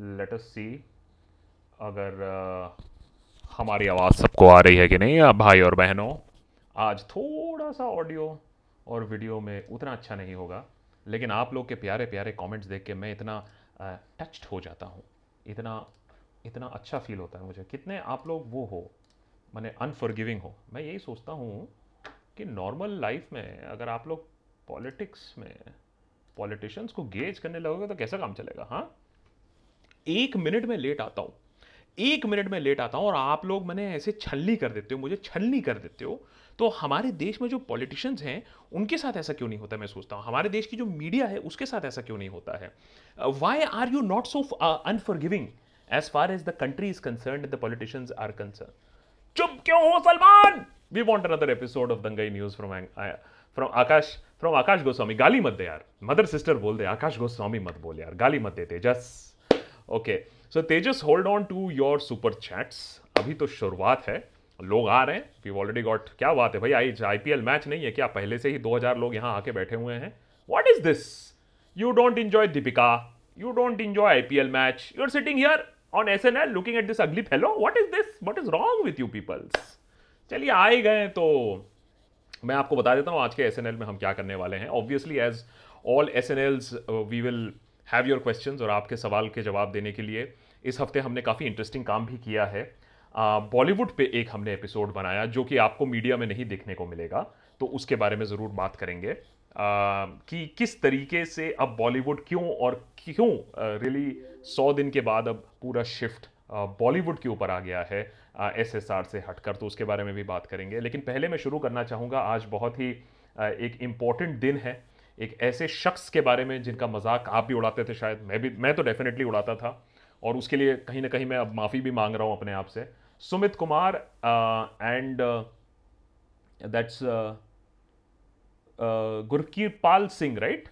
Let us सी अगर हमारी आवाज़ सबको आ रही है कि नहीं। भाई और बहनों, आज थोड़ा सा ऑडियो और वीडियो में उतना अच्छा नहीं होगा, लेकिन आप लोग के प्यारे प्यारे कमेंट्स देख के मैं इतना टच्ड हो जाता हूँ, इतना अच्छा फील होता है मुझे। कितने आप लोग वो हो, मैंने अनफॉरगिविंग हो। मैं यही सोचता हूँ कि नॉर्मल लाइफ में अगर आप लोग पॉलिटिक्स में पॉलिटिशियंस को गेज करने लगोगे तो कैसा काम चलेगा। हाँ, 1 मिनट में लेट आता हूँ, 1 मिनट में लेट आता हूँ और आप लोग मैंने ऐसे छलनी कर देते हो, मुझे छलनी कर देते हो। तो हमारे देश में जो पॉलिटिशियंस हैं उनके साथ ऐसा क्यों नहीं होता, मैं सोचता हूँ। हमारे देश की जो मीडिया है उसके साथ ऐसा क्यों नहीं होता है। Why are you not so unforgiving as far as the country is concern, the politicians are concern. चुप क्यों हो Salman. We want another episode of दंगई news from Akash Goswami. गाली मत दे यार, मदर सिस्टर बोल दे, आकाश गोस्वामी मत बोल यार, गाली मत दे Tejas. Okay so Tejas, hold on to your super chats, अभी तो शुरुआत है, लोग आ रहे हैं। वी ऑलरेडी गॉट, क्या बात है भाई, आईपीएल मैच नहीं है क्या, पहले से ही 2000 लोग यहाँ आके बैठे हुए हैं। What is this, you don't enjoy Deepika, you don't enjoy IPL match, you are sitting here on SNL looking at this ugly fellow. What is this, what is wrong with you peoples. चलिए आ ही गए तो मैं आपको बता देता हूँ आज के एसएनएल में हम क्या करने वाले हैं। Obviously as all SNLs we will have your questions, और आपके सवाल के जवाब देने के लिए इस हफ्ते हमने काफ़ी इंटरेस्टिंग काम भी किया है। बॉलीवुड पे एक हमने एपिसोड बनाया जो कि आपको मीडिया में नहीं देखने को मिलेगा, तो उसके बारे में ज़रूर बात करेंगे कि किस तरीके से अब बॉलीवुड क्यों और क्यों रियली 100 दिन के बाद अब पूरा शिफ्ट बॉलीवुड के ऊपर आ गया है एसएसआर से हटकर, तो उसके बारे में भी बात करेंगे। लेकिन पहले मैं शुरू करना चाहूँगा, आज बहुत ही एक इम्पॉर्टेंट दिन है, एक ऐसे शख्स के बारे में जिनका मजाक आप भी उड़ाते थे, शायद मैं तो डेफिनेटली उड़ाता था, और उसके लिए कहीं ना कहीं मैं अब माफ़ी भी मांग रहा हूँ अपने आप से। Sumit Kumar and that's Gurkirpal Singh, right.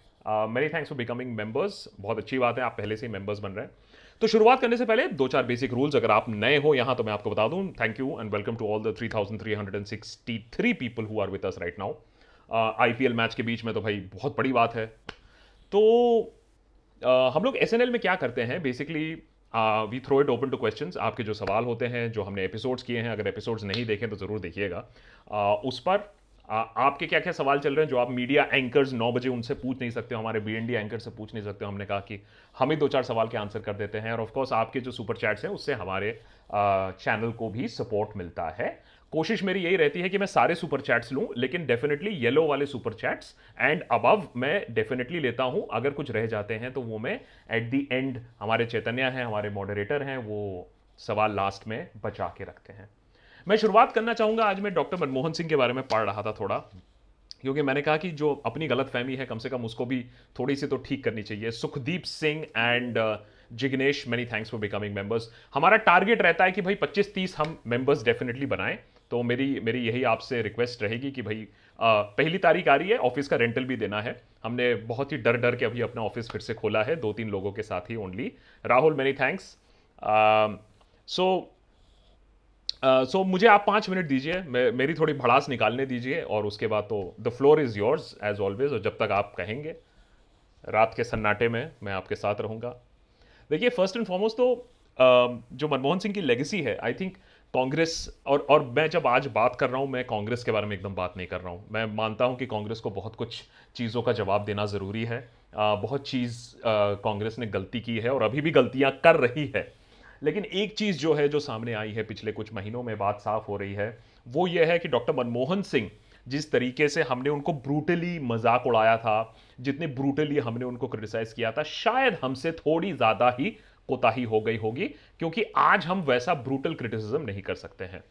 Many thanks for becoming members, बहुत अच्छी बात है, आप पहले से ही मेंबर्स बन रहे हैं। तो शुरुआत करने से पहले 2-4 बेसिक रूल्स, अगर आप नए हो यहाँ तो मैं आपको बता दूँ। Thank you and welcome to all the 3,363 people who are with us right now. IPL match के बीच में तो भाई बहुत बड़ी बात है। तो हम लोग एसएनएल में क्या करते हैं, basically we throw it open to questions. आपके जो सवाल होते हैं, जो हमने एपिसोड्स किए हैं, अगर एपिसोड्स नहीं देखें तो ज़रूर देखिएगा। उस पर आपके क्या क्या सवाल चल रहे हैं जो आप मीडिया एंकर्स 9 बजे उनसे पूछ नहीं सकते हो, हमारे BND एंकर से पूछ नहीं सकते हो, हमने कहा कि हम ही 2-4 सवाल के आंसर कर देते हैं। और ऑफकोर्स आपके जो सुपर चैट्स हैं उससे हमारे चैनल को भी सपोर्ट मिलता है। कोशिश मेरी यही रहती है कि मैं सारे सुपर चैट्स लूँ, लेकिन डेफिनेटली येलो वाले सुपर चैट्स एंड अबव मैं डेफिनेटली लेता हूँ। अगर कुछ रह जाते हैं तो वो मैं एट दी एंड, हमारे चैतन्या हैं, हमारे मॉडरेटर हैं, वो सवाल लास्ट में बचा के रखते हैं। मैं शुरुआत करना चाहूँगा, आज मैं डॉक्टर मनमोहन सिंह के बारे में पढ़ रहा था थोड़ा, क्योंकि मैंने कहा कि जो अपनी गलतफहमी है कम से कम उसको भी थोड़ी सी तो ठीक करनी चाहिए। Sukhdeep Singh and Jignesh, many thanks for becoming members. हमारा टारगेट रहता है कि भाई 25-30 हम मेंबर्स डेफिनेटली बनाएं, तो मेरी यही आपसे रिक्वेस्ट रहेगी कि भाई पहली तारीख आ रही है, ऑफिस का रेंटल भी देना है। हमने बहुत ही डर के अभी अपना ऑफिस फिर से खोला है 2-3 लोगों के साथ ही only. Rahul, many thanks. So मुझे आप 5 मिनट दीजिए, मेरी थोड़ी भड़ास निकालने दीजिए, और उसके बाद तो the floor is yours as always. और जब तक आप कहेंगे रात के सन्नाटे में मैं आपके साथ रहूँगा। देखिए, फर्स्ट एंड फॉरमोस्ट तो जो मनमोहन सिंह की लेगेसी है, आई थिंक कांग्रेस, और मैं जब आज बात कर रहा हूँ मैं कांग्रेस के बारे में एकदम बात नहीं कर रहा हूँ। मैं मानता हूँ कि कांग्रेस को बहुत कुछ चीज़ों का जवाब देना ज़रूरी है, बहुत चीज़ कांग्रेस ने गलती की है और अभी भी गलतियाँ कर रही है। लेकिन एक चीज़ जो है, जो सामने आई है पिछले कुछ महीनों में, बात साफ हो रही है, वो ये है कि डॉक्टर मनमोहन सिंह, जिस तरीके से हमने उनको ब्रूटली मजाक उड़ाया था, जितने ब्रूटली हमने उनको क्रिटिसाइज़ किया था, शायद हमसे थोड़ी ज़्यादा ही कोताही हो गई होगी, क्योंकि आज हम वैसा ब्रूटल क्रिटिसिज्म नहीं कर सकते हैं।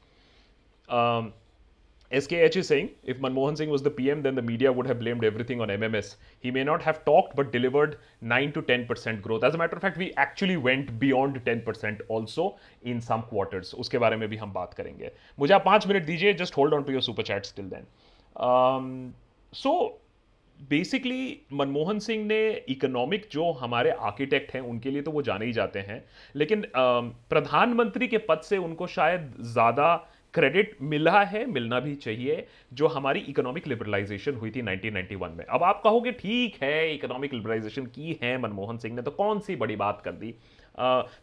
SKH is saying, if Manmohan Singh was the PM, then the media would have blamed everything on MMS. He may not have talked, but delivered 9-10% growth. As a matter of fact, we actually went beyond 10% also in some quarters. उसके बारे में भी हम बात करेंगे। मुझे आप 5 minute दीजिए, just hold on to your super chats till then. So basically, Manmohan Singh ने इकोनॉमिक जो हमारे आर्किटेक्ट हैं उनके लिए तो वो जाने ही जाते हैं, लेकिन प्रधानमंत्री के पद से उनको शायद ज़्यादा क्रेडिट मिला है, मिलना भी चाहिए, जो हमारी इकोनॉमिक लिबरलाइजेशन हुई थी 1991 में। अब आप कहोगे ठीक है, इकोनॉमिक लिबरलाइजेशन की है मनमोहन सिंह ने, तो कौन सी बड़ी बात कर दी,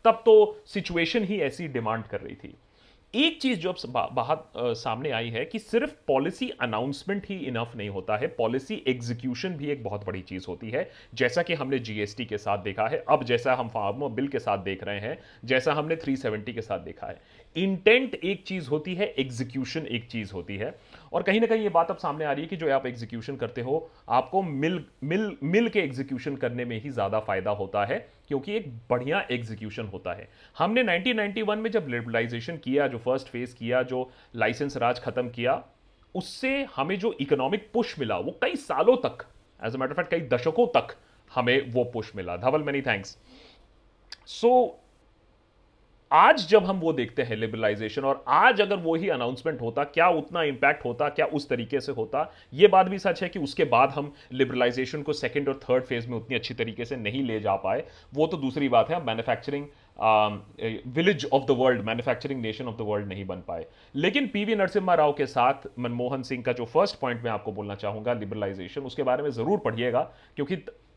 तब तो सिचुएशन ही ऐसी डिमांड कर रही थी। एक चीज़ जो अब बाहर सामने आई है कि सिर्फ पॉलिसी अनाउंसमेंट ही इनफ नहीं होता है, पॉलिसी एग्जीक्यूशन भी एक बहुत बड़ी चीज़ होती है, जैसा कि हमने जीएसटी के साथ देखा है, अब जैसा हम फार्मा बिल के साथ देख रहे हैं, जैसा हमने 370 के साथ देखा है। इंटेंट एक चीज़ होती है, एग्जीक्यूशन एक चीज़ होती है, और कहीं ना कहीं ये बात अब सामने आ रही है कि जो आप एग्जीक्यूशन करते हो, आपको मिल के एग्जीक्यूशन करने में ही ज़्यादा फायदा होता है, क्योंकि एक बढ़िया एग्जीक्यूशन होता है। हमने 1991 में जब लिबरलाइजेशन किया, जो फर्स्ट फेज किया, जो लाइसेंस राज खत्म किया, उससे हमें जो इकोनॉमिक पुश मिला वो कई सालों तक, as a matter of fact कई दशकों तक हमें वो पुश मिला। धवल, मेनी थैंक्स। सो आज जब हम वो देखते हैं लिबरलाइजेशन, और आज अगर वो ही अनाउंसमेंट होता, क्या उतना इम्पैक्ट होता, क्या उस तरीके से होता? ये बात भी सच है कि उसके बाद हम लिबरलाइजेशन को सेकेंड और थर्ड फेज में उतनी अच्छी तरीके से नहीं ले जा पाए, वो तो दूसरी बात है। Manufacturing village of the world, manufacturing nation of the world नहीं बन पाए। लेकिन पीवी नरसिम्हा राव के साथ मनमोहन सिंह का जो फर्स्ट पॉइंट मैं आपको बोलना चाहूँगा, लिबरलाइजेशन, उसके बारे में ज़रूर पढ़िएगा, क्योंकि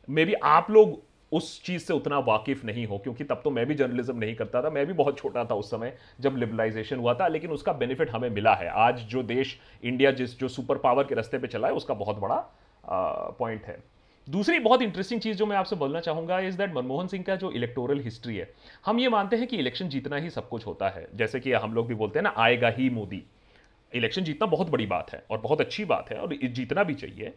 मे बी आप लोग उस चीज़ से उतना वाकिफ़ नहीं हो, क्योंकि तब तो मैं भी जर्नलिज्म नहीं करता था, मैं भी बहुत छोटा था उस समय जब लिबरलाइजेशन हुआ था, लेकिन उसका बेनिफिट हमें मिला है। आज जो देश इंडिया जो सुपर पावर के रास्ते पे चला है, उसका बहुत बड़ा पॉइंट है। दूसरी बहुत इंटरेस्टिंग चीज़ जो मैं आपसे बोलना चाहूँगा इज़ दैट मनमोहन सिंह का जो इलेक्टोरल हिस्ट्री है, हम ये मानते हैं कि इलेक्शन जीतना ही सब कुछ होता है, जैसे कि हम लोग भी बोलते हैं ना, आएगा ही मोदी। इलेक्शन जीतना बहुत बड़ी बात है और बहुत अच्छी बात है और जीतना भी चाहिए,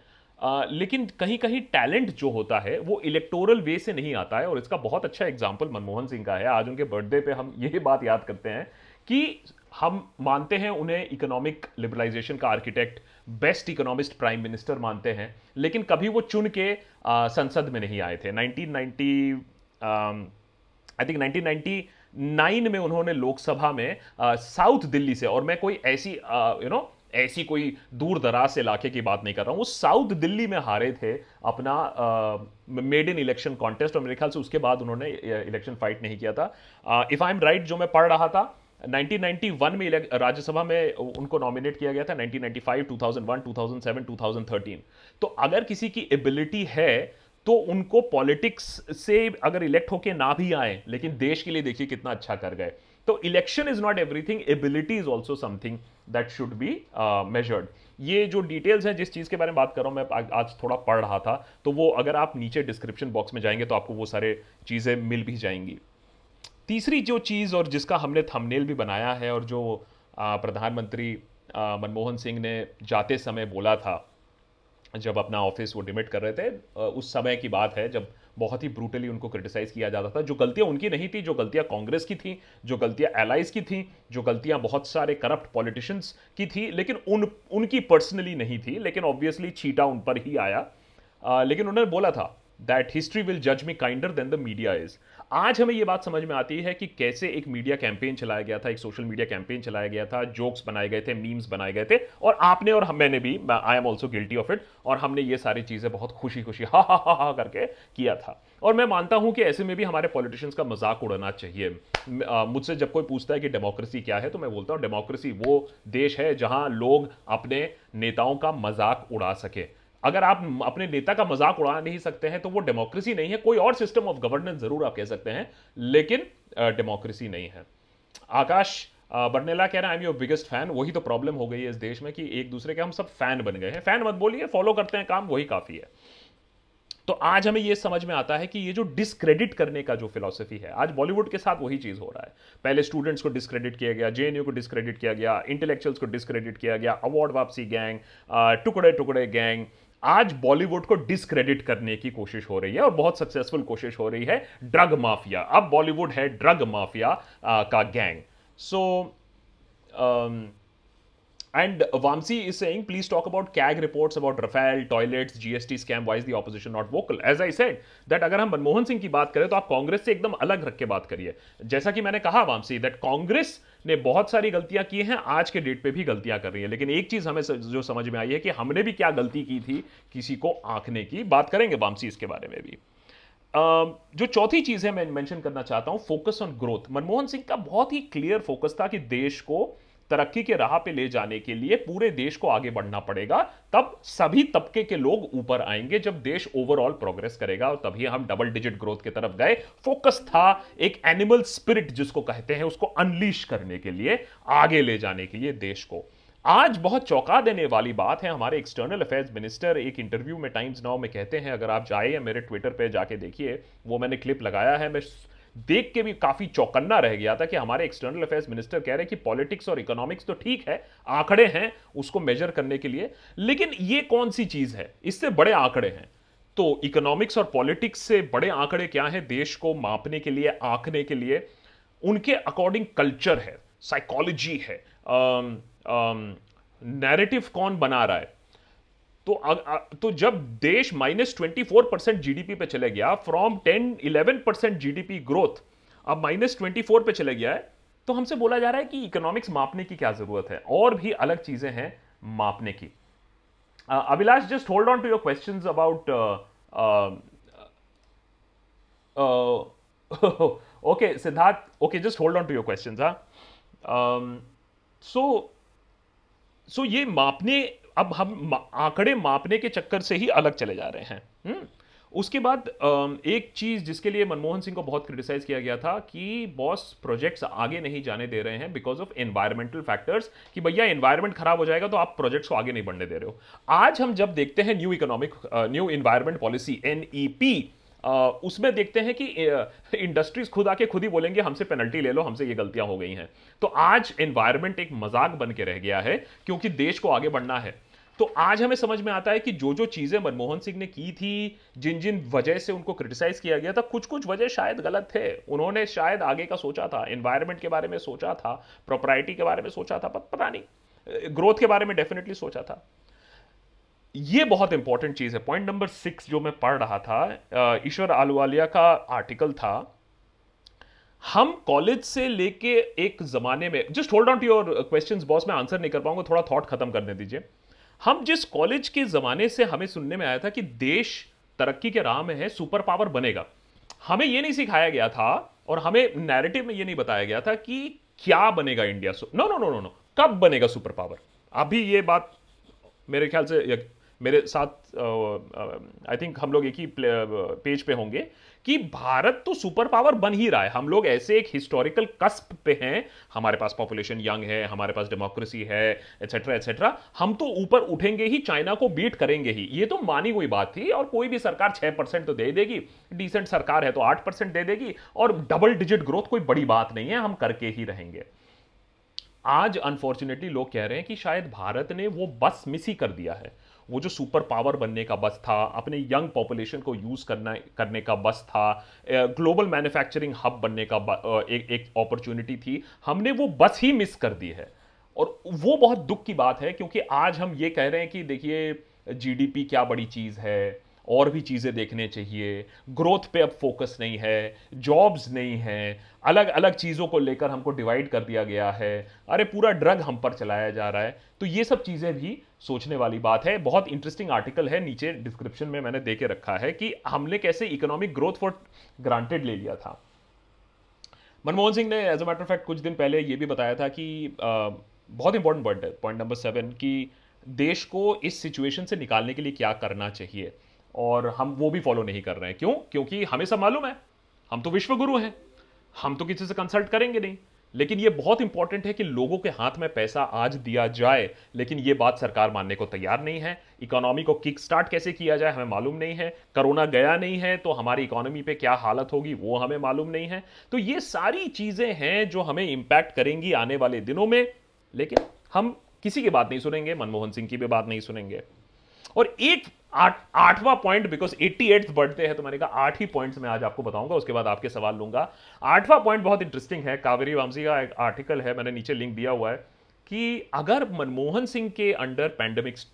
लेकिन कहीं कहीं टैलेंट जो होता है वो इलेक्टोरल वे से नहीं आता है, और इसका बहुत अच्छा एग्जाम्पल मनमोहन सिंह का है। आज उनके बर्थडे पे हम यही बात याद करते हैं कि हम मानते हैं उन्हें इकोनॉमिक लिबरलाइजेशन का architect, best economist, prime minister मानते हैं, लेकिन कभी वो चुन के संसद में नहीं आए थे। 1999 में उन्होंने लोकसभा में साउथ दिल्ली से, और मैं कोई ऐसी ऐसी कोई दूर दराज से इलाके की बात नहीं कर रहा हूँ, वो साउथ दिल्ली में हारे थे अपना मेड इन इलेक्शन कॉन्टेस्ट, और मेरे ख्याल से उसके बाद उन्होंने इलेक्शन फाइट नहीं किया था। इफ़ आई एम राइट, जो मैं पढ़ रहा था, 1991 में राज्यसभा में उनको नॉमिनेट किया गया था, 1995, 2001, 2007, 2013। तो अगर किसी की एबिलिटी है तो उनको पॉलिटिक्स से अगर इलेक्ट होके ना भी आए, लेकिन देश के लिए देखिए कितना अच्छा कर गए। तो election is not everything, ability is also something that should be measured. ये जो डिटेल्स हैं, जिस चीज़ के बारे में बात कर रहा हूँ, मैं आज थोड़ा पढ़ रहा था, तो वो अगर आप नीचे डिस्क्रिप्शन बॉक्स में जाएंगे तो आपको वो सारे चीज़ें मिल भी जाएंगी। तीसरी जो चीज़, और जिसका हमने थंबनेल भी बनाया है, और जो प्रधानमंत्री मनमोहन सिंह ने जाते समय बोला था, जब अपना ऑफिस वो डिमिट कर रहे थे, उस समय की बात है जब बहुत ही ब्रूटली उनको क्रिटिसाइज़ किया जाता था, जो गलतियां उनकी नहीं थी, जो गलतियां कांग्रेस की थी, जो गलतियां एलाइज की थी, जो गलतियां बहुत सारे करप्ट पॉलिटिशियंस की थी, लेकिन उनकी पर्सनली नहीं थी, लेकिन ऑब्वियसली छीटा उन पर ही आया। लेकिन उन्होंने बोला था दैट हिस्ट्री विल जज me kinder than the media is. आज हमें ये बात समझ में आती है कि कैसे एक मीडिया कैंपेन चलाया गया था, एक सोशल मीडिया कैंपेन चलाया गया था, जोक्स बनाए गए थे, मीम्स बनाए गए थे, और आपने और मैंने भी, I am also guilty of it, और हमने ये सारी चीज़ें बहुत खुशी खुशी हा हा हा हा करके किया था। और मैं मानता हूँ कि ऐसे में भी हमारे पॉलिटिशियंस का मजाक उड़ाना चाहिए। मुझसे जब कोई पूछता है कि डेमोक्रेसी क्या है, तो मैं बोलता हूँ डेमोक्रेसी वो देश है जहाँ लोग अपने नेताओं का मजाक उड़ा सके। अगर आप अपने नेता का मजाक उड़ा नहीं सकते हैं तो वो डेमोक्रेसी नहीं है। कोई और सिस्टम ऑफ गवर्नेंस जरूर आप कह सकते हैं, लेकिन डेमोक्रेसी नहीं है। आकाश बर्नेला कह रहा है I am your biggest fan. वही तो प्रॉब्लम हो गई है इस देश में कि एक दूसरे के हम सब फैन बन गए हैं। फैन मत बोलिए, फॉलो करते हैं काम, वही काफ़ी है। तो आज हमें ये समझ में आता है कि ये जो डिस्क्रेडिट करने का जो फिलॉसफी है, आज बॉलीवुड के साथ वही चीज़ हो रहा है। पहले स्टूडेंट्स को डिस्क्रेडिट किया गया, जेएनयू को डिस्क्रेडिट किया गया, इंटेलेक्चुअल्स को डिस्क्रेडिट किया गया, अवार्ड वापसी गैंग, टुकड़े टुकड़े गैंग। आज बॉलीवुड को डिस्क्रेडिट करने की कोशिश हो रही है और बहुत सक्सेसफुल कोशिश हो रही है। ड्रग माफिया, अब बॉलीवुड है ड्रग माफिया का gang. So and Vamsi is saying please talk about CAG reports about Rafale, toilets, GST scam, why is the opposition not vocal. As I said that अगर हम मनमोहन सिंह की बात करें तो आप कांग्रेस से एकदम अलग रख के बात करिए। जैसा कि मैंने कहा वामसी, दैट कांग्रेस ने बहुत सारी गलतियां की हैं, आज के डेट पे भी गलतियां कर रही है, लेकिन एक चीज हमें जो समझ में आई है कि हमने भी क्या गलती की थी किसी को आंकने की। बात करेंगे वामसी इसके बारे में भी। जो चौथी चीज है मैं मेंशन करना चाहता हूं, focus on growth. Manmohan Singh का बहुत ही क्लियर फोकस था कि देश को तरक्की के राह पे ले जाने के लिए पूरे देश को आगे बढ़ना पड़ेगा, तब सभी तबके के लोग ऊपर आएंगे जब देश ओवरऑल प्रोग्रेस करेगा। और तभी हम डबल डिजिट ग्रोथ की तरफ गए। फोकस था एक एनिमल स्पिरिट जिसको कहते हैं, उसको अनलीश करने के लिए, आगे ले जाने के लिए देश को। आज बहुत चौंका देने वाली बात है, हमारे एक्सटर्नल अफेयर्स मिनिस्टर एक इंटरव्यू में टाइम्स नाउ में कहते हैं, अगर आप जाए मेरे ट्विटर पे जाके देखिए, वो मैंने क्लिप लगाया है, मैं देख के भी काफी चौकन्ना रह गया था कि हमारे एक्सटर्नल अफेयर्स मिनिस्टर कह रहे हैं कि पॉलिटिक्स और इकोनॉमिक्स तो ठीक है, आंकड़े हैं उसको मेजर करने के लिए, लेकिन ये कौन सी चीज है, इससे बड़े आंकड़े हैं। तो इकोनॉमिक्स और पॉलिटिक्स से बड़े आंकड़े क्या है देश को मापने के लिए, आंकने के लिए? उनके अकॉर्डिंग कल्चर है, साइकोलॉजी है, नैरेटिव कौन बना रहा है। तो जब देश -24% जीडीपी पे चले गया, फ्रॉम 10-11% जीडीपी ग्रोथ अब -24 पे चले गया है, तो हमसे बोला जा रहा है कि इकोनॉमिक्स मापने की क्या जरूरत है, और भी अलग चीजें हैं मापने की। Abhilash, just hold on to your questions about okay Siddharth, okay just hold on to your questions. हाँ, सो ये मापने, अब हम आंकड़े मापने के चक्कर से ही अलग चले जा रहे हैं। उसके बाद एक चीज़ जिसके लिए मनमोहन सिंह को बहुत क्रिटिसाइज़ किया गया था कि बॉस प्रोजेक्ट्स आगे नहीं जाने दे रहे हैं बिकॉज ऑफ एनवायरमेंटल फैक्टर्स, कि भैया एनवायरमेंट खराब हो जाएगा तो आप प्रोजेक्ट्स को आगे नहीं बढ़ने दे रहे हो। आज हम जब देखते हैं न्यू एनवायरमेंट पॉलिसी NEP, उसमें देखते हैं कि इंडस्ट्रीज खुद आके खुद ही बोलेंगे हमसे पेनल्टी ले लो, हमसे ये गलतियां हो गई हैं। तो आज एनवायरमेंट एक मजाक बन के रह गया है क्योंकि देश को आगे बढ़ना है। तो आज हमें समझ में आता है कि जो जो चीज़ें मनमोहन सिंह ने की थी, जिन जिन वजह से उनको क्रिटिसाइज किया गया था, कुछ कुछ वजह शायद गलत थे। उन्होंने शायद आगे का सोचा था, एनवायरमेंट के बारे में सोचा था, प्रॉपर्टी के बारे में सोचा था, पता नहीं, ग्रोथ के बारे में डेफिनेटली सोचा था। ये बहुत इंपॉर्टेंट चीज़ है। पॉइंट नंबर 6 जो मैं पढ़ रहा था, ईश्वर आलूवालिया का आर्टिकल था। हम कॉलेज से लेके एक ज़माने में, just hold on to your questions boss, मैं आंसर नहीं कर पाऊंगा, थोड़ा थॉट खत्म करने दीजिए। हम जिस कॉलेज के ज़माने से हमें सुनने में आया था कि देश तरक्की के राह में है, सुपर पावर बनेगा, हमें ये नहीं सिखाया गया था और हमें नैरेटिव में ये नहीं बताया गया था कि क्या बनेगा इंडिया। नो, कब बनेगा सुपर पावर। अभी ये बात मेरे ख्याल से मेरे साथ आई थिंक हम लोग एक ही पेज पे होंगे कि भारत तो सुपर पावर बन ही रहा है। हम लोग ऐसे एक हिस्टोरिकल कस्प पे हैं, हमारे पास पॉपुलेशन यंग है, हमारे पास डेमोक्रेसी है, एटसेट्रा एटसेट्रा। हम तो ऊपर उठेंगे ही, चाइना को बीट करेंगे ही, ये तो मानी हुई बात थी। और कोई भी सरकार 6% तो दे देगी, डिसेंट सरकार है तो 8% दे देगी, और डबल डिजिट ग्रोथ कोई बड़ी बात नहीं है, हम करके ही रहेंगे। आज अनफॉर्चुनेटली लोग कह रहे हैं कि शायद भारत ने वो बस मिस ही कर दिया है, वो जो सुपर पावर बनने का बस था, अपने यंग पॉपुलेशन को यूज़ करने का बस था, ग्लोबल मैन्युफैक्चरिंग हब बनने का एक अपॉर्चुनिटी थी, हमने वो बस ही मिस कर दी है। और वो बहुत दुख की बात है क्योंकि आज हम ये कह रहे हैं कि देखिए GDP क्या बड़ी चीज़ है, और भी चीज़ें देखने चाहिए, ग्रोथ पे अब फोकस नहीं है, जॉब्स नहीं है, अलग अलग चीज़ों को लेकर हमको डिवाइड कर दिया गया है, अरे पूरा ड्रग हम पर चलाया जा रहा है। तो ये सब चीज़ें भी सोचने वाली बात है। बहुत इंटरेस्टिंग आर्टिकल है, नीचे डिस्क्रिप्शन में मैंने दे के रखा है कि हमने कैसे इकोनॉमिक ग्रोथ फॉर ग्रांटेड ले लिया था। मनमोहन सिंह ने as a matter of fact कुछ दिन पहले ये भी बताया था कि बहुत इंपॉर्टेंट पॉइंट है, पॉइंट नंबर 7, कि देश को इस सिचुएशन से निकालने के लिए क्या करना चाहिए, और हम वो भी फॉलो नहीं कर रहे हैं। क्यों? क्योंकि हमें सब मालूम है, हम तो विश्व गुरु हैं, हम तो किसी से कंसल्ट करेंगे नहीं। लेकिन ये बहुत इंपॉर्टेंट है कि लोगों के हाथ में पैसा आज दिया जाए, लेकिन ये बात सरकार मानने को तैयार नहीं है। इकोनॉमी को किक स्टार्ट कैसे किया जाए हमें मालूम नहीं है, कोरोना गया नहीं है तो हमारी इकोनॉमी पे क्या हालत होगी वो हमें मालूम नहीं है। तो ये सारी चीज़ें हैं जो हमें इम्पैक्ट करेंगी आने वाले दिनों में, लेकिन हम किसी की बात नहीं सुनेंगे, मनमोहन सिंह की भी बात नहीं सुनेंगे। और एक आठवां पॉइंट, बिकॉज 88 बर्थडे है तो मैंने कहा 8 ही पॉइंट्स मैं आज आपको बताऊंगा, उसके बाद आपके सवाल लूंगा। 8वां पॉइंट बहुत इंटरेस्टिंग है, कावेरी वामसी का एक आर्टिकल है, मैंने नीचे लिंक दिया हुआ है, कि अगर मनमोहन सिंह के अंडर पैंडेमिक्स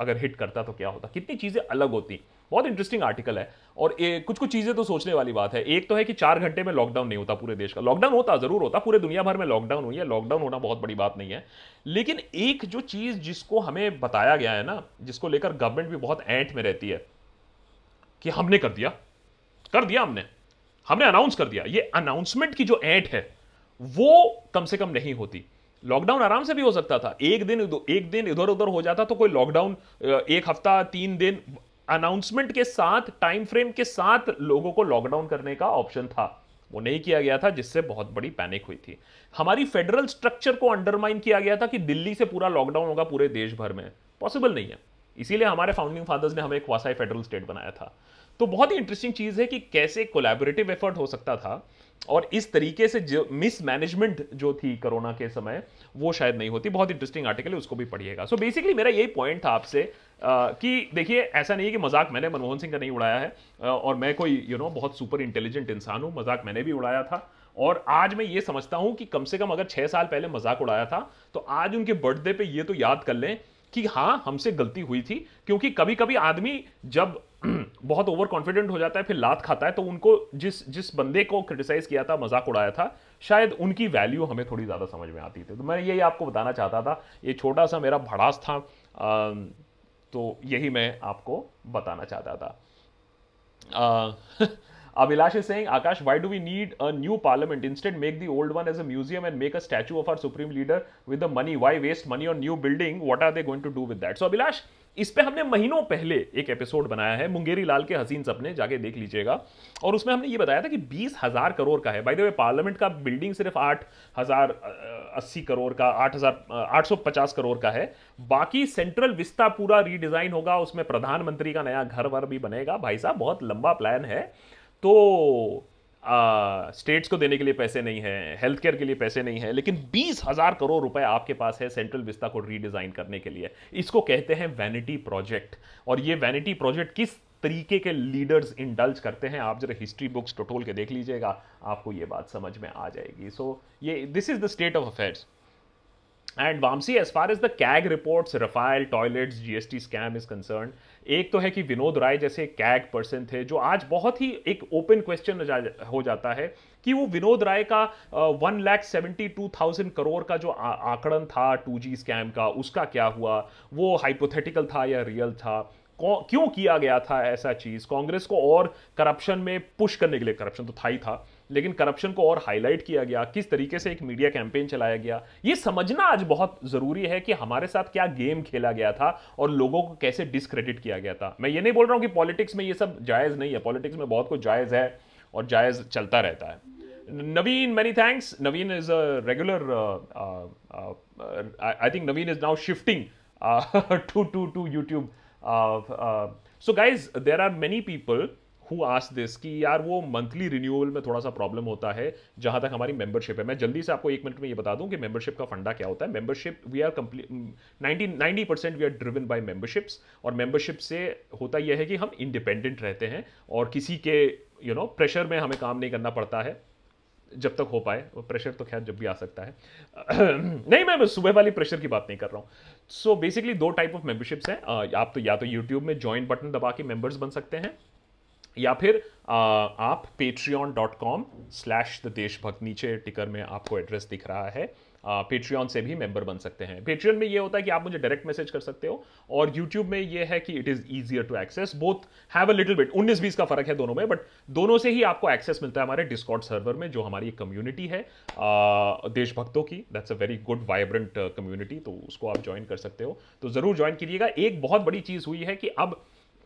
अगर हिट करता तो क्या होता, कितनी चीज़ें अलग होती। बहुत इंटरेस्टिंग आर्टिकल है और कुछ कुछ चीज़ें तो सोचने वाली बात है। एक तो है कि 4 घंटे में लॉकडाउन नहीं होता, पूरे देश का लॉकडाउन होता, ज़रूर होता, पूरे दुनिया भर में लॉकडाउन हुई है, लॉकडाउन होना बहुत बड़ी बात नहीं है। लेकिन एक जो चीज़ जिसको हमें बताया गया है ना, जिसको लेकर गवर्नमेंट भी बहुत ऐंठ में रहती है कि हमने कर दिया, हमने अनाउंस कर दिया, ये अनाउंसमेंट की जो ऐंठ है वो कम से कम नहीं होती। लॉकडाउन आराम से भी हो सकता था, एक दिन इधर उधर हो जाता तो कोई लॉकडाउन एक हफ्ता 3 दिन अनाउंसमेंट के साथ, टाइम फ्रेम के साथ लोगों को लॉकडाउन करने का ऑप्शन था, वो नहीं किया गया था, जिससे बहुत बड़ी पैनिक हुई थी। हमारी फेडरल स्ट्रक्चर को अंडरमाइन किया गया था कि दिल्ली से पूरा लॉकडाउन होगा पूरे देश भर में, पॉसिबल नहीं है। इसीलिए हमारे फाउंडिंग फादर्स ने हमें एक क्वासी फेडरल स्टेट बनाया था। तो बहुत ही इंटरेस्टिंग चीज़ है कि कैसे कोलैबोरेटिव एफर्ट हो सकता था और इस तरीके से जो मिसमैनेजमेंट जो थी कोरोना के समय वो शायद नहीं होती। बहुत इंटरेस्टिंग आर्टिकल है, उसको भी पढ़िएगा। सो बेसिकली मेरा यही पॉइंट था आपसे कि देखिए ऐसा नहीं है कि मजाक मैंने मनमोहन सिंह का नहीं उड़ाया है और मैं कोई बहुत सुपर इंटेलिजेंट इंसान हूँ, मजाक मैंने भी उड़ाया था। और आज मैं ये समझता हूँ कि कम से कम अगर 6 साल पहले मजाक उड़ाया था तो आज उनके बर्थडे पे ये तो याद कर लें कि हाँ हमसे गलती हुई थी, क्योंकि कभी कभी आदमी जब बहुत ओवर कॉन्फिडेंट हो जाता है फिर लात खाता है। तो उनको जिस बंदे को क्रिटिसाइज किया था, मजाक उड़ाया था, शायद उनकी वैल्यू हमें थोड़ी ज़्यादा समझ में आती थी। तो मैं यही आपको बताना चाहता था, ये छोटा सा मेरा भड़ास था, तो यही मैं आपको बताना चाहता था। Abhilash is saying, Akash, why do we need a new parliament? Instead, make the old one as a museum and make a statue of our supreme leader with the money. Why waste money on new building? What are they going to do with that? So, Abhilash, इस पे हमने महीनों पहले एक episode बनाया है, मुंगेरी लाल के हसीन सपने, जाके देख लीजिएगा। और उसमें हमने ये बताया था कि 20,000 करोड़ का है। बाय द वे, पार्लियामेंट का बिल्डिंग सिर्फ 8,080 करोड़ का, 8,850 करोड़ का है। बाकी सेंट्रल विस्ता पूरा रीडिज़ाइन होगा, उसमें प्रधानमंत्री का नया घर वर भी बनेगा। भाई साहब, बहुत लंबा प्लान है। तो स्टेट्स को देने के लिए पैसे नहीं है, हेल्थ केयर के लिए पैसे नहीं है, लेकिन 20,000 करोड़ रुपए आपके पास है सेंट्रल विस्ता को रीडिज़ाइन करने के लिए। इसको कहते हैं वैनिटी प्रोजेक्ट। और ये वैनिटी प्रोजेक्ट किस तरीके के लीडर्स इंडल्ज करते हैं, आप जरा हिस्ट्री बुक्स टटोल के देख लीजिएगा, आपको ये बात समझ में आ जाएगी। सो ये this is the state of affairs. And Vamsi, as far as the CAG reports, Rafael, toilets, GST scam is concerned, एक तो है कि विनोद राय जैसे CAG पर्सन थे, जो आज बहुत ही एक ओपन क्वेश्चन हो जाता है कि वो विनोद राय का 1,72,000 करोड़ का जो आकड़न था 2G स्कैम का, उसका क्या हुआ? वो हाइपोथेटिकल था या रियल था? क्यों किया गया था ऐसा चीज़? कांग्रेस को और करप्शन में पुश करने के लिए, करप्शन तो था ही था, लेकिन करप्शन को और हाईलाइट किया गया, किस तरीके से एक मीडिया कैंपेन चलाया गया, ये समझना आज बहुत ज़रूरी है कि हमारे साथ क्या गेम खेला गया था और लोगों को कैसे डिस्क्रेडिट किया गया था। मैं ये नहीं बोल रहा हूँ कि पॉलिटिक्स में ये सब जायज़ नहीं है, पॉलिटिक्स में बहुत कुछ जायज़ है और जायज़ चलता रहता है। Naveen, many thanks. Naveen is a regular, I think Naveen is now shifting to YouTube. So guys, there are many people who asked this कि यार वो मंथली रिन्यूअल में थोड़ा सा प्रॉब्लम होता है जहाँ तक हमारी मेंबरशिप है। मैं जल्दी से आपको 1 मिनट में ये बता दूँ कि मेंबरशिप का फंडा क्या होता है। Membership we are complete 90% we are driven by memberships. और मेंबरशिप से होता यह है कि हम इंडिपेंडेंट रहते हैं और किसी के प्रेशर में हमें काम नहीं करना पड़ता है, जब तक हो पाए। प्रेशर तो खैर जब भी आ सकता है नहीं, मैं सुबह वाली प्रेशर की बात नहीं कर रहा हूँ। So basically 2 type of memberships हैं। आप तो या तो यूट्यूब में ज्वाइन बटन दबा के मेंबर्स बन सकते हैं, या फिर आप patreon.com/thedeshbhakt, नीचे टिकर में आपको एड्रेस दिख रहा है, पेट्रियन से भी मेंबर बन सकते हैं। पेट्रियन में ये होता है कि आप मुझे डायरेक्ट मैसेज कर सकते हो, और यूट्यूब में ये है कि it is easier to access. Both have a little bit 19-20 का फर्क है दोनों में, बट दोनों से ही आपको एक्सेस मिलता है हमारे डिस्कॉर्ड सर्वर में, जो हमारी एक कम्युनिटी है देशभक्तों की। That's a very good vibrant community, तो उसको आप ज्वाइन कर सकते हो। तो ज़रूर ज्वाइन कीजिएगा। एक बहुत बड़ी चीज़ हुई है कि अब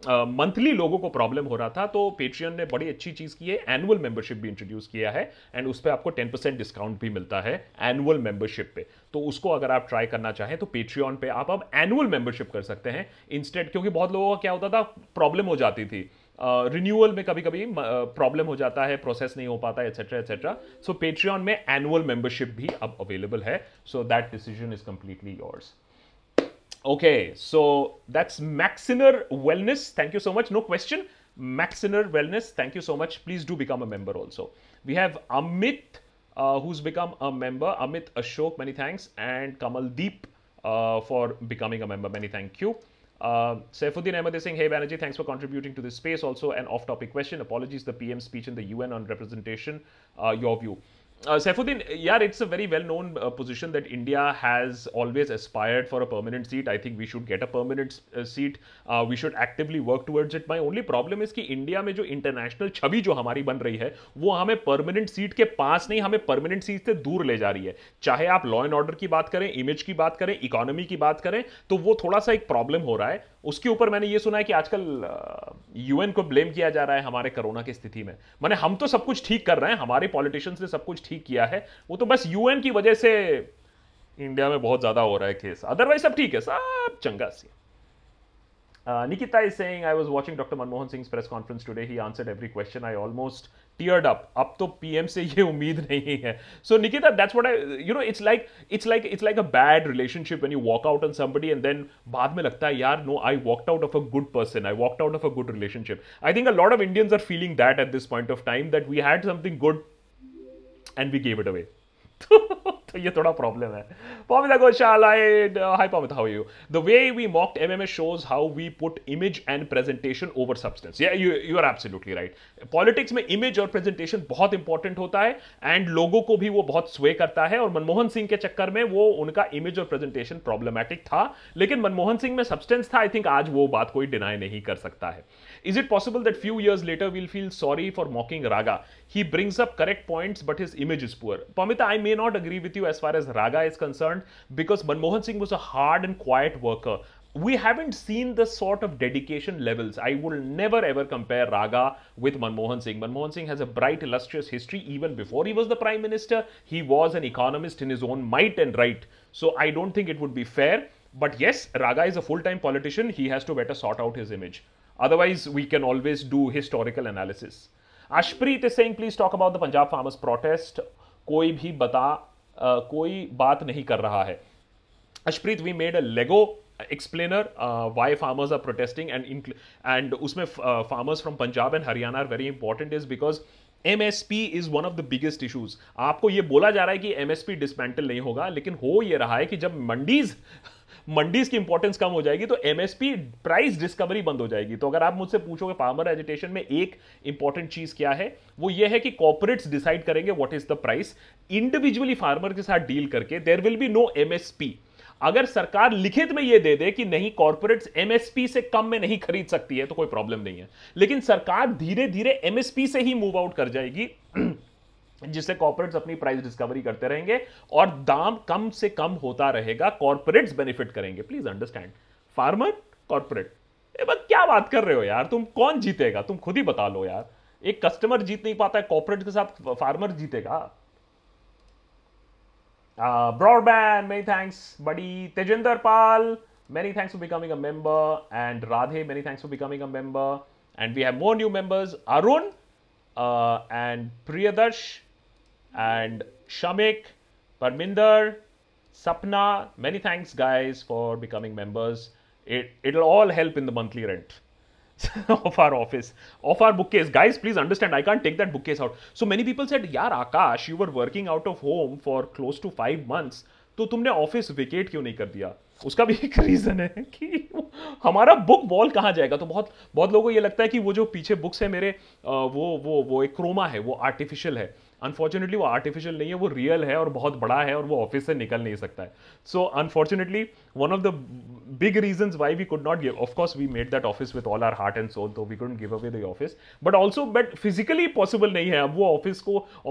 मंथली लोगों को प्रॉब्लम हो रहा था, तो पेट्रियन ने बड़ी अच्छी चीज़ की है, एनुअल मेंबरशिप भी इंट्रोड्यूस किया है, एंड उस पर आपको 10% डिस्काउंट भी मिलता है एनुअल मेंबरशिप पे। तो उसको अगर आप ट्राई करना चाहें तो पेट्रियन पे आप अब एनुअल मेंबरशिप कर सकते हैं इंस्टेड, क्योंकि बहुत लोगों का क्या होता था, प्रॉब्लम हो जाती थी रिन्यूअल में, कभी कभी प्रॉब्लम हो जाता है, प्रोसेस नहीं हो पाता है, एटसेट्रा एटसेट्रा। सो पेट्रियन में एनुअल मेंबरशिप भी अब अवेलेबल है। So that decision is completely yours. Okay, so that's Maxiner Wellness. Thank you so much. No question. Maxiner Wellness. Thank you so much. Please do become a member also. We have Amit, who's become a member. Amit Ashok, many thanks. And Kamaldeep for becoming a member. Many thank you. Saifuddin Ahmed is saying, hey Banerjee, thanks for contributing to this space. Also an off-topic question. Apologies, the PM speech in the UN on representation. Your view. Saifuddin, yeah, it's a very well-known position that India has always aspired for a permanent seat. I think we should get a permanent seat. We should actively work towards it. My only problem is कि India में जो international छवि जो हमारी बन रही है, वो हमें permanent seat के पास नहीं, हमें permanent seat से दूर ले जा रही है. चाहे आप law and order की बात करें, image की बात करें, economy की बात करें, तो वो थोड़ा सा एक problem हो रहा है. उसके ऊपर मैंने ये सुना है कि आजकल यूएन को ब्लेम किया जा रहा है हमारे कोरोना की स्थिति में. माने हम तो सब कुछ ठीक कर रहे हैं, हमारे पॉलिटिशियंस ने सब कुछ ठीक किया है, वो तो बस यूएन की वजह से इंडिया में बहुत ज्यादा हो रहा है केस. अदरवाइज सब ठीक है, सब चंगा सी. Nikita is saying, I was watching Dr. Manmohan Singh's press conference today. He answered every question. I almost teared up. Ab to PM se ye umeed nahi hai. So Nikita, that's what I, you know, it's like a bad relationship when you walk out on somebody and then baad mein lagta hai, yaar, no, I walked out of a good person. I walked out of a good relationship. I think a lot of Indians are feeling that at this point of time, that we had something good and we gave it away. तो ये थोड़ा problem है. Pamita Ghoshal, hi Pamita, how are you? The way we mocked MMA shows how we put image and presentation over substance. Yeah, you are absolutely right. Politics में image और presentation बहुत important होता है and लोगों को भी वो बहुत sway करता है. और मनमोहन सिंह के चक्कर में वो उनका image और presentation problematic था, लेकिन मनमोहन सिंह में substance था. I think आज वो बात कोई deny नहीं कर सकता है. Is it possible that few years later we'll feel sorry for mocking Raga? He brings up correct points, but his image is poor. Pamita, I may not agree with you as far as Raga is concerned, because Manmohan Singh was a hard and quiet worker. We haven't seen the sort of dedication levels. I will never ever compare Raga with Manmohan Singh. Manmohan Singh has a bright, illustrious history. Even before he was the Prime Minister, he was an economist in his own might and right. So I don't think it would be fair. But yes, Raga is a full-time politician. He has to better sort out his image. Otherwise, we can always do historical analysis. Ashpreet is saying, please talk about the Punjab farmers protest. कोई भी कोई बात नहीं कर रहा है. Ashpreet, we made a Lego explainer why farmers are protesting, and उसमें farmers from Punjab and Haryana are very important is because MSP is one of the biggest issues. आपको ये बोला जा रहा है कि MSP dismantle नहीं होगा, लेकिन हो ये रहा है कि जब मंडीज की इंपॉर्टेंस कम हो जाएगी तो एमएसपी प्राइस डिस्कवरी बंद हो जाएगी. तो अगर आप मुझसे पूछोगे फार्मर एजिटेशन में एक इंपॉर्टेंट चीज क्या है, वो ये है कि कॉर्पोरेट्स डिसाइड करेंगे what is the price. Individually farmer के साथ डील करके there will be no MSP. अगर सरकार लिखित में यह दे दे कि नहीं, कॉर्पोरेट्स एमएसपी से कम में नहीं खरीद सकती है, तो कोई प्रॉब्लम नहीं है. लेकिन सरकार धीरे धीरे एमएसपी से ही मूव आउट कर जाएगी, जिससे कॉर्पोरेट्स अपनी प्राइस डिस्कवरी करते रहेंगे और दाम कम से कम होता रहेगा. कॉर्पोरेट्स बेनिफिट करेंगे. प्लीज अंडरस्टैंड, फार्मर, कॉर्पोरेट, क्या बात कर रहे हो यार तुम? कौन जीतेगा? तुम खुद ही बता लो यार. एक कस्टमर जीत नहीं पाता है, कॉर्पोरेट के साथ फार्मर जीतेगा. ब्रॉडबैंड, मेनी थैंक्स बड़ी. Tejendra Pal, many thanks for becoming a member. And Radhe, many thanks for becoming a member. And we have more new members, Arun and Priyadarsh and Shamik, Parminder, Sapna, many thanks guys for becoming members. It'll all help in the monthly rent of our office, of our bookcase. Guys, please understand, I can't take that bookcase out. So many people said, yaar Akash, you were working out of home for close to 5 months, तो तुमने office vacate क्यों नहीं कर दिया? उसका भी एक reason है कि हमारा बुक वॉल कहाँ जाएगा. तो बहुत बहुत लोगों को ये लगता है कि वो जो पीछे बुक्स है मेरे, वो एक क्रोमा है, वो आर्टिफिशियल है. अनफॉर्चुनेटली वो आर्टिफिशियल नहीं है, वो रियल है और बहुत बड़ा है और वो ऑफिस से निकल नहीं सकता है. So unfortunately one of the big reasons why we could not give, of course we made that office with all our heart and soul, तो we couldn't give away the office, but also but physically possible नहीं है अब वो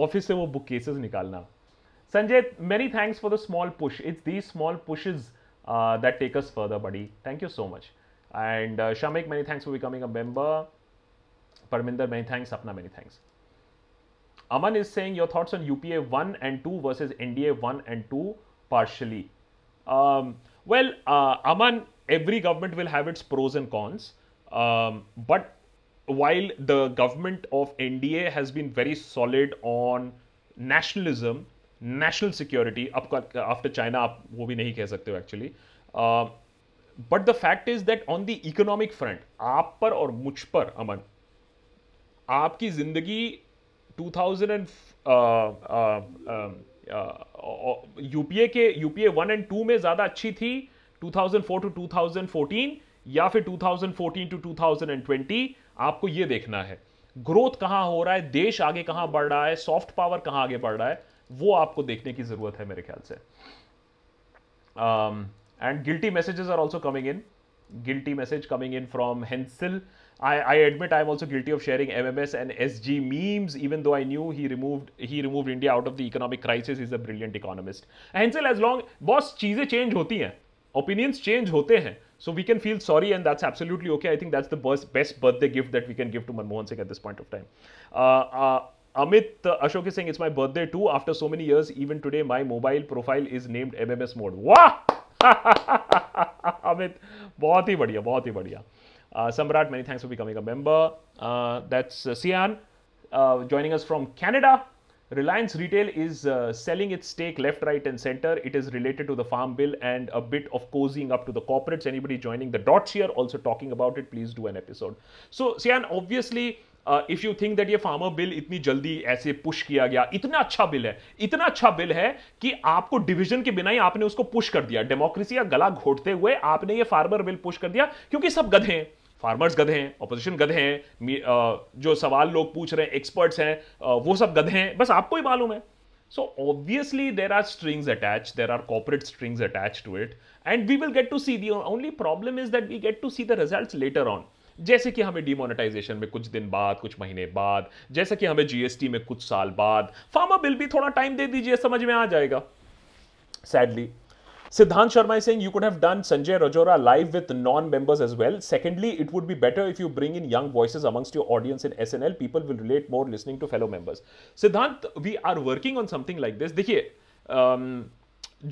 office से वो book cases निकालना. Sanjay, many thanks for the small push. It's the small pushes that take us further buddy. Thank you so much. And Shamik, many thanks for becoming a member. Parminder, many thanks. अपना, many thanks. Aman is saying, your thoughts on UPA 1 and 2 versus NDA 1 and 2 partially. Aman, every government will have its pros and cons. But while the government of NDA has been very solid on nationalism, national security, after China, आप वो भी नहीं कह सकते हो actually. But the fact is that on the economic front, आप पर और मुझ पर, Aman, आपकी जिंदगी 2000 यूपीए 1 एंड 2 में ज़्यादा अच्छी थी 2004 टू 2014 या फिर 2014 टू 2020. आपको ये देखना है ग्रोथ कहाँ हो रहा है, देश आगे कहाँ बढ़ रहा है, सॉफ्ट पावर कहाँ आगे बढ़ रहा है. वो आपको देखने की ज़रूरत है मेरे ख्याल से. And guilty messages are also coming in. Guilty message coming in from Hensel. I admit I am also guilty of sharing MMS and SG memes, even though I knew he removed India out of the economic crisis. He's a brilliant economist. Hensel, as long boss चीज़ें change होती हैं, opinions change होते हैं, so we can feel sorry and that's absolutely okay. I think that's the best birthday gift that we can give to Manmohan Singh at this point of time. Amit Ashok is saying it's my birthday too. After so many years, even today my mobile profile is named MMS mode. Wow! Amit, बहुत ही बढ़िया, बहुत ही बढ़िया. Samrat, many thanks for becoming a member. That's Sian joining us from Canada. Reliance Retail is selling its stake left, right and center. It is related to the farm bill and a bit of cozying up to the corporates. Anybody joining the dots here also talking about it, please do an episode. So Sian, obviously if you think that ये farmer bill इतनी जल्दी ऐसे push किया गया, इतना अच्छा bill है, इतना अच्छा बिल है कि आपको डिवीजन के बिना ही आपने उसको पुश कर दिया. डेमोक्रेसी का गला घोटते हुए आपने ये फार्मर बिल पुश कर दिया क्योंकि सब गधे हैं, फार्मर्स गधे हैं, ऑपोजिशन गधे हैं, जो सवाल लोग पूछ रहे हैं एक्सपर्ट्स हैं वो सब गधे हैं, बस आपको ही मालूम है. So obviously there are strings attached, there are corporate strings attached to it and we will get to see. The only problem is that we get to see the results later on. जैसे कि हमें demonetisation में कुछ दिन बाद, कुछ महीने बाद, जैसे कि हमें जीएसटी में कुछ साल बाद. फार्मा बिल भी थोड़ा टाइम दे दीजिए, समझ में आ जाएगा. Sadly Siddhant Sharma is saying you could have done Sanjay Rajora live with non-members as well. Secondly, it would be better if you bring in young voices amongst your audience in SNL. People will relate more listening to fellow members. Siddhant, we are working on something like this. देखिए,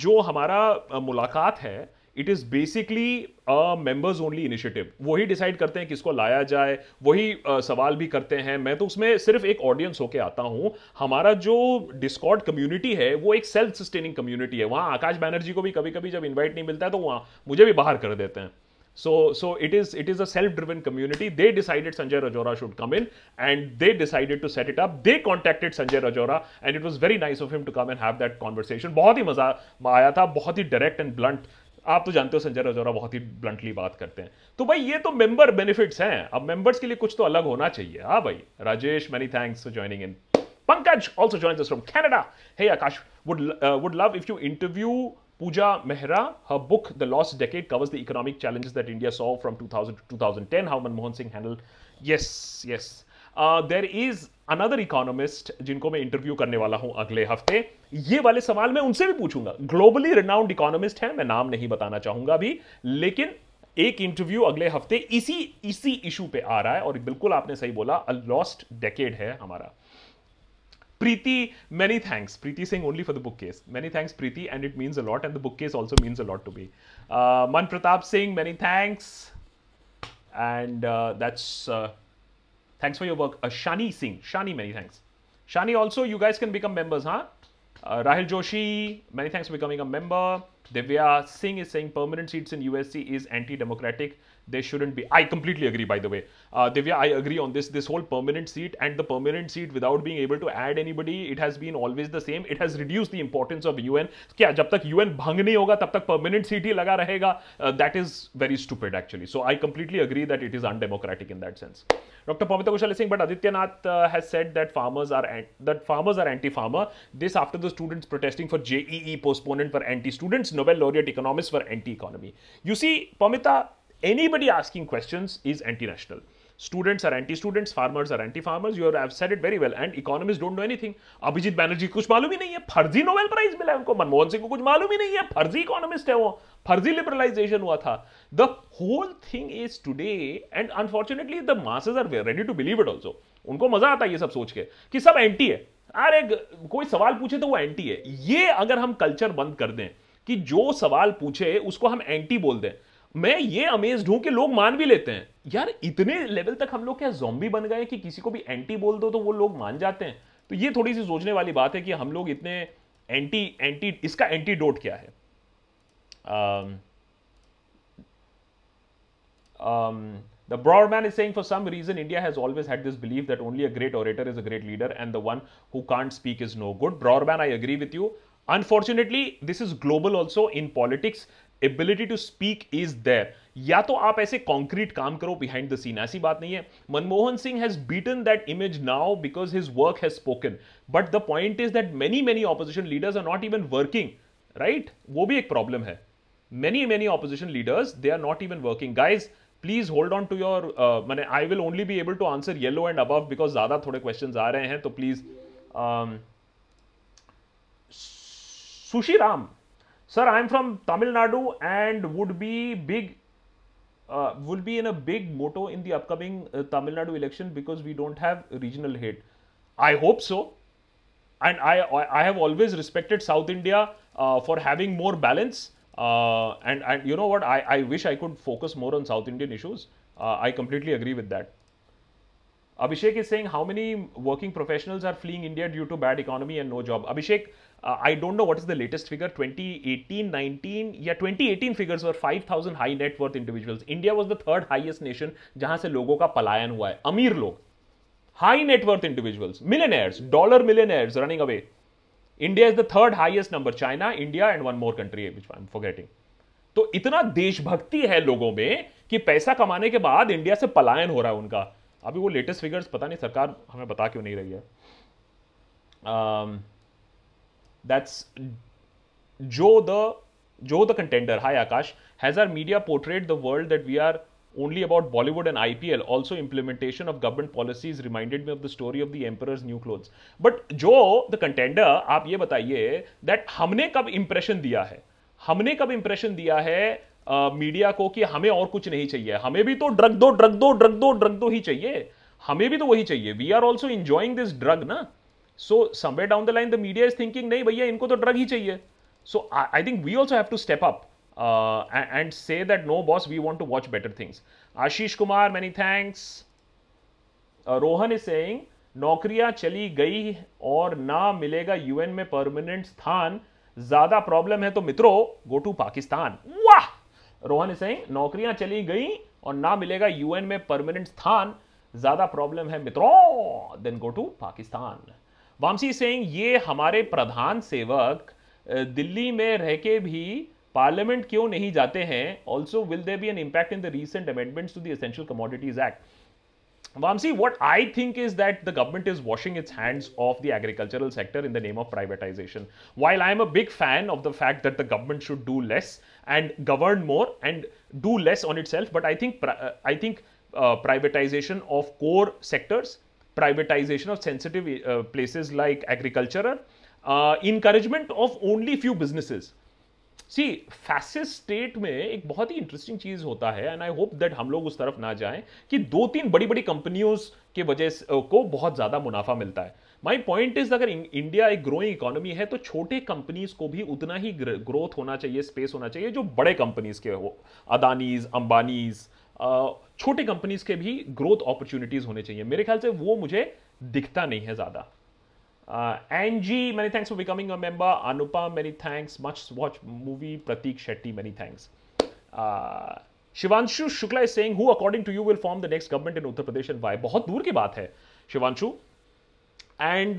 जो हमारा मुलाकात है, it is basically members only initiative. वही decide करते हैं किसको लाया जाए, वही सवाल भी करते हैं. मैं तो उसमें सिर्फ एक ऑडियंस होके आता हूँ. हमारा जो डिस्कॉर्ड कम्युनिटी है वो एक सेल्फ सस्टेनिंग कम्युनिटी है. वहाँ आकाश बैनर्जी को भी कभी कभी जब इन्वाइट नहीं मिलता है तो वहाँ मुझे भी बाहर कर देते हैं. So it is a self-driven community. They decided Sanjay Rajora should come in and they decided to set it up. They contacted Sanjay Rajora and it was very nice of him to come and have that conversation. बहुत ही मज़ा आया था, बहुत ही direct and blunt. आप तो जानते हो संजय रजौरा बहुत ही ब्लंटली बात करते हैं. तो भाई ये तो मेंबर बेनिफिट्स हैं, अब मेंबर्स के लिए कुछ तो अलग होना चाहिए. हाँ भाई. Rajesh, many thanks for joining in. Pankaj also joins us from Canada. Hey Akash, would love if you interview Pooja Mehra. Her book The Lost Decade covers the economic challenges that India saw from 2000 to 2010, how Manmohan Singh handled. Yes. There is another economist जिनको मैं interview करने वाला हूं अगले हफ्ते. ये वाले सवाल मैं उनसे भी पूछूंगा. ग्लोबली रिनाउंड इकोनॉमिस्ट है, मैं नाम नहीं बताना चाहूंगा अभी, लेकिन एक इंटरव्यू अगले हफ्ते इसी इशू पे आ रहा है. और बिल्कुल आपने सही बोला, अ लॉस्ट डेकेड है हमारा. Preeti, many thanks. Preeti saying only for the bookcase. Many thanks, Preeti, and it means a lot. And the bookcase also means a lot to me. Man Pratap Singh, many thanks. And that's thanks for your work. Shani Singh, Shani, many thanks. Shani, also you guys can become members, huh? Rahil Joshi, many thanks for becoming a member. Divya Singh is saying permanent seats in USC is anti-democratic. They shouldn't be. I completely agree, by the way. Divya, I agree on this whole permanent seat and the permanent seat without being able to add anybody. It has been always the same. It has reduced the importance of UN. क्या जब तक UN भंग नहीं होगा तब तक permanent seat ही लगा रहेगा. That is very stupid actually. So I completely agree that it is undemocratic in that sense. Dr. Pavita Kushal is saying, but Adityanath has said that farmers are anti-farmer. This after the students protesting for JEE postponement were anti-students. Nobel laureate economists were anti-economy. You see, Pavita, anybody asking questions is anti-national. Students are anti-students, farmers are anti-farmers. You have said it very well. And economists don't know anything. Abhijit Banerjee कुछ मालूम ही नहीं है, फर्जी Nobel prize मिला है उनको. मनमोहन सिंह को कुछ मालूम ही नहीं है, फर्जी इकोनॉमिस्ट है वो, फर्जी लिबरलाइजेशन हुआ था. The whole thing is today, and unfortunately the masses are ready to believe it also. उनको मजा आता है ये सब सोच के कि सब एंटी है. अरे कोई सवाल पूछे तो वो एंटी है. ये अगर हम कल्चर बंद कर दें कि जो सवाल पूछे उसको हम एंटी बोल दें. मैं ये अमेज्ड हूं कि लोग मान भी लेते हैं यार. इतने लेवल तक हम लोग क्या ज़ॉम्बी बन गए कि किसी को भी एंटी बोल दो तो वो लोग मान जाते हैं. तो ये थोड़ी सी सोचने वाली बात है कि हम लोग इतने एंटी इसका एंटीडोट क्या है. The Broadman is saying for some reason India has always had this belief that only a great orator is a great leader and the one who can't speak is no good. Broadman, I agree with you. Unfortunately, this is global also in politics. Ability to speak is there. या तो आप ऐसे concrete काम करो behind the scene, ऐसी बात नहीं है. Manmohan Singh has beaten that image now because his work has spoken, but the point is that many many opposition leaders are not even working, right? वो भी एक प्रॉब्लम है. Many many opposition leaders, they are not even working. Guys please hold on to your, मैंने I will only be able to answer yellow and above because ज्यादा थोड़े question आ रहे हैं, तो please. Sushi Ram, sir, I am from Tamil Nadu and would be in a big motto in the upcoming Tamil Nadu election because we don't have regional hate. I hope so, and I have always respected South India for having more balance. And you know what? I wish I could focus more on South Indian issues. I completely agree with that. Abhishek is saying, how many working professionals are fleeing India due to bad economy and no job? Abhishek, I don't know what is the latest figure, 2018 figures were 5,000 high net worth individuals. India was the third highest nation जहां से लोगों का पलायन हुआ है. अमीर लोग, high net worth individuals, millionaires, dollar millionaires running away. India is the third highest number. China, India and one more country which I'm forgetting. तो इतना देशभक्ति है लोगों में कि पैसा कमाने के बाद इंडिया से पलायन हो रहा है उनका. अभी वो लेटेस्ट फिगर्स पता नहीं, सरकार हमें बता क्यों नहीं रही है. That's Joe the contender. Hi Akash, has our media portrayed the world that we are only about Bollywood and IPL? Also implementation of government policies reminded me of the story of the emperor's new clothes. But Joe the contender, आप ये बताइए that हमने कब impression दिया है media को कि हमें और कुछ नहीं चाहिए. हमें भी तो ड्रग दो ही चाहिए, हमें भी तो वही चाहिए. We are also enjoying this drug ना. So somewhere down the line, the media is thinking, नहीं भैया इनको तो ड्रग ही चाहिए. So I think we also have to step up and say that no boss, we want to watch better things. Ashish Kumar, many thanks. Rohan is saying, नौकरियां चली गई और ना मिलेगा यूएन में परमानेंट स्थान, ज्यादा प्रॉब्लम है तो मित्रों गो टू पाकिस्तान. वाह, रोहन is saying, नौकरियां चली गई और ना मिलेगा यूएन में परमानेंट स्थान, ज्यादा प्रॉब्लम है मित्रों, then go to Pakistan. Vamsi saying, ये हमारे प्रधान सेवक दिल्ली में रह के भी पार्लियामेंट क्यों नहीं जाते हैं? Also will there be an impact in the recent amendments to the essential commodities act? Vamsi, what I think is that the government is washing its hands off the agricultural sector in the name of privatisation. While I am a big fan of the fact that the government should do less and govern more and do less on itself, but I think privatisation of core sectors, privatization of sensitive places like agriculture, encouragement of only few businesses. See, fascist state में एक बहुत ही interesting चीज होता है, and I hope that हम लोग उस तरफ ना जाएं कि 2-3 बड़ी-बड़ी कंपनियों के वजह को बहुत ज्यादा मुनाफा मिलता है. My point is, अगर इंडिया एक ग्रोइंग इकोनॉमी है तो छोटे कंपनीज को भी उतना ही ग्रोथ होना चाहिए, स्पेस होना चाहिए जो बड़े कंपनीज के हो. अदानीज, अंबानीज, छोटे कंपनीज के भी ग्रोथ अपॉर्चुनिटीज होने चाहिए. मेरे ख्याल से वो मुझे दिखता नहीं है ज्यादा. NG, many thanks for becoming a member. Anupa, many thanks. Much watch movie. Prateek Shetty, many thanks. Shivanshu Shukla is saying, who according to you will form the next government in Uttar Pradesh and why? बहुत दूर की बात है शिवांशु. एंड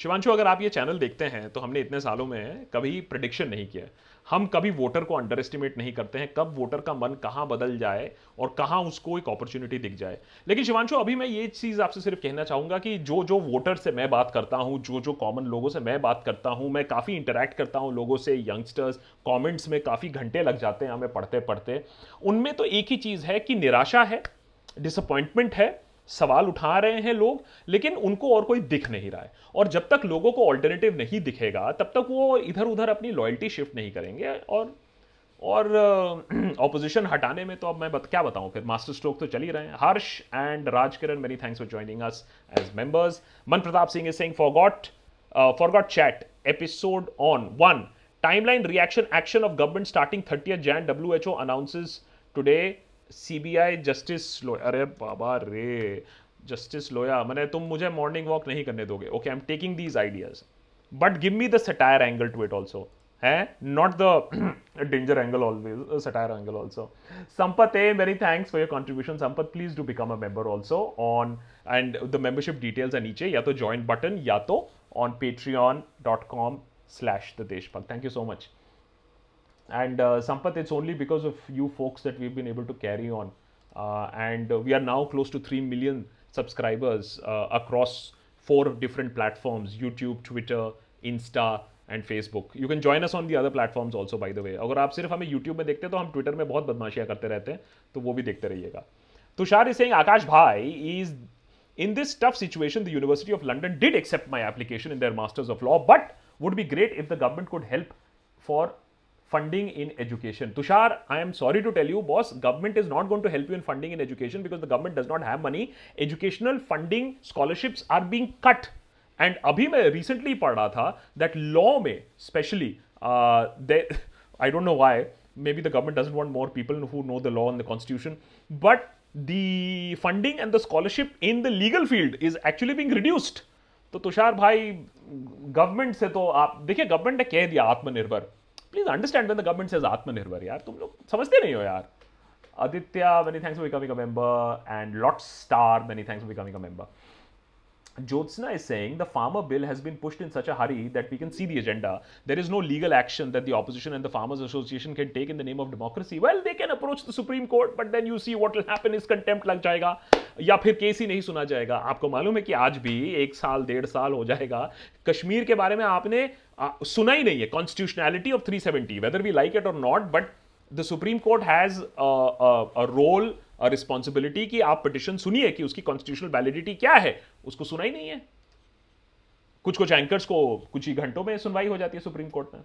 शिवांशु, अगर आप ये चैनल देखते हैं तो हमने इतने सालों में कभी प्रेडिक्शन नहीं किया. हम कभी वोटर को अंडर एस्टिमेट नहीं करते हैं, कब वोटर का मन कहाँ बदल जाए और कहाँ उसको एक अपॉर्चुनिटी दिख जाए. लेकिन शिवांशु, अभी मैं ये चीज़ आपसे सिर्फ कहना चाहूँगा कि जो वोटर से मैं बात करता हूँ, जो कॉमन लोगों से मैं बात करता हूँ, मैं काफ़ी इंटरेक्ट करता हूँ लोगों से, यंगस्टर्स, कॉमेंट्स में काफ़ी घंटे लग जाते हैं हमें पढ़ते, उनमें तो एक ही चीज़ है कि निराशा है, डिसअपॉइंटमेंट है, सवाल उठा रहे हैं लोग, लेकिन उनको और कोई दिख नहीं रहा है. और जब तक लोगों को ऑल्टरनेटिव नहीं दिखेगा तब तक वो इधर उधर अपनी लॉयल्टी शिफ्ट नहीं करेंगे. और ऑपोजिशन हटाने में तो अब मैं क्या बताऊं फिर, मास्टर स्ट्रोक तो चल ही रहे हैं. Harsh and Rajkiran, many thanks for joining us as members. Man Pratap Singh is saying, forgot chat episode on 1 timeline reaction action of government starting 30th Jan. WHO announces today CBI justice Loya. अरे बाबा रे, जस्टिस लोया, मैंने तुम मुझे मॉर्निंग वॉक नहीं करने दोगे. Okay, I am taking these ideas but give me the satire angle to it also, है not the danger angle always, satire angle also. Sampat A, very thanks for your contribution. Sampat, please do become a member also on, and the membership details है नीचे, या तो join button या तो on patreon.com/thedeshbhakt. Thank you so much. And Sampath, it's only because of you folks that we've been able to carry on. And we are now close to 3 million subscribers across 4 different platforms, YouTube, Twitter, Insta and Facebook. You can join us on the other platforms also, by the way. अगर आप सिर्फ हमें YouTube में देखते हैं तो हम Twitter में बहुत बदमाशियाँ करते रहते हैं, तो वो भी देखते रहिएगा. Tushar is saying, Akash Bhai is, in this tough situation, the University of London did accept my application in their Masters of Law, but would be great if the government could help for funding in education. Tushar, I am sorry to tell you, boss, government is not going to help you in funding in education because the government does not have money. Educational funding scholarships are being cut. And abhi main recently padh raha tha that law mein, especially, I don't know why, maybe the government doesn't want more people who know the law and the constitution, but the funding and the scholarship in the legal field is actually being reduced. तो तुषार भाई, government से तो आप देखिए, government ने कह दिया आत्मनिर्भर. Please understand when the government says आत्मनिर्भर, यार तुम लोग समझते नहीं हो यार. Aditya, many thanks for becoming a member, and lot star, many thanks for becoming a member. Jyotsna is saying the farmer bill has been pushed in such a hurry that we can see the agenda. There is no legal action that the opposition and the farmers association can take in the name of democracy. Well, they can approach the Supreme Court, but then you see what will happen is contempt lag jayega या फिर case ही नहीं सुना जाएगा. आपको मालूम है कि आज भी 1 साल 1.5 साल हो जाएगा, कश्मीर के बारे में आपने सुना ही नहीं है. Constitutionality of 370, whether we like it और not, but the supreme court has role, responsibility कि आप पिटिशन सुनिए कि उसकी कॉन्स्टिट्यूशनल वैलिडिटी क्या है. उसको सुना ही नहीं है. कुछ एंकर्स को कुछ ही घंटों में सुनवाई हो जाती है सुप्रीम कोर्ट में.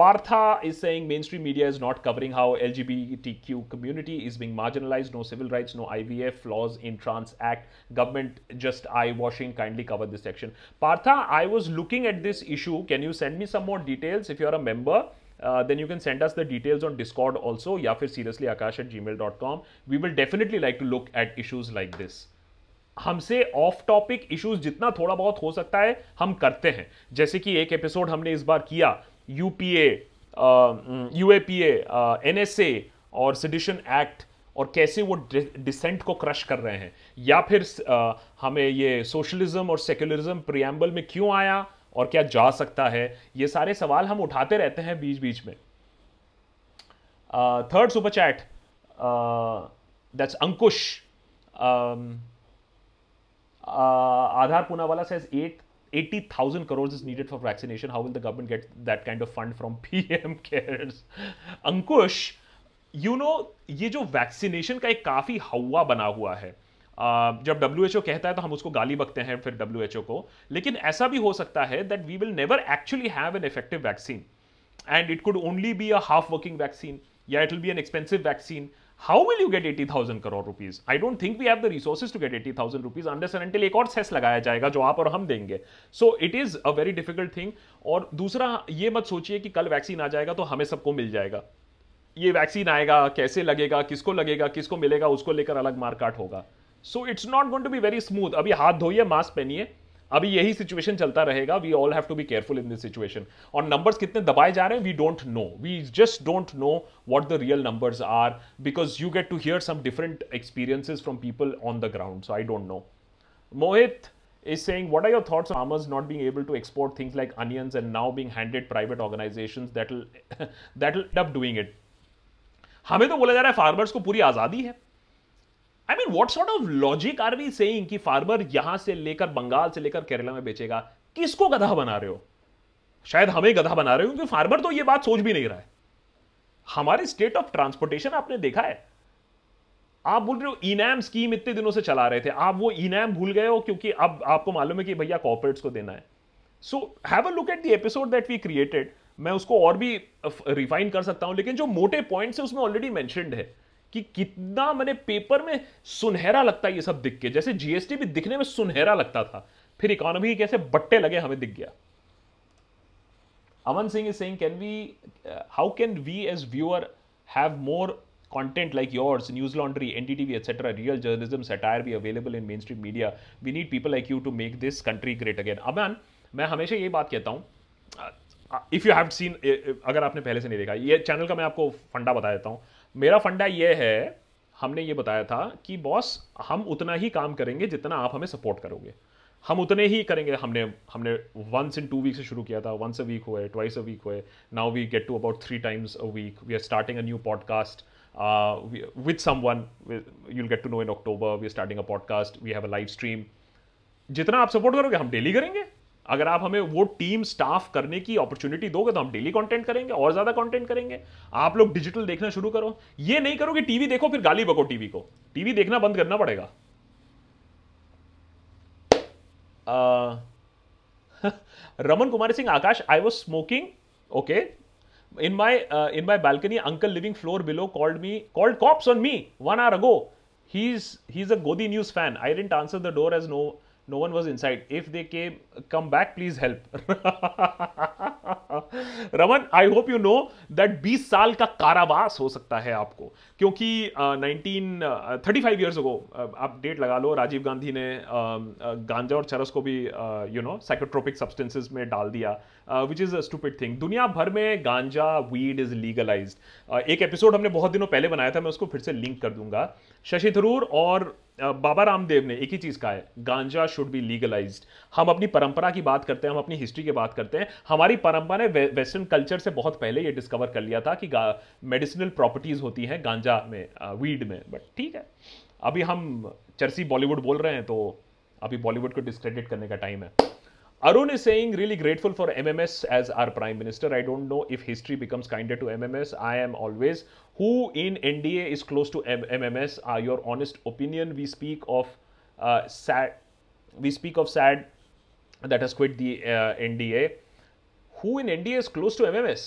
Partha is saying mainstream media is not covering how LGBTQ community is being marginalized. No civil rights, no IVF, laws in Trans Act, government just eye-washing, kindly cover this section. Partha, I was looking at this issue. Can you send me some more details? If you are a member, then you can send us the details on Discord also. Ya fir seriously, akash@gmail.com. We will definitely like to look at issues like this. हमसे off topic issues जितना थोड़ा बहुत हो सकता है हम करते हैं. जैसे कि एक एपिसोड हमने इस बार किया यूपीए, यूएपीए, एनएसए और सेडिशन एक्ट और कैसे वो डिसेंट को क्रश कर रहे हैं, या फिर हमें ये सोशलिज्म और सेक्युलरिज्म प्रीएम्बल में क्यों आया और क्या जा सकता है. ये सारे सवाल हम उठाते रहते हैं बीच बीच में. Third super chat, that's Ankush. Aadhar Poonawalla says 80,000 crores is needed for vaccination. How will the government get that kind of fund from PM Cares? Ankush, you know, ये जो वैक्सीनेशन का एक काफ़ी हवा बना हुआ है. जब WHO कहता है तो हम उसको गाली बकते हैं फिर WHO को, लेकिन ऐसा भी हो सकता है that we will never actually have an effective vaccine. And it could only be a half-working vaccine. Yeah, it will be an expensive vaccine. How will you get 80,000 crore rupees? I don't think we have the resources to get 80,000 rupees unless and until एक और cess लगाया जाएगा जो आप और हम देंगे. So it is a very difficult thing. और दूसरा, ये मत सोचिए कि कल वैक्सीन आ जाएगा तो हमें सबको मिल जाएगा. ये वैक्सीन आएगा, कैसे लगेगा, किसको मिलेगा, उसको लेकर अलग मारकाट होगा. So it's not going to be very smooth. अभी हाथ धोइए, मास्क पहनिए, अभी यही सिचुएशन चलता रहेगा. We all have to be careful in this situation. और नंबर्स कितने दबाए जा रहे हैं, we don't know, we just don't know what the real numbers are, because you get to hear some different experiences from people on the ground. So I don't know. Mohit is saying, what are your thoughts on farmers not being able to export things like onions and now being handed private organizations that will end up doing it? हमें तो बोला जा रहा है farmers को पूरी आजादी है. I mean, what sort of logic are we saying कि फार्मर यहां से लेकर, बंगाल से लेकर केरला में बेचेगा? किसको गधा बना रहे हो? शायद हमें गधा बना रहे हो, क्योंकि फार्मर तो ये बात सोच भी नहीं रहा है. हमारे स्टेट ऑफ ट्रांसपोर्टेशन आपने देखा है. आप बोल रहे हो इनाम स्कीम इतने दिनों से चला रहे थे, आप वो इनाम भूल गए हो क्योंकि अब आपको मालूम है कि भैया कॉर्पोरेट्स को देना है. So have a look at the episode that we created. मैं उसको और भी रिफाइन कर सकता हूं, लेकिन जो मोटे पॉइंट्स है उसमें ऑलरेडी मेंशन्ड है कि कितना मैंने पेपर में सुनहरा लगता है ये सब दिख के, जैसे जीएसटी भी दिखने में सुनहरा लगता था, फिर इकोनॉमी कैसे बट्टे लगे हमें दिख गया. Aman Singh is saying, how can we as viewer have more content like yours, News Laundry, NDTV, etc., real journalism, satire be available in mainstream media. We need people like you to make this country great again. Aman, मैं हमेशा ये बात कहता हूं, if you have seen, अगर आपने पहले से नहीं देखा, ये चैनल का मैं आपको फंडा बता देता हूं. मेरा फंडा ये है, हमने ये बताया था कि बॉस हम उतना ही काम करेंगे जितना आप हमें सपोर्ट करोगे. हम उतने ही करेंगे. हमने वंस इन 2 वीक से शुरू किया था, वंस अ वीक हुए, ट्वाइस अ वीक हुए, now we get to about 3 times a week. We are starting a new podcast with someone, you'll get to know in October. We are starting a podcast, we have a live stream. जितना आप support करोगे हम daily करेंगे. अगर आप हमें वो team staff करने की अपॉर्चुनिटी दोगे तो हम डेली कंटेंट करेंगे, और ज़्यादा कंटेंट करेंगे. आप लोग डिजिटल देखना शुरू करो. ये नहीं करो कि टीवी देखो फिर गाली बको टीवी को. टीवी देखना बंद करना पड़ेगा. Raman Kumari Singh, Akash, I was smoking, okay, in my balcony. Uncle living floor below called cops on me 1 hour ago. He's a Godi News fan. I didn't answer the door as no one was inside. If they come back, please help. Raman, I hope you know that 20 साल का कारावास हो सकता है आपको, क्योंकि 35 years ago, आप date लगा लो, राजीव गांधी ने गांजा और चरस को भी साइकोट्रोपिक सब्सटेंसेस में डाल दिया, which is a stupid thing. दुनिया भर में गांजा, वीड इज लीगलाइज्ड. एक एपिसोड हमने बहुत दिनों पहले बनाया था, मैं उसको फिर से लिंक कर दूंगा. शशि थरूर और बाबा रामदेव ने एक ही चीज़ कहा है, गांजा शुड बी लीगलाइज्ड. हम अपनी परंपरा की बात करते हैं, हम अपनी हिस्ट्री की बात करते हैं. हमारी परंपरा ने वेस्टर्न कल्चर से बहुत पहले ये डिस्कवर कर लिया था कि मेडिसिनल प्रॉपर्टीज़ होती हैं गांजा में, वीड में. बट ठीक है, अभी हम चर्सी बॉलीवुड बोल रहे हैं, तो अभी बॉलीवुड को डिस्क्रेडिट करने का टाइम है. Arun is saying, really grateful for MMS as our Prime Minister. I don't know if history becomes kinder to MMS. I am always. Who in NDA is close to MMS? Your honest opinion. We speak of sad that has quit the NDA. Who in NDA is close to MMS?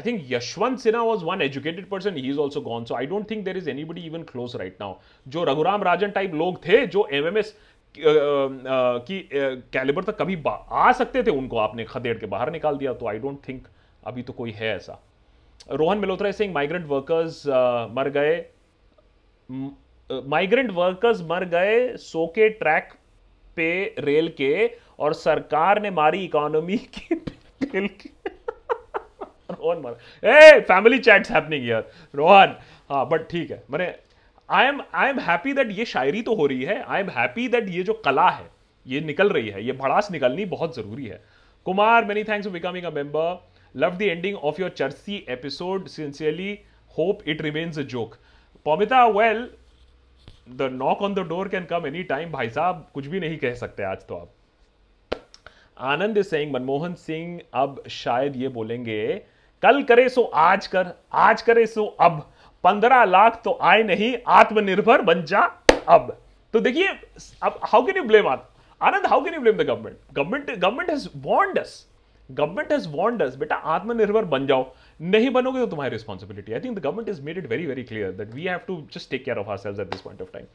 I think Yashwant Sinha was one educated person. He is also gone. So I don't think there is anybody even close right now. जो Raghuram Rajan type लोग थे, जो MMS की calibre तक कभी आ सकते थे, उनको आपने खदेड़ के बाहर निकाल दिया. तो आई डोंट थिंक अभी तो कोई है ऐसा. रोहन मल्होत्रा सिंह, माइग्रेंट वर्कर्स मर गए, सो के ट्रैक पे रेल के, और सरकार ने मारी इकोनॉमी की रेल के. रोहन मर, फैमिली चैट्स हैपनिंग यार रोहन. हाँ बट ठीक है, मैंने आई एम हैप्पी दैट ये शायरी तो हो रही है. आई एम हैप्पी दैट ये जो कला है ये निकल रही है. ये भड़ास निकलनी बहुत ज़रूरी है. Kumar, many thanks for becoming a member. Love the ending of your चर्सी episode. Sincerely hope it remains a joke. Pamita, well the knock on the door can come any time. भाई साहब कुछ भी नहीं कह सकते आज तो आप. आनंद इज सेइंग, मनमोहन सिंह अब शायद ये बोलेंगे, कल करे सो आज कर, आज करे सो अब. 15 लाख तो आए नहीं, आत्मनिर्भर बन जा अब. तो देखिए, अब how can you blame Anand, how can you blame the government. Government has warned us, बेटा आत्मनिर्भर बन जाओ, नहीं बनोगे तो तुम्हारी responsibility. I think the government is made it very very clear that we have to just take care of ourselves at this point of time.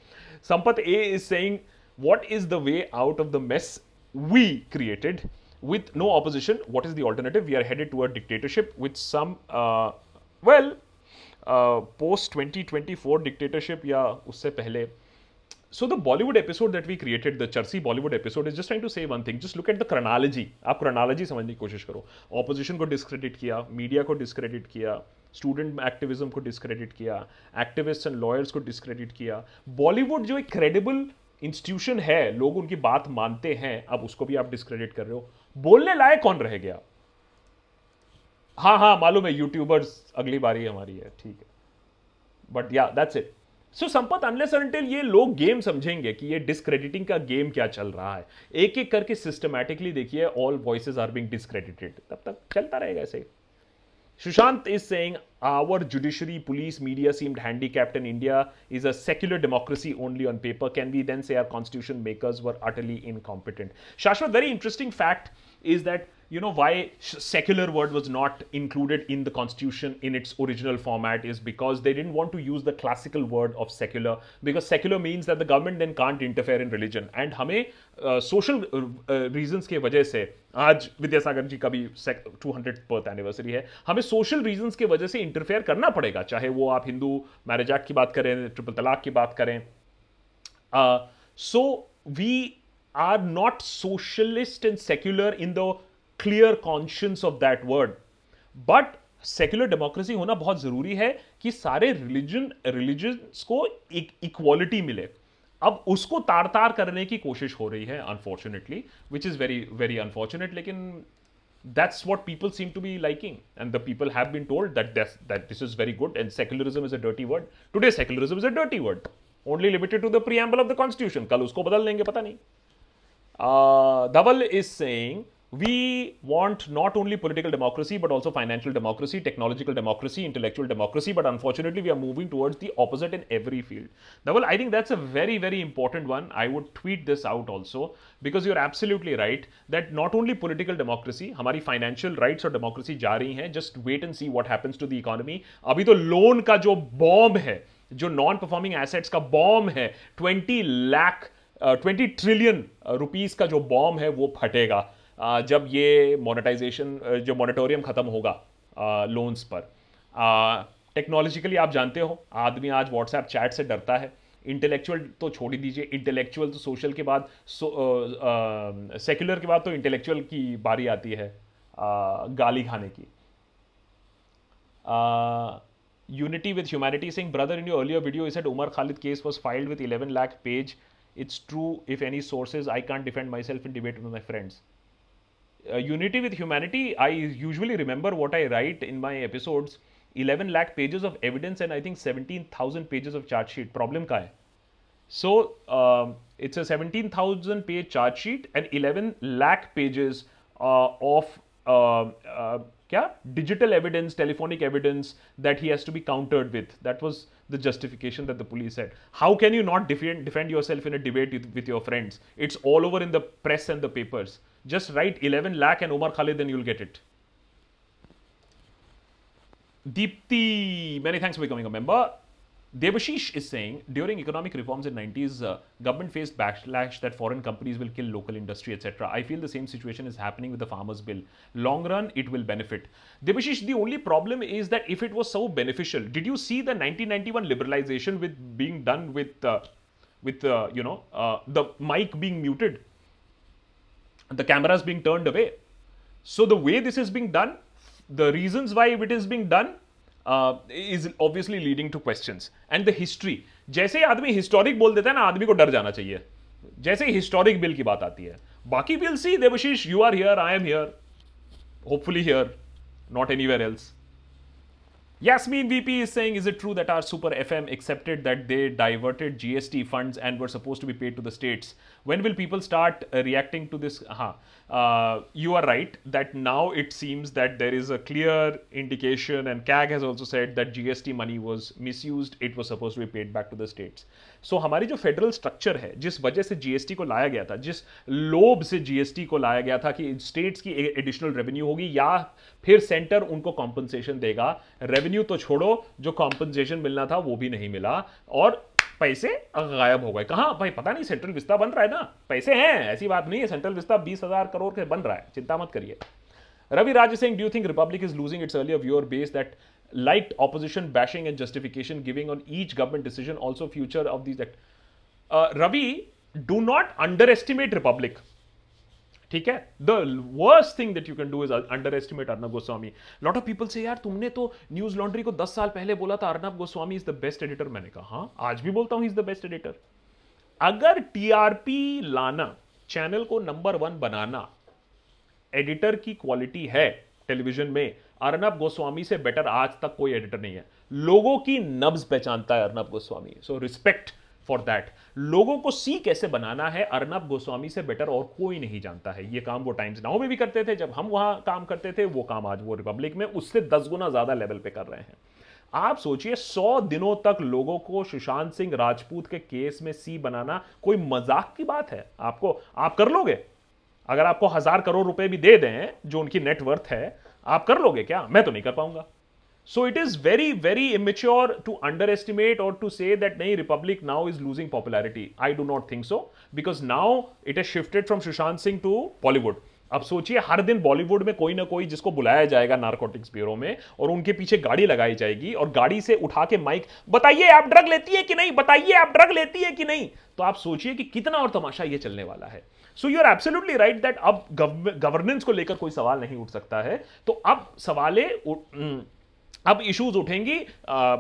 Sampat A is saying, what is the way out of the mess we created with no opposition, what is the alternative. We are headed to a dictatorship with some well post 2024 dictatorship या उससे पहले. So the Bollywood episode that we created, the चर्सी Bollywood episode, is just trying to say one thing. Just look at the chronology. आप chronology समझने की कोशिश करो. Opposition को discredit किया, मीडिया को डिस्क्रेडिट किया, स्टूडेंट एक्टिविज्म को डिस्क्रेडिट किया, एक्टिविस्ट एंड लॉयर्स को डिस्क्रेडिट किया. बॉलीवुड जो एक क्रेडिबल इंस्टीट्यूशन है, लोग उनकी बात मानते हैं, अब उसको भी आप डिस्क्रेडिट कर रहे हो. बोलने लायक कौन रह गया? हाँ, मालूम है, यूट्यूबर्स. अगली बारी हमारी है, ठीक है. बट या that's it. So Sampat, unless until ये लोग गेम समझेंगे कि ये डिस्क्रेडिटिंग का गेम क्या चल रहा है, एक एक करके सिस्टमैटिकली, देखिए all voices are being discredited, तब तक चलता रहेगा ऐसे. Sushant is saying, our judiciary, police, media seemed handicapped and India is a secular democracy only on paper. Can we then say our constitution makers were utterly incompetent? Shashwat, very interesting fact is that, why secular word was not included in the constitution in its original format is because they didn't want to use the classical word of secular, because secular means that the government then can't interfere in religion. And हमें social reasons के वजह से, आज विद्यासागर जी का भी 200th birth anniversary है, हमें social reasons के वजह से इंटरफेयर करना पड़ेगा. चाहे वो आप हिंदू मैरिज एक्ट की बात करें, ट्रिपल तलाक की बात करें. So we are not socialist and secular in the clear conscience of that word. But secular democracy होना बहुत जरूरी है कि सारे रिलीजन्स को एक इक्वालिटी मिले. अब उसको तार तार करने की कोशिश हो रही है unfortunately, which is very very unfortunate, लेकिन that's what people seem to be liking, and the people have been told that this is very good, and secularism is a dirty word. Today secularism is a dirty word, only limited to the preamble of the constitution. Kal usko badal lenge, pata nahi. Dhaval is saying we want not only political democracy but also financial democracy, technological democracy, intellectual democracy, but unfortunately we are moving towards the opposite in every field. Dhaval, I think that's a very, very important one. I would tweet this out also, because you're absolutely right that not only political democracy, हमारी financial rights और democracy जा रही हैं. Just wait and see what happens to the economy. अभी तो loan का जो bomb है, जो non performing assets का bomb है, 20 trillion रुपीस का जो bomb है वो फटेगा जब ये मोनेटाइजेशन जो मोनेटोरियम ख़त्म होगा लोन्स पर. टेक्नोलॉजिकली आप जानते हो आदमी आज व्हाट्सएप चैट से डरता है. इंटेलेक्चुअल तो छोड़ ही दीजिए, इंटेलेक्चुअल तो सोशल के बाद, सेक्युलर के बाद तो इंटेलेक्चुअल की बारी आती है गाली खाने की. Unity with humanity Singh brother, in your earlier video you said Umar Khalid case was filed with 11 lakh page. It's true if any sources. I can't defend myself in debate with my friends. Unity with Humanity, I usually remember what I write in my episodes. 11 lakh pages of evidence and I think 17,000 pages of charge sheet. Problem ka hai? So, it's a 17,000 page charge sheet and 11 lakh pages of digital evidence, telephonic evidence that he has to be countered with. That was the justification that the police said. How can you not defend yourself in a debate with your friends? It's all over in the press and the papers. Just write 11 lakh and Omar Khalid and you'll get it. Deepti, many thanks for becoming a member. Devashish is saying, during economic reforms in 90s, government faced backlash that foreign companies will kill local industry, etc. I feel the same situation is happening with the farmers bill. Long run, it will benefit. Devashish, the only problem is that if it was so beneficial, did you see the 1991 liberalization with being done with the mic being muted? The cameras being turned away. So the way this is being done, the reasons why it is being done is obviously leading to questions. And the history. जैसे आदमी historic बोल देता है ना, आदमी को डर जाना चाहिए. जैसे historic bill की बात आती है. बाकी we'll see. Devashish, you are here, I am here. Hopefully here, not anywhere else. Yasmin VP is saying, is it true that our Super FM accepted that they diverted GST funds and were supposed to be paid to the states? When will people start reacting to this? You are right that now it seems that there is a clear indication, and CAG has also said that GST money was misused. It was supposed to be paid back to the states. So हमारी जो federal structure है, जिस वजह से GST को लाया गया था, जिस लोभ से GST को लाया गया था कि states की additional revenue होगी या फिर center उनको compensation देगा. रेवेन्यू तो छोड़ो, जो कॉम्पनसेशन मिलना था वो भी नहीं मिला और पैसे गायब हो गए. कहाँ भाई, पता नहीं. सेंट्रल विस्ता बन रहा है ना, पैसे हैं, ऐसी बात नहीं है. सेंट्रल विस्ता 20,000 करोड़ के बन रहा है, चिंता मत करिए. Ravi Raj Singh, do you think Republic is losing its earlier viewer base that liked opposition bashing and justification giving on each government decision, also future of this act? Ravi, do not underestimate Republic, ठीक है? The worst thing that you can do is underestimate Arnab Goswami. Lot of people say, यार तुमने तो news laundry को 10 साल पहले बोला था Arnab Goswami is the best editor. मैंने कहा हाँ, आज भी बोलता हूँ इज द बेस्ट एडिटर. अगर टीआरपी लाना, चैनल को नंबर 1 बनाना एडिटर की क्वालिटी है टेलीविजन में, अर्नब गोस्वामी से बेटर आज तक कोई एडिटर नहीं है. लोगों की नब्ज पहचानता है Arnab Goswami, so respect for that. लोगों को सी कैसे बनाना है, अर्नब गोस्वामी से बेटर और कोई नहीं जानता है. ये काम वो टाइम्स नाउ में भी करते थे जब हम वहां काम करते थे, वो काम आज वो रिपब्लिक में उससे 10 गुना ज्यादा लेवल पे कर रहे हैं. आप सोचिए, 100 दिनों तक लोगों को सुशांत सिंह राजपूत के केस में सी बनाना कोई मजाक की बात है? आपको, आप कर लोगे? अगर आपको 1,000 करोड़ रुपए भी दे दें, जो उनकी नेटवर्थ है, आप कर लोगे क्या? मैं तो नहीं कर पाऊंगा. So it is very, very immature to underestimate or to say that nahi, Republic now is losing popularity. I do not think so, because now it has shifted from Sushant Singh to Bollywood. अब सोचिए, हर दिन बॉलीवुड में कोई ना कोई जिसको बुलाया जाएगा नार्कोटिक्स ब्यूरो में और उनके पीछे गाड़ी लगाई जाएगी और गाड़ी से उठा के माइक, बताइए आप ड्रग लेती है कि नहीं, बताइए आप ड्रग लेती है कि नहीं. तो आप सोचिए कि कितना और तमाशा ये चलने वाला है. So you are absolutely right that अब गवर्नेंस को लेकर कोई सवाल नहीं उठ सकता है. तो अब सवाले, अब इश्यूज उठेंगी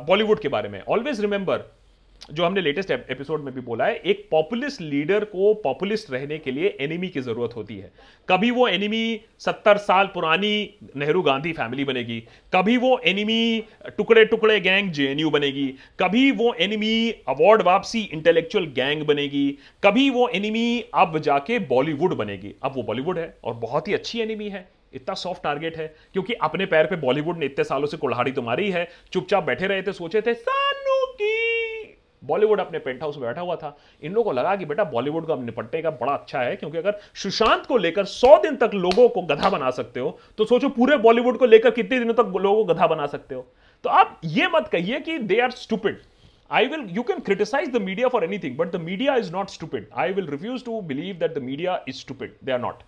बॉलीवुड के बारे में. ऑलवेज रिमेंबर, जो हमने लेटेस्ट एपिसोड में भी बोला है, एक पॉपुलिस्ट लीडर को पॉपुलिस्ट रहने के लिए एनिमी की जरूरत होती है। कभी वो एनिमी 70 साल पुरानी नेहरू गांधी फैमिली बनेगी, कभी वो एनिमी टुकड़े टुकड़े गैंग जेएनयू बनेगी, कभी वो एनिमी अवार्ड वापसी इंटेलेक्चुअल गैंग बनेगी, कभी वो एनिमी अब जाके बॉलीवुड बनेगी। अब वो बॉलीवुड है और बहुत ही अच्छी एनिमी है, इतना सॉफ्ट टारगेट है, क्योंकि अपने पैर पे बॉलीवुड ने इतने सालों से कुल्हाड़ी तो मारी है, चुपचाप बैठे रहे थे, सोचे थे सानू की। बॉलीवुड अपने पेंट हाउस में बैठा हुआ था, इन लोगों को लगा कि बेटा बॉलीवुड का निपटने का बड़ा अच्छा है, क्योंकि अगर सुशांत को लेकर 100 दिन तक लोगों को गधा बना सकते हो तो सोचो पूरे बॉलीवुड को लेकर कितने दिनों तक लोगों को गधा बना सकते हो। तो आप ये मत कहिए कि they are stupid. You can criticize the media for anything, but the media is not stupid. I will refuse to believe that the media is stupid. They are not.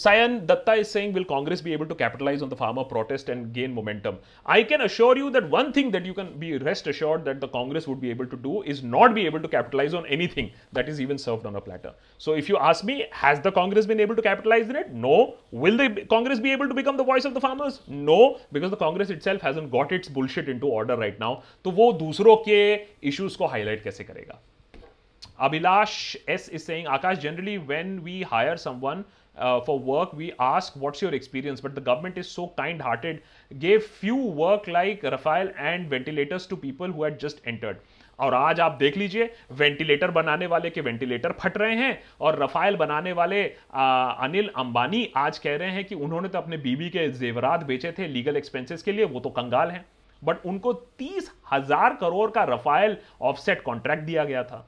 Sayan Datta is saying, will Congress be able to capitalize on the farmer protest and gain momentum? I can assure you that one thing that you can be rest assured that the Congress would be able to do is not be able to capitalize on anything that is even served on a platter. So if you ask me, has the Congress been able to capitalize on it? No. Will the Congress be able to become the voice of the farmers? No, because the Congress itself hasn't got its bullshit into order right now. तो वो दूसरों के issues को highlight कैसे करेगा? Abhilash S is saying, Akash, generally when we hire someone for work, we ask, what's your experience? But the government is so kind-hearted, gave few work like Rafale and ventilators to people who had just entered. और आज आप देख लीजिए, ventilator बनाने वाले के ventilator फट रहे हैं और रफाल बनाने वाले अनिल अंबानी आज कह रहे हैं कि उन्होंने तो अपने बीबी के जेवरात बेचे थे लीगल एक्सपेंसेस के लिए, वो तो कंगाल हैं। बट उनको 30,000 करोड़ का रफाल ऑफसेट कॉन्ट्रैक्ट दिया गया था,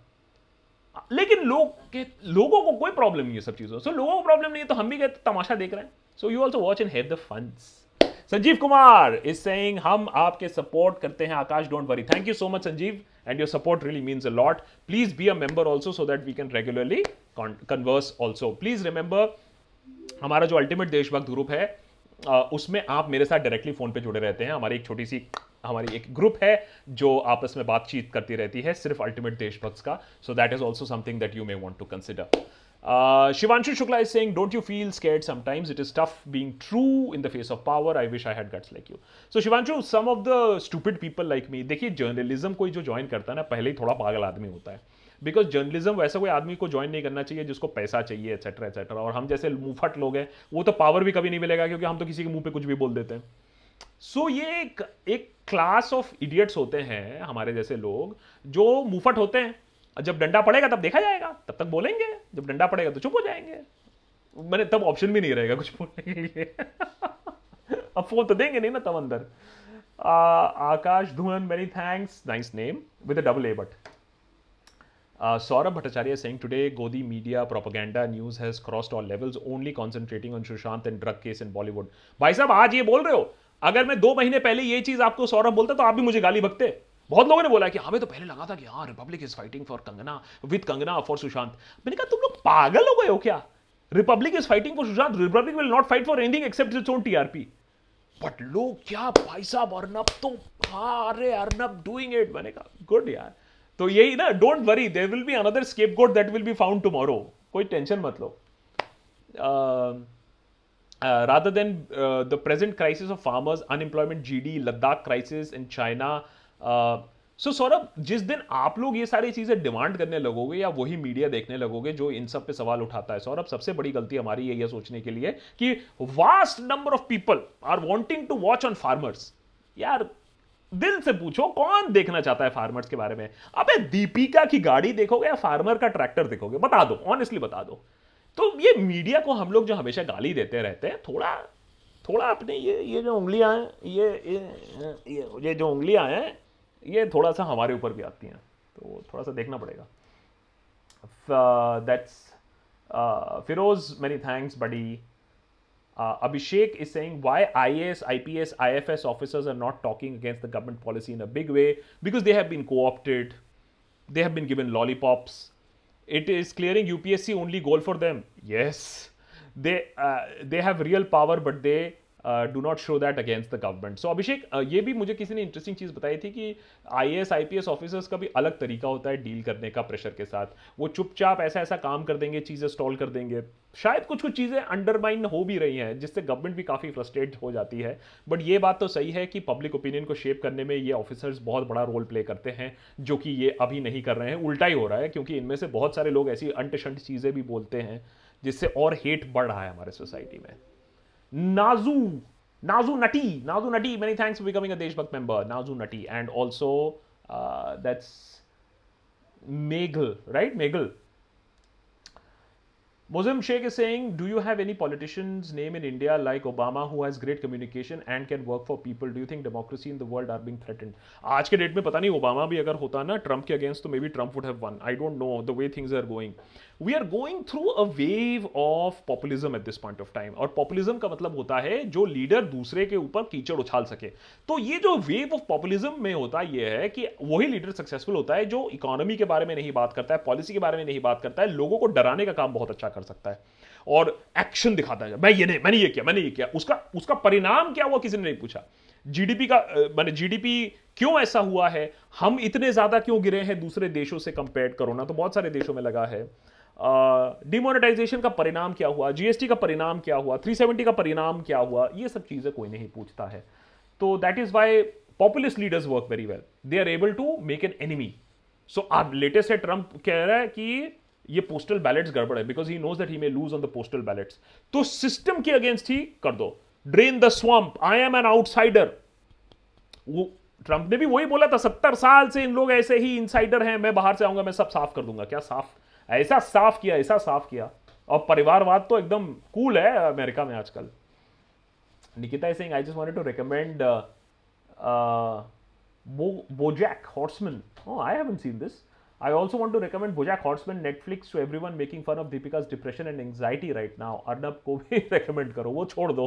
लेकिन लोगों को कोई प्रॉब्लम नहीं है सब चीजों। सो लोगों को प्रॉब्लम नहीं है तो हम भी कहते तमाशा देख रहे हैं। So you also watch and have the funs. Sanjeev Kumar is saying, हम आपके सपोर्ट करते हैं आकाश, don't worry. Thank you so much Sanjeev, and your support really means a lot. Please be a member also so that we can regularly converse also. Please remember, हमारा जो ultimate देशभक्त group है उसमें आप मेरे साथ डायरेक्टली फोन पे जुड़े रहते हैं। हमारी एक ग्रुप है जो आपस में बातचीत करती रहती है सिर्फ अल्टीमेट देशभक्त का। So that is also something that you may want to consider. Shivanshu Shukla is saying, don't you feel scared sometimes, it is tough being true in the face of power, I wish I had guts like you. So Shivanshu, some of the stupid people like me. देखिए, journalism कोई जो join करता है ना, पहले ही थोड़ा पागल आदमी होता है, बिकॉज जर्नलिज्म वैसा कोई आदमी को ज्वाइन नहीं करना चाहिए जिसको पैसा चाहिए एटसेट्रा एटसेट्रा। और हम जैसे मुंहफट लोग हैं, वो तो पावर भी कभी नहीं मिलेगा, क्योंकि हम तो किसी के मुंह पे कुछ भी बोल देते हैं। सो ये एक क्लास ऑफ इडियट्स होते हैं हमारे जैसे लोग जो मुंहफट होते हैं। जब डंडा पड़ेगा तब देखा जाएगा, तब तक बोलेंगे, जब डंडा पड़ेगा तो चुप हो जाएंगे, मैंने तब ऑप्शन भी नहीं रहेगा कुछ बोलने के लिए। अब फोन तो देंगे नहीं ना तब अंदर। आकाश Dhuvan, many thanks, nice name with a double A. But Saurabh Bhattacharya is saying, today Godi media propaganda news has crossed all levels, only concentrating on Sushant and drug case in Bollywood. भाई साहब, आज ये बोल रहे हो, अगर मैं 2 महीने पहले ये चीज आपको सौरभ बोलता तो आप भी मुझे गाली बकते। बहुत लोगों ने बोला कि हमें तो पहले लगा था कि हाँ, Republic is fighting for Kangana, with Kangana for Sushant. मैंने कहा तुम लोग पागल हो गए हो क्या? Republic is fighting for Sushant, Republic will not fight for anything except its own TRP. But लोग क्या, भाई साहब अर्नब तो, हाँ अरे अर्नब डूइंग इट। मैंने कहा गुड यार, तो यही ना, don't worry, there will be another scapegoat that will be found tomorrow, कोई टेंशन मत लो। Rather than the present crisis of farmers, unemployment, GD, Ladakh crisis in China. So Saurabh, जिस दिन आप लोग ये सारी चीज़ें डिमांड करने लगोगे या वही मीडिया देखने लगोगे जो इन सब पे सवाल उठाता है, सौरभ सबसे बड़ी गलती हमारी यही है सोचने के लिए कि vast number of people are wanting to watch on farmers. यार दिल से पूछो, कौन देखना चाहता है फार्मर्स के बारे में? अबे दीपिका की गाड़ी देखोगे या फार्मर का ट्रैक्टर देखोगे? बता दो, ऑनेस्टली बता दो। तो ये मीडिया को हम लोग जो हमेशा गाली देते रहते हैं, थोड़ा अपने ये जो उंगलियां हैं, ये जो उंगलियां हैं, ये थोड़ा सा हमारे ऊपर भी आती हैं, तो थोड़ा सा देखना पड़ेगा। That's Firoz, many thanks buddy. Abhishek is saying, why IAS, IPS, IFS officers are not talking against the government policy in a big way? Because they have been co-opted. They have been given lollipops. It is clearing UPSC only goal for them. Yes. They have real power, but they do not show that against the government. So Abhishek, ये भी मुझे किसी ने interesting चीज़ बताई थी कि IAS IPS officers का भी अलग तरीका होता है डील करने का प्रेशर के साथ. वो चुपचाप ऐसा ऐसा काम कर देंगे, चीज़ें स्टॉल कर देंगे. शायद कुछ कुछ चीज़ें अंडरमाइन हो भी रही हैं जिससे गवर्नमेंट भी काफ़ी फ्रस्ट्रेट हो जाती है. बट ये बात तो सही है कि पब्लिक ओपिनियन को शेप करने में ये ऑफिसर्स बहुत बड़ा रोल प्ले करते हैं, जो कि ये अभी नहीं कर रहे हैं. उल्टा ही हो रहा है क्योंकि इनमें से बहुत सारे लोग ऐसी अंटशंट चीज़ें भी बोलते हैं जिससे और हेट बढ़ रहा है हमारे सोसाइटी में. Nazu Natti, many thanks for becoming a Deshbhakt member. Nazu Natti, and also that's Meghal, right? Meghal. Mozam Sheikh is saying, do you have any politician's name in India like Obama who has great communication and can work for people? Do you think democracy in the world are being threatened? आज के date में पता नहीं, Obama भी अगर होता ना Trump के अगेंस्ट तो maybe Trump would have won. I don't know the way things are going. We are going through a wave of populism at this point of time. और populism का मतलब होता है जो लीडर दूसरे के ऊपर कीचड़ उछाल सके. तो ये जो wave of populism में होता ये है कि वही लीडर सक्सेसफुल होता है जो इकोनॉमी के बारे में नहीं बात करता है, पॉलिसी के बारे में नहीं बात करता है, लोगों को डराने का काम बहुत अच्छा कर सकता है और एक्शन दिखाता है. मैं ये नहीं, मैंने ये किया. उसका परिणाम क्या हुआ किसी ने नहीं पूछा. जीडीपी क्यों ऐसा हुआ है, हम इतने ज्यादा क्यों गिरे हैं दूसरे देशों से कंपेयर करो ना, तो बहुत सारे देशों में लगा है. डिमोनेटाइजेशन का परिणाम क्या हुआ, जीएसटी का परिणाम क्या हुआ, 370 का परिणाम क्या हुआ, ये सब चीजें कोई नहीं पूछता है. तो that is why populist leaders work very well, they are able to make an enemy. So आप लेटेस्ट है, ट्रंप कह रहा है कि ये पोस्टल बैलेट्स गड़बड़ है because he knows that he may lose on the postal ballots. तो सिस्टम के अगेंस्ट ही कर दो, drain the swamp, I am an outsider. वो ट्रंप ने भी वही बोला था, 70 साल से इन लोग ऐसे ही इनसाइडर हैं, मैं बाहर से आऊंगा मैं सब साफ कर दूंगा. क्या साफ, ऐसा साफ किया. और परिवारवाद तो एकदम कूल है अमेरिका में आजकल. Nikita Singh, I just wanted to recommend BoJack Horseman. I haven't seen this. I also want to recommend BoJack Horseman Netflix to everyone making fun of Deepika's depression and anxiety right now. Arnab को भी recommend करो, वो छोड़ दो,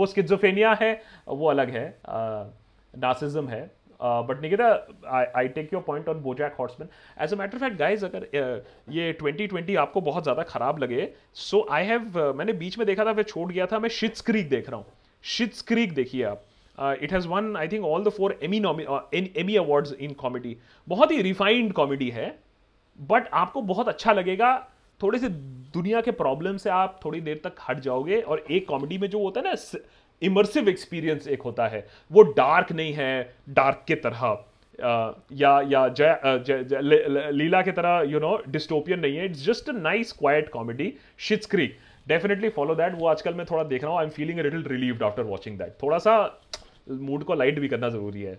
वो schizophrenia है, वो अलग है, narcissism है. But Nikita, I take your point on BoJack Horseman. As a matter of fact guys, अगर ये 2020 आपको बहुत ज़्यादा ख़राब लगे, so I have, मैंने बीच में देखा था फिर छोड़ गया था, मैं Schitt's Creek देख रहा हूँ. Schitt's Creek देखिए आप. It has won I think all the 4 Emmy awards in comedy. बहुत ही refined comedy है, but आपको बहुत अच्छा लगेगा. थोड़े से दुनिया के प्रॉब्लम से आप थोड़ी देर तक हट जाओगे. और एक कॉमेडी में जो होता है ना इमर्सिव एक्सपीरियंस एक होता है, वो डार्क नहीं है डार्क के तरह या लीला के तरह, यू नो, डिस्टोपियन नहीं है. It's just a nice quite comedy. Schitt's Creek, definitely follow that. वो आजकल मैं थोड़ा देख रहा हूँ. I am feeling little relieved after watching that. थोड़ा सा मूड को लाइट भी करना जरूरी है.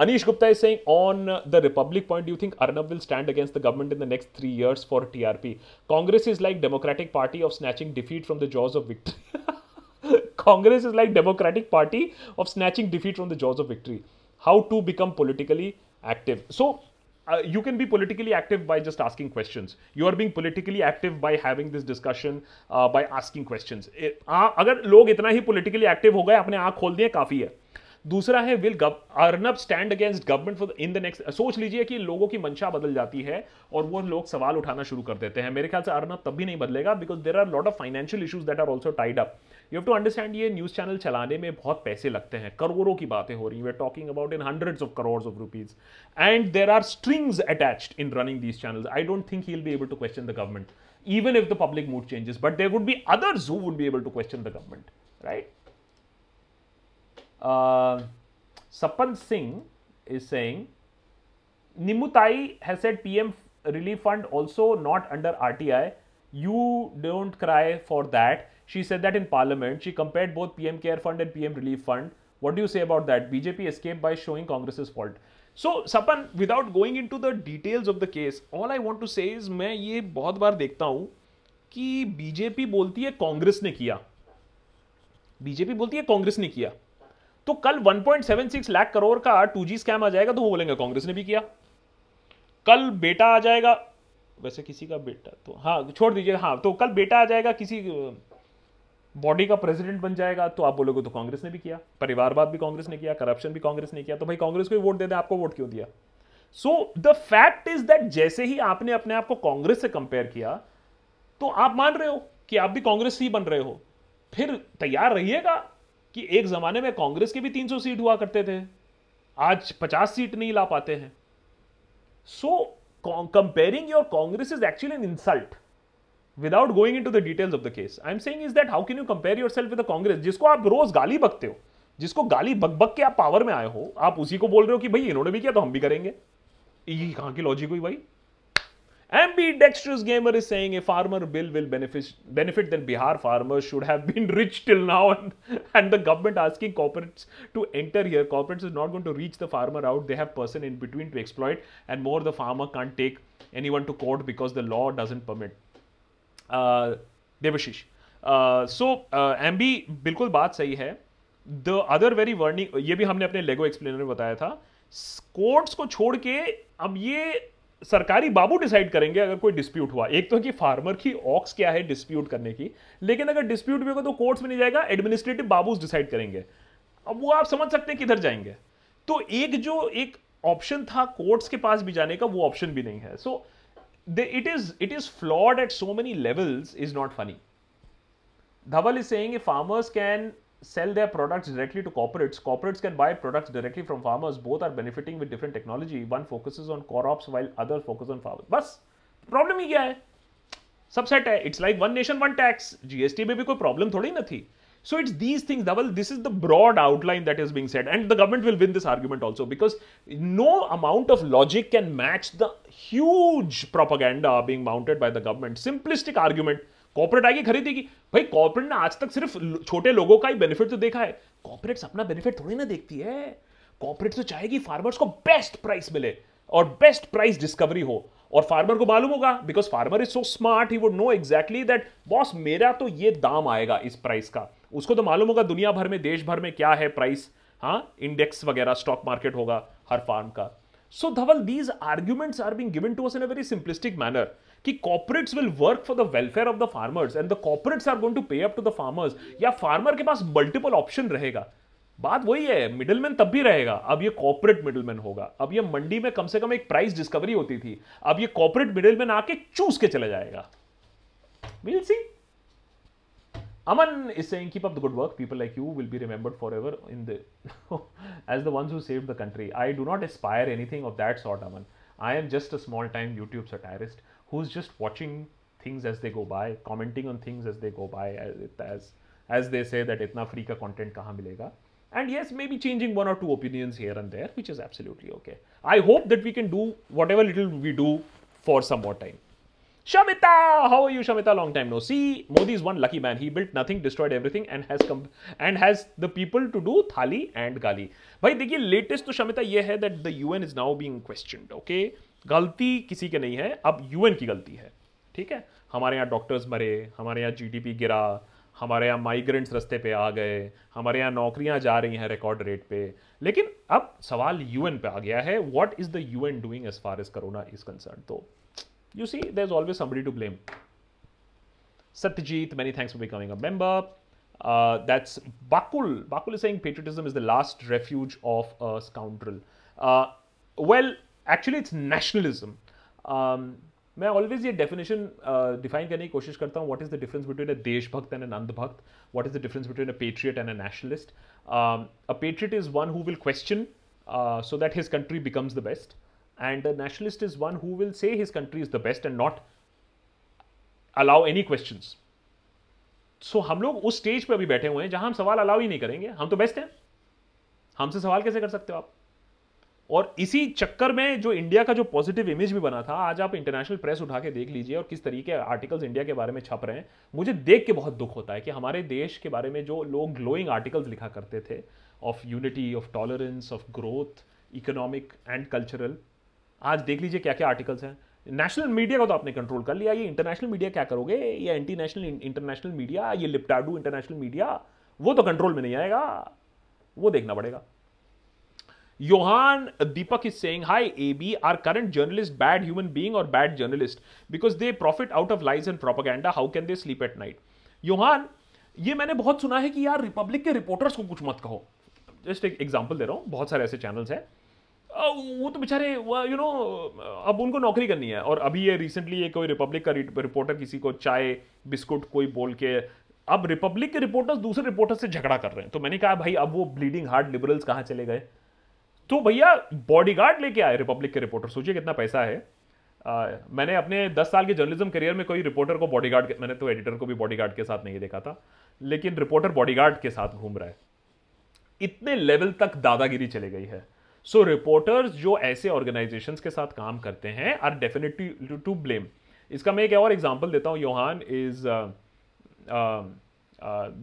Anish Gupta is saying on the Republic point, do you think Arnab will stand against the government in the next 3 years for TRP? Congress is like Democratic Party of snatching defeat from the jaws of victory. Congress is like Democratic Party of snatching defeat from the jaws of victory. How to become politically active? So you can be politically active by just asking questions. You are being politically active by having this discussion, by asking questions. अगर लोग इतना ही politically active हो गए, अपने आँख खोल दिए, काफ़ी है. दूसरा है, will Arnab stand against government for in the next? सोच लीजिए कि लोगों की मंशा बदल जाती है और वो लोग सवाल उठाना शुरू कर देते हैं. मेरे ख्याल से Arnab तब भी नहीं बदलेगा because there are lot of financial issues that are also tied up. You have to understand, ये न्यूज़ चैनल चलाने में बहुत पैसे लगते हैं, करोड़ों की बातें हो रही हैं. We are talking about in hundreds of crores of rupees. And there are strings attached in running these channels. I don't think he'll be able to question the government, even if the public mood changes. But there would be others who would be able to question the government, right? Sapan Singh is saying, Nimutai has said PM relief fund also not under RTI. You don't cry for that. She said that in parliament. She compared both PM care fund and PM relief fund. What do you say about that? BJP escaped by showing Congress's fault. So Sapan, without going into the details of the case, all I want to say is, मैं ये बहुत बार देखता हूँ कि BJP बोलती है कांग्रेस ने किया, बीजेपी बोलती है कांग्रेस ने किया. तो कल 1.76 लाख करोड़ का 2G स्कैम आ जाएगा तो वो बोलेंगे कांग्रेस ने भी किया. कल बेटा आ जाएगा, वैसे किसी का बेटा तो हाँ छोड़ दीजिए, हाँ तो कल बेटा आ जाएगा किसी बॉडी का प्रेसिडेंट बन जाएगा तो आप बोलोगे तो कांग्रेस ने भी किया, परिवारवाद भी कांग्रेस ने किया, करप्शन भी कांग्रेस ने किया. तो भाई कांग्रेस को ही वोट दे दें, आपको वोट क्यों दिया? So the fact is that जैसे ही आपने अपने आप को कांग्रेस से कंपेयर किया तो आप मान रहे हो कि आप भी कांग्रेस ही बन रहे हो. फिर तैयार रहिएगा कि एक जमाने में कांग्रेस के भी 300 सीट हुआ करते थे, आज 50 सीट नहीं ला पाते हैं. So comparing your Congress is actually an insult. Without going into the details of the case, I am saying is that how can you compare yourself with the Congress, जिसको आप रोज गाली बकते हो, जिसको गाली बक बक के आप पावर में आए हो, आप उसी को बोल रहे हो कि भाई इन्होंने भी किया तो हम भी करेंगे. ये कहाँ की लॉजिक हुई भाई. Ambidextrous gamer is saying a farmer bill will benefit then Bihar farmers should have been rich till now and the government asking corporates to enter here. Corporates is not going to reach the farmer out. They have person in between to exploit and more the farmer can't take anyone to court because the law doesn't permit. Devashish. So Ambi, बिल्कुल बात सही है. The other very warning, ये भी हमने अपने लेगो explainer में बताया था. कोर्ट्स को छोड़ के अब ये सरकारी बाबू डिसाइड करेंगे अगर कोई डिस्प्यूट हुआ. एक तो कि फार्मर की ऑक्स क्या है डिस्प्यूट करने की, लेकिन अगर डिस्प्यूट भी होगा तो कोर्ट्स में नहीं जाएगा, एडमिनिस्ट्रेटिव बाबूज डिसाइड करेंगे. अब वो आप समझ सकते हैं किधर जाएंगे. तो एक ऑप्शन था कोर्ट्स के पास भी जाने का, वो ऑप्शन भी नहीं है. So it is flawed at so many levels, is not funny. Dhawal is saying if farmers can sell their products directly to corporates can buy products directly from farmers, both are benefiting with different technology, one focuses on core ops while other focus on farmers. बस problem ही क्या है, subset है. It's like one nation one tax, GST में भी कोई problem थोड़ी ना थी. So it's these things, Dhaval, this is the broad outline that is being said and the government will win this argument also because no amount of logic can match the huge propaganda being mounted by the government. Simplistic argument. Corporate आगे खरीदेगी भाई. Corporate ने आज तक सिर्फ छोटे लोगों का ही बेनिफिट तो देखा है, कॉर्पोरेट्स अपना बेनिफिट थोड़ी ना देखती है. कॉर्पोरेट्स तो चाहेगी फार्मर्स को बेस्ट प्राइस मिले और बेस्ट प्राइस डिस्कवरी हो, और फार्मर को मालूम होगा because farmer is so smart, he would know exactly that boss मेरा तो ये दाम आएगा इस प्राइस का. उसको तो मालूम होगा दुनिया भर में, देश भर में क्या है प्राइस, हाँ, इंडेक्स वगैरह, स्टॉक मार्केट होगा हर फार्म का. So Dhaval, these arguments are being given to us in a very simplistic manner. Ki corporates will work for the welfare of the farmers and the corporates are going to pay up to the farmers. या farmer के पास multiple option रहेगा. बात वही है, middleman तब भी रहेगा. अब ये कॉर्पोरेट मिडिलमैन होगा. अब ये मंडी में कम से कम एक प्राइस डिस्कवरी होती थी, अब ये कॉर्पोरेट मिडिलमैन आके चूस के चला जाएगा. We'll see. Aman is saying, keep up the good work. People like you will be remembered forever as the ones who saved the country. I do not aspire anything of that sort, Aman. I am just a small-time YouTube satirist who's just watching things as they go by, commenting on things as they go by, as they say that itna free ka content kahan milega. And yes, maybe changing one or two opinions here and there, which is absolutely okay. I hope that we can do whatever little we do for some more time. Shamita, how are you, Shamita? Long time no see. Modi is one lucky man. He built nothing, destroyed everything, and has the people to do thali and gali. भाई देखिए, latest तो Shamita ये है that the UN is now being questioned. Okay, गलती किसी के नहीं है, अब UN की गलती है. ठीक है, हमारे यहाँ डॉक्टर्स मरे, हमारे यहाँ GDP गिरा, हमारे यहाँ माइग्रेंट्स रस्ते पे आ गए, हमारे यहाँ नौकरियाँ जा रही हैं रिकॉर्ड रेट पे. लेकिन अब सवाल UN पे आ गया है, what is the UN doing as far as corona is concerned? तो you see, there's always somebody to blame. Satyajit, many thanks for becoming a member. That's Bakul. Bakul is saying patriotism is the last refuge of a scoundrel. Well, actually, it's nationalism. मैं always ये definition define करने की कोशिश करता हूँ. What is the difference between a देशभक्त and an अंधभक्त? What is the difference between a patriot and a nationalist? A patriot is one who will question so that his country becomes the best. And a nationalist is one who will say his country is the best and not allow any questions. So हम लोग उस stage पे अभी बैठे हुए हैं जहां हम सवाल अलाउ ही नहीं करेंगे. हम तो बेस्ट हैं, हमसे सवाल कैसे कर सकते हो आप? और इसी चक्कर में जो इंडिया का जो पॉजिटिव इमेज भी बना था, आज आप इंटरनेशनल प्रेस उठा के देख लीजिए और किस तरीके आर्टिकल्स इंडिया के बारे में छप रहे हैं. मुझे देख के बहुत दुख होता है कि हमारे देश के बारे में जो लोग ग्लोइंग आर्टिकल्स लिखा करते थे of unity, of tolerance, of growth, economic and cultural, आज देख लीजिए क्या क्या आर्टिकल्स हैं. नेशनल मीडिया को तो आपने कंट्रोल कर लिया, ये इंटरनेशनल मीडिया क्या करोगे? ये इंटरनेशनल मीडिया, ये लिप्टाडू इंटरनेशनल मीडिया, वो तो कंट्रोल में नहीं आएगा, वो देखना पड़ेगा. Johan Deepak is saying, hi AB, are current journalists bad human being or bad journalists? Because they profit out of lies and propaganda, how can they sleep at night? Johan, ये मैंने बहुत सुना है कि यार रिपब्लिक के reporters को कुछ मत कहो. जस्ट एक एग्जाम्पल दे रहा हूँ, बहुत सारे ऐसे चैनल्स हैं. वो तो बेचारे अब उनको नौकरी करनी है. और अभी ये रिसेंटली ये कोई रिपब्लिक का रिपोर्टर किसी को चाय बिस्कुट कोई बोल के अब रिपब्लिक के रिपोर्टर्स दूसरे रिपोर्टर्स से झगड़ा कर रहे हैं। तो मैंने कहा भाई अब वो ब्लीडिंग हार्ट लिबरल्स कहां चले गए। तो भैया बॉडीगार्ड लेके आए रिपब्लिक के रिपोर्टर। सोचिए कितना पैसा है। मैंने अपने 10 साल के जर्नलिज्म करियर में कोई रिपोर्टर को बॉडीगार्ड, मैंने तो एडिटर को भी बॉडीगार्ड के साथ नहीं देखा था, लेकिन रिपोर्टर बॉडीगार्ड के साथ घूम रहा है। इतने लेवल तक दादागिरी चली गई है। सो रिपोर्टर्स जो ऐसे ऑर्गेनाइजेशंस के साथ काम करते हैं आर डेफिनेटली टू ब्लेम। इसका मैं एक और एग्जांपल देता हूँ। योहान इज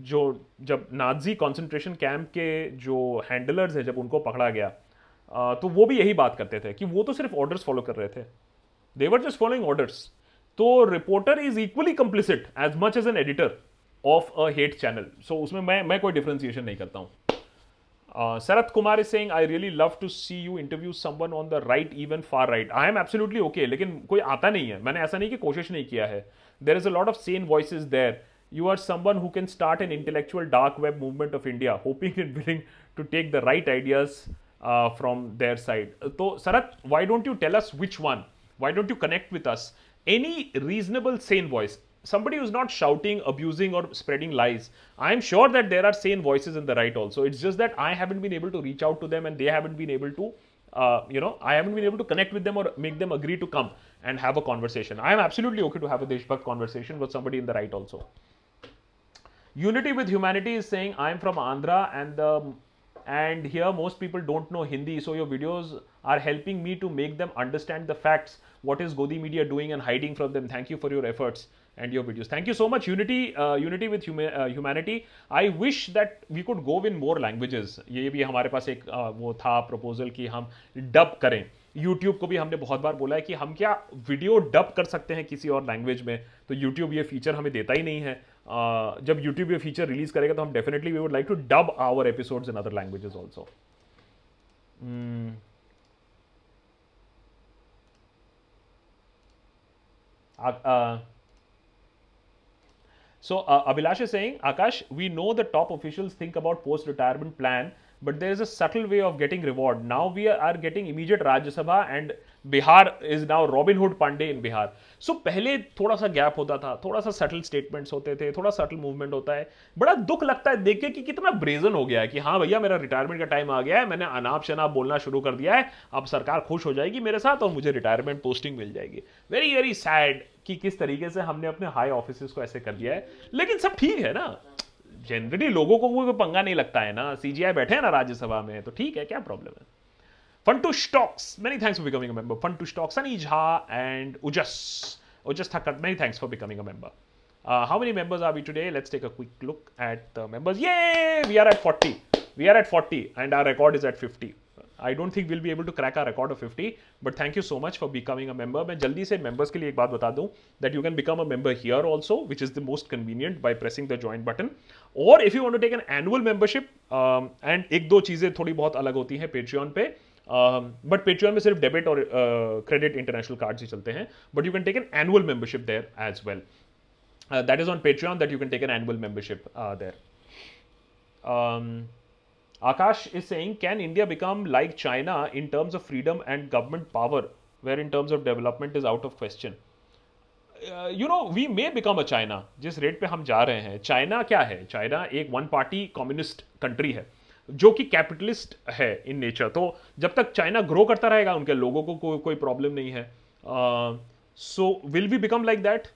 जो जब नाजी कंसंट्रेशन कैंप के जो हैंडलर्स हैं जब उनको पकड़ा गया तो वो भी यही बात करते थे कि वो तो सिर्फ ऑर्डर्स फॉलो कर रहे थे, they were just following orders. तो reporter is equally complicit as much as an editor of a hate channel. So उसमें मैं कोई डिफ्रेंसिएशन नहीं करता हूँ। Sharat Kumar is saying I really love to see you interview someone on the right, even far right. I am absolutely okay, लेकिन कोई आता नहीं है। मैंने ऐसा नहीं कि कोशिश नहीं किया है। There is a lot of sane voices there. You are someone who can start an intellectual dark web movement of India, hoping and willing to take the right ideas from their side. So, Sarath, why don't you tell us which one? Why don't you connect with us? Any reasonable, sane voice, somebody who's not shouting, abusing, or spreading lies. I am sure that there are sane voices in the right also. It's just that I haven't been able to reach out to them, and they haven't been able to, I haven't been able to connect with them or make them agree to come and have a conversation. I am absolutely okay to have a Deshbhakt conversation with somebody in the right also. Unity with Humanity is saying, I am from Andhra and here most people don't know Hindi, so your videos are helping me to make them understand the facts. What is Godi Media doing and hiding from them? Thank you for your efforts and your videos. Thank you so much, Unity with Humanity. I wish that we could go in more languages. ये भी हमारे पास एक वो था proposal कि हम dub करें। YouTube को भी हमने बहुत बार बोला है कि हम क्या वीडियो डब कर सकते हैं किसी और लैंग्वेज में, तो YouTube ये फीचर हमें देता ही नहीं है। जब YouTube ये फीचर रिलीज करेगा तो हम definitely we would like to dub our episodes in other languages also. So Abhilash is saying, Akash, we know the top officials think about post-retirement plan, but there is a subtle way of getting reward. Now we are getting immediate Rajya Sabha and Bihar is now Robin Hood Pandey in Bihar. So पहले थोड़ा सा gap होता था, थोड़ा सा subtle statements होते थे, थोड़ा subtle movement होता है। बड़ा दुख लगता है देख के कि कितना ब्रेजन हो गया है कि हाँ भैया मेरा रिटायरमेंट का टाइम आ गया है, मैंने अनाप शनाप बोलना शुरू कर दिया है, अब सरकार खुश हो जाएगी मेरे साथ और मुझे रिटायरमेंट पोस्टिंग मिल जाएगी। वेरी वेरी सैड कि किस तरीके से हमने अपने हाई ऑफिसर्स को ऐसे कर दिया है। लेकिन सब ठीक है ना, जनरली लोगों को कोई पंगा नहीं लगता है ना, सीजीआई बैठे हैं ना राज्यसभा में, तो ठीक है, क्या प्रॉब्लम है। फंटू stocks, many thanks for becoming a member. फंटू stocks, Sunny Jha and Ujas थकट, many thanks for becoming a member. How many members are we today? Let's take a quick look at the members. ये we are at 40, we are at 40 and our record is at 50। I don't think we'll be able to crack our record of 50, but thank you so much for becoming a member. मैं जल्दी से members के लिए एक बात बता दूँ that you can become a member here also, which is the most convenient by pressing the join button. Or if you want to take an annual membership, and एक दो चीज़ें थोड़ी बहुत अलग होती हैं Patreon पे, but Patreon में सिर्फ debit और credit international cards ही चलते हैं, but you can take an annual membership there as well. That is on Patreon that you can take an annual membership there. Akash is saying, can India become like China in terms of freedom and government power, where in terms of development is out of question? You know, we may become a China. जिस rate पे हम जा रहे हैं, China क्या है? China एक one party communist country है जो कि कैपिटलिस्ट है इन नेचर। तो जब तक चाइना ग्रो करता रहेगा उनके लोगों को कोई प्रॉब्लम नहीं है। So will we become like that?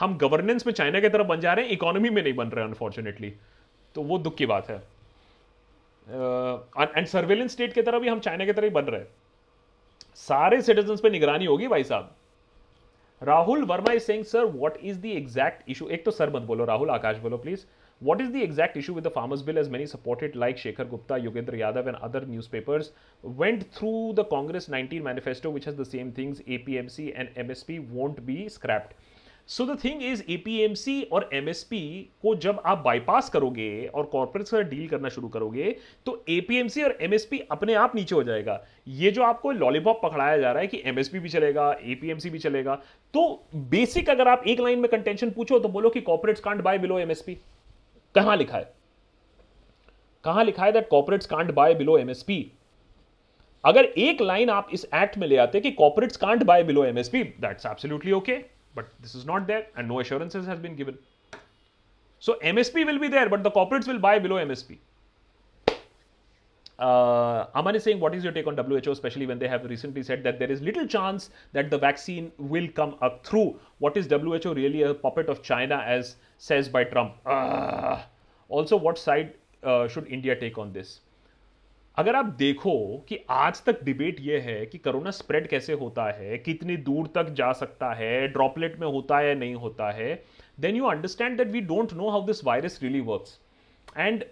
हम गवर्नेंस में चाइना की तरफ बन जा रहे हैं, इकोनॉमी में नहीं बन रहे अनफॉर्चुनेटली, तो वो दुख की बात है। एंड सर्वेलेंस स्टेट की तरह भी हम चाइना की तरह ही बन रहे हैं, सारे सिटीजन्स पे निगरानी होगी भाई साहब। Rahul Verma is saying, sir what is the exact issue? एक तो सर मत बोलो राहुल, आकाश बोलो please. What is the exact issue with the farmers bill as many supported like Shekhar Gupta, Yogendra Yadav and other newspapers went through the Congress 19 manifesto which has the same things, APMC and MSP won't be scrapped. So the thing is, APMC और MSP को जब आप bypass करोगे और corporates से deal करना शुरू करोगे तो एपीएमसी और एमएसपी अपने आप नीचे हो जाएगा। ये जो आपको लॉलीपॉप पकड़ाया जा रहा है कि एमएसपी भी चलेगा एपीएमसी भी चलेगा, तो बेसिक अगर आप एक लाइन में कंटेंशन पूछो तो बोलो कि corporates can't buy below MSP. कहां लिखा है, कहां लिखा है that corporates can't buy below MSP? अगर एक लाइन आप इस एक्ट में ले आते कि corporates can't buy below MSP, that's absolutely okay, but this is not there and no assurances has been given. So MSP will be there, but the corporates will buy below MSP. Aman is saying, what is your take on WHO, especially when they have recently said that there is little chance that the vaccine will come up through? What is WHO really a puppet of China, as says by Trump? Also, what side should India take on this? अगर आप देखो कि आज तक debate ये है कि corona spread कैसे होता है, कितनी दूर तक जा सकता है, ड्रॉपलेट में होता है या नहीं होता है, then you understand that we don't know how this virus really works. And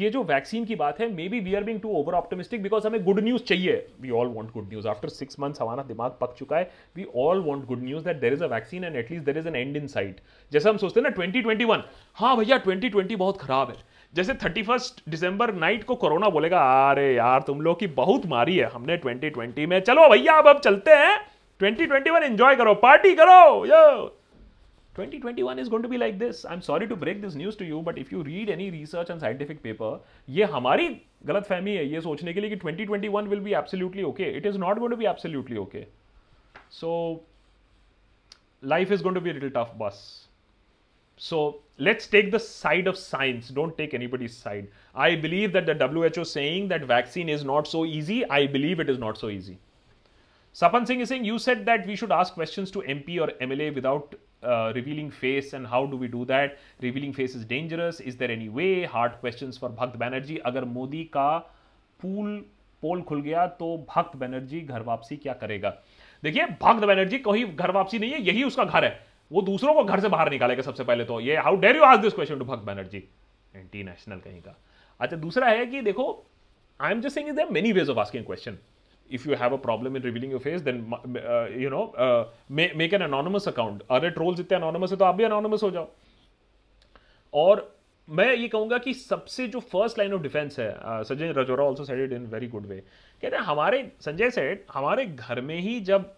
ये जो वैक्सीन की बात है, maybe we are being too over optimistic, because हमें गुड न्यूज़ चाहिए. We all want good news. After 6 months हमारा दिमाग पक चुका है. We all want good news that there is a vaccine and at least there is an end in sight. जैसे हम सोचते हैं ना 2021, हाँ भैया 2020 बहुत खराब है. जैसे 31 दिसंबर नाइट को कोरोना बोलेगा, अरे यार तुम लोग की बहुत मारी है हमने 2020 में, चलो भैया अब चलते हैं 2021, एंजॉय करो, पार्टी करो. यो 2021 is going to be like this. I'm sorry to break this news to you, but if you read any research and scientific paper, ये हमारी गलतफहमी है ये सोचने के लिए कि 2021 will be absolutely okay. It is not going to be absolutely okay. So life is going to be a little tough, boss. So let's take the side of science. Don't take anybody's side. I believe that the WHO saying that vaccine is not so easy. I believe it is not so easy. Sapan Singh is saying, you said that we should ask questions to MP or MLA without revealing face. And how do we do that? Revealing face is dangerous. Is there any way? Hard questions for Bhakt Banerjee. Agar Modi ka pool khul gaya, to Bhakt Banerjee ghar wapsi kya karega? देखिए Bhakt Banerjee कोई घर वापसी नहीं है, यही उसका घर है. वो दूसरों को घर से बाहर निकालेगा सबसे पहले. तो ये how dare you ask this question to Bhakt Banerjee, international कहीं का. अच्छा, दूसरा है कि देखो, I am just saying there are many ways of asking question. If you have a problem in revealing your face, then you know make an anonymous account. अरे trolls इतने anonymous है तो आप भी एनोनिमस हो जाओ. और मैं ये कहूँगा कि सबसे जो फर्स्ट लाइन ऑफ डिफेंस है, Sanjay Rajaura also said it in very good way. कहते हैं हमारे संजय सेड, हमारे घर में ही जब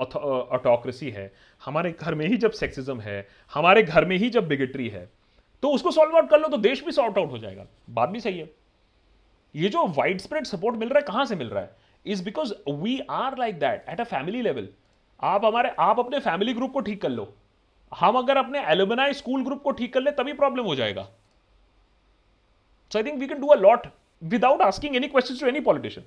ऑटोक्रेसी है, हमारे घर में ही जब सेक्सिज्म है, हमारे घर में ही जब बिगेट्री है, तो उसको सॉल्व आउट कर लो तो देश भी सॉर्ट आउट हो जाएगा. बात भी सही है. ये जो वाइड स्प्रेड सपोर्ट मिल रहा है, कहाँ से मिल रहा है? Is because we are like that at a family level. आप अपने फैमिली ग्रुप को ठीक कर लो. हम अगर अपने एलुमनाई स्कूल ग्रुप को ठीक कर ले तभी प्रॉब्लम हो जाएगा. So I think we can do a lot without asking any question to any politician.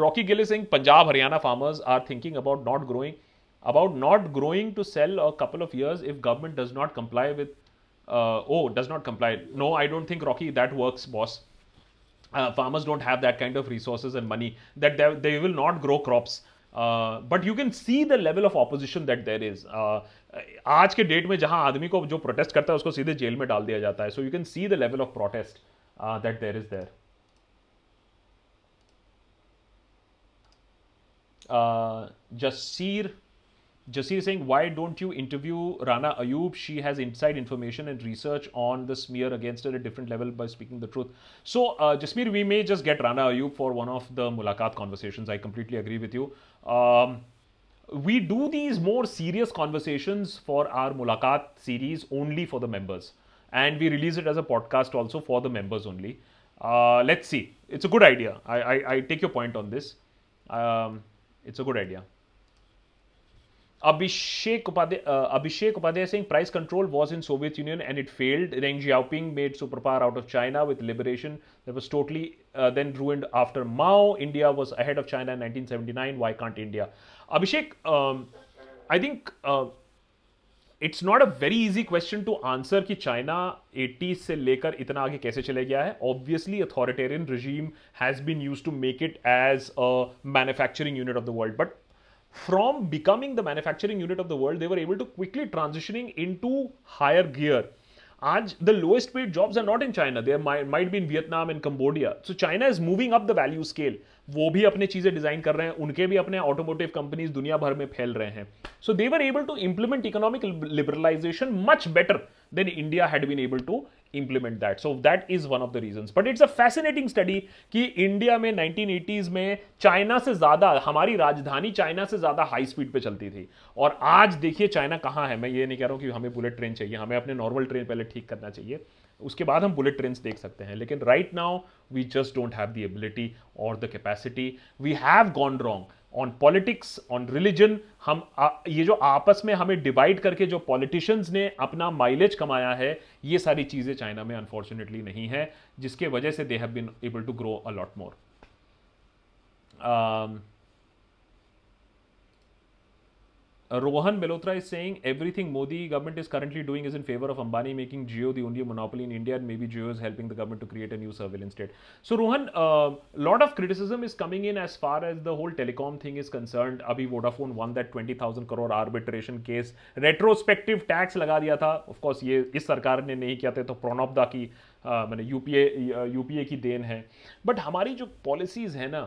Rocky Gill is saying Punjab, Haryana farmers are thinking about not growing to sell a couple of years if government does not comply with. Does not comply. No, I don't think, Rocky, that works, boss. Farmers don't have that kind of resources and money that they will not grow crops. But you can see the level of opposition that there is. आज के date में जहाँ आदमी को जो protest करता है उसको सीधे जेल में डाल दिया जाता है. So you can see the level of protest that there is there. Jasir saying, why don't you interview Rana Ayoob? She has inside information and research on the smear against her at different level by speaking the truth. So, Jasmeer, we may just get Rana Ayoob for one of the Mulaqat conversations. I completely agree with you. We do these more serious conversations for our Mulaqat series only for the members. And we release it as a podcast also for the members only. Let's see. It's a good idea. I take your point on this. It's a good idea. Abhishek Upadhyay saying price control was in Soviet Union and it failed. Deng Xiaoping made superpower out of China with liberation that was totally then ruined after Mao. India was ahead of China in 1979. Why can't India? Abhishek, I think it's not a very easy question to answer कि China 80s से लेकर इतना आगे कैसे चले गया है. Obviously, authoritarian regime has been used to make it as a manufacturing unit of the world. But from becoming the manufacturing unit of the world, they were able to quickly transitioning into higher gear. Aaj, the lowest paid jobs are not in China. They might be in Vietnam and Cambodia. So China is moving up the value scale. वो भी अपने चीज़ें design कर रहे हैं. उनके भी अपने ऑटोमोटिव कंपनीज दुनिया भर में फैल रहे हैं. So they were able to implement economic liberalisation much better than India had been able to implement that. So that is one of the reasons. But it's a fascinating study कि India में 1980s में China से ज़्यादा हमारी राजधानी China से ज़्यादा high speed पर चलती थी. और आज देखिए चाइना कहाँ है. मैं ये नहीं कह रहा हूँ कि हमें बुलेट ट्रेन चाहिए. हमें अपने नॉर्मल ट्रेन पहले ठीक करना चाहिए, उसके बाद हम बुलेट ट्रेन्स देख सकते हैं. लेकिन right now we just don't have the ability और the capacity. We have gone wrong. On politics, on religion. हम ये जो आपस में हमें डिवाइड करके जो पॉलिटिशियंस ने अपना माइलेज कमाया है, ये सारी चीज़ें चाइना में अनफॉर्चुनेटली नहीं है, जिसके वजह से they have been able to grow a lot more. Rohan Belhotra is saying everything Modi government is currently doing is in favor of Ambani, making Jio the only monopoly in India, and maybe Jio is helping the government to create a new surveillance state. So Rohan, lot of criticism is coming in as far as the whole telecom thing is concerned. Abhi Vodafone won that 20,000 crore arbitration case. Retrospective tax laga diya tha. Of course, ये इस सरकार ने नहीं किया था, तो Pranab da की मैंने यूपीए की देन है। But हमारी जो policies है ना,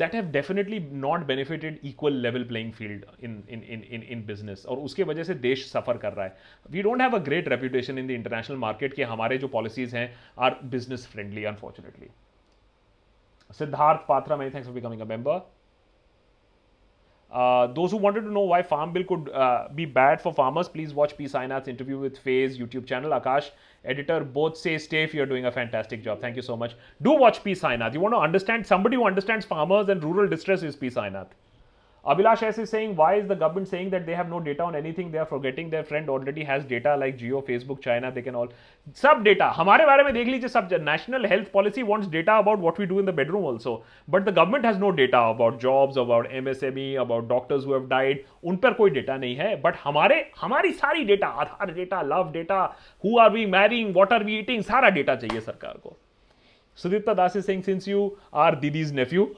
that have definitely not benefited equal level playing field in business, और उसके वजह से देश सफ़र कर रहा है। We don't have a great reputation in the international market कि हमारे जो policies हैं are business friendly, unfortunately. Siddharth Patra, many thanks for becoming a member. Those who wanted to know why farm bill could be bad for farmers, please watch P. Sainath's interview with Faye's YouTube channel. Akash, editor, both say stay if you're doing a fantastic job. Thank you so much. Do watch P. Sainath. You want to understand, somebody who understands farmers and rural distress is P. Sainath. Abhilash S is saying, why is the government saying that they have no data on anything? They are forgetting their friend already has data like Jio, Facebook, China. They can all sub data. हमारे बारे में देख लीजिए सब। National health policy wants data about what we do in the bedroom also, but the government has no data about jobs, about MSME, about doctors who have died. उन पर कोई data नहीं है, but हमारी सारी data, Aadhaar data, love data, who are we marrying, what are we eating, सारा data चाहिए सरकार को। Sudipta Das is saying, since you are Didi's nephew.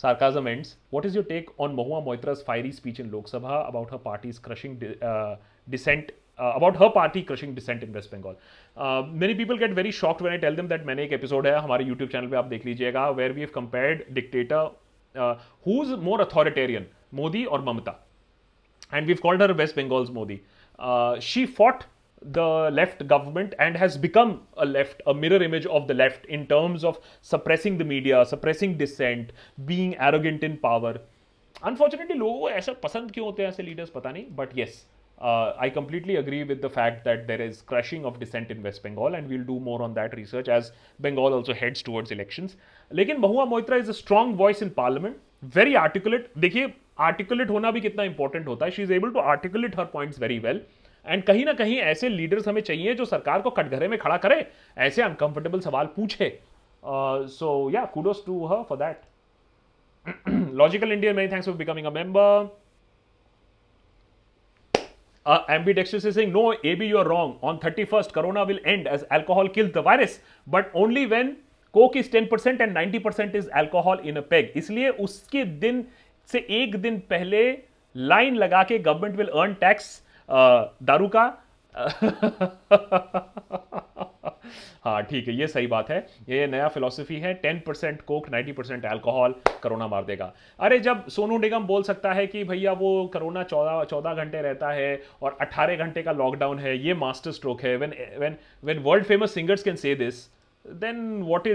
Sarcasm ends. What is your take on Mahua Moitra's fiery speech in Lok Sabha about her party's crushing dissent? About her party crushing dissent in West Bengal. Many people get very shocked when I tell them that मैंने एक episode है हमारे YouTube channel पे, आप देख लीजिएगा, where we have compared dictator who's more authoritarian, Modi or Mamata, and we've called her West Bengal's Modi. She fought the left government and has become a mirror image of the left in terms of suppressing the media, suppressing dissent, being arrogant in power. Unfortunately, लोगों को ऐसा पसंद क्यों होते हैं ऐसे leaders, पता नहीं. But yes, I completely agree with the fact that there is crushing of dissent in West Bengal, and we'll do more on that research as Bengal also heads towards elections. लेकिन Mahua Moitra is a strong voice in parliament, very articulate. देखिए, articulate होना भी कितना important होता है. She is able to articulate her points very well. And कहीं ना कहीं ऐसे लीडर्स हमें चाहिए जो सरकार को कटघरे में खड़ा करे, ऐसे अनकंफर्टेबल सवाल पूछे. So yeah kudos to her for that. Logical Indian, many thanks for becoming a member. Ambidextrous is saying, no, AB, you are wrong. On 31st, corona will end as alcohol kills the virus, but only when coke is 10% and 90% is alcohol in a peg. इसलिए उसके दिन से एक दिन पहले line लगा के government will earn tax दारू का. हाँ ठीक है, ये सही बात है, ये नया फिलॉसफी है. 10% कोक, 90% अल्कोहल, कोरोना मार देगा. अरे जब सोनू निगम बोल सकता है कि भैया वो कोरोना 14 घंटे रहता है और 18 घंटे का लॉकडाउन है, ये मास्टर स्ट्रोक है. When world famous singers can say this, then what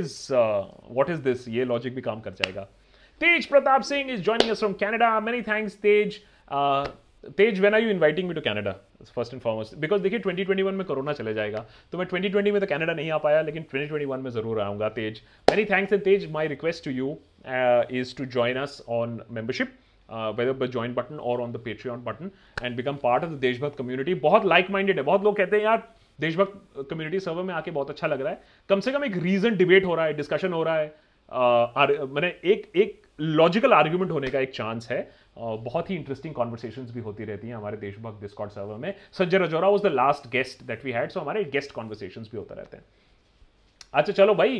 is this. ये लॉजिक भी काम कर जाएगा. Tej Pratap Singh is joining us from Canada. Many thanks Tej. Tej, when are you inviting me to Canada? First and foremost because देखिए 2021 में corona चले जाएगा, तो मैं 2020 में तो कनाडा नहीं आ पाया, लेकिन 2021 में ज़रूर आऊँगा. Tej, many thanks. And Tej, my request to you is to join us on membership, whether by join button or on the Patreon button, and become part of the देशभक्त community. बहुत लाइक माइंडेड है. बहुत लोग कहते हैं यार देशभक्त कम्युनिटी सर्वर में आके बहुत अच्छा लग रहा है, कम से कम एक रीजन डिबेट हो रहा है, डिस्कशन हो रहा है, मैंने एक लॉजिकल आर्ग्यूमेंट होने का एक चांस है. बहुत ही इंटरेस्टिंग कॉन्वर्सेशंस भी होती रहती हैं हमारे देशभक्त डिस्कॉर्ड सर्वर में. Sanjay Rajoura was the last guest that we had, so हमारे गेस्ट कॉन्वर्सेशंस भी होते रहते हैं. अच्छा चलो भाई,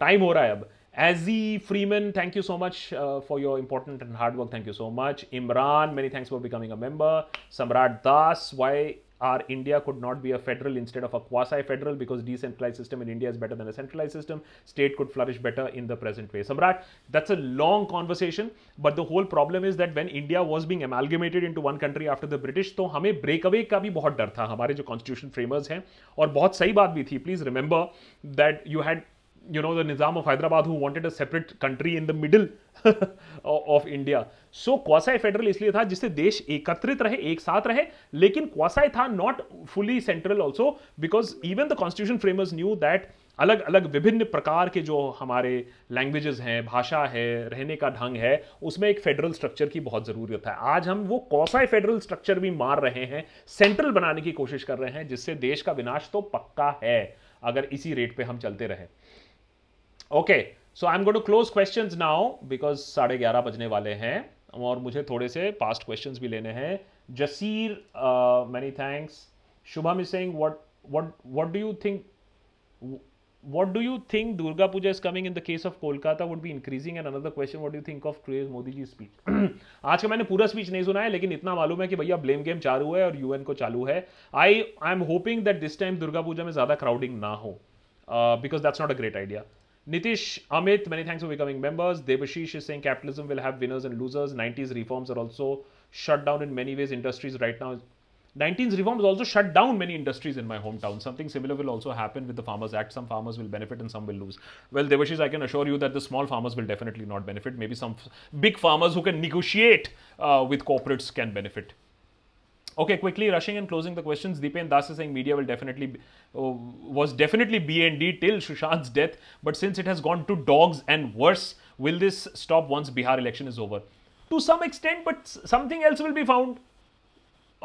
टाइम हो रहा है अब. एजी Freeman, thank you so much for your important and hard work. Thank you so much. Imran, many thanks for becoming a member. Samrat Das, why are India could not be a federal instead of a quasi-federal because decentralized system in India is better than a centralized system. State could flourish better in the present way. Samrat, that's a long conversation, but the whole problem is that when India was being amalgamated into one country after the British, तो हमें breakaway का भी बहुत डर था. हमारे जो constitution framers हैं, और बहुत सही बात भी थी. Please remember that you had you know, the Nizam of Hyderabad who wanted a separate country in the middle of India. So quasi federal इसलिए था जिससे देश एकत्रित रहे, एक साथ रहे, लेकिन quasi था, not fully central also, because even the constitution framers knew that अलग अलग विभिन्न प्रकार के जो हमारे लैंग्वेजेस हैं, भाषा है, रहने का ढंग है, उसमें एक फेडरल स्ट्रक्चर की बहुत ज़रूरत है. आज हम वो क्वासी फेडरल स्ट्रक्चर भी मार रहे हैं, सेंट्रल बनाने की कोशिश कर रहे हैं, जिससे देश का विनाश तो पक्का है अगर इसी रेट पे हम चलते रहें. Okay, so I am going to close questions now because 11:30 बजने वाले हैं और मुझे थोड़े से पास्ट क्वेश्चंस भी लेने हैं. Jasir, many thanks. Shubham is saying what do you think, what do you think Durga Puja is coming in the case of Kolkata would be increasing? And another question, what do you think of today's Modi ji speech? आज का मैंने पूरा speech नहीं सुना है, लेकिन इतना मालूम है कि भैया ब्लेम गेम चालू है और UN को चालू है. I am hoping that this time Durga Puja में ज़्यादा crowding ना हो, because that's not a great idea. Nitish, Amit, many thanks for becoming members. Debashish is saying capitalism will have winners and losers. 90s reforms are also shut down in many ways. Industries right now 19th reforms also shut down many industries in my hometown. Something similar will also happen with the Farmers Act. Some farmers will benefit and some will lose. Well, Devashish, I can assure you that the small farmers will definitely not benefit. Maybe some big farmers who can negotiate with corporates can benefit. Okay, quickly rushing and closing the questions. Deepen Das is saying media will definitely was definitely B&D till Sushant's death. But since it has gone to dogs and worse, will this stop once Bihar election is over? To some extent, but something else will be found.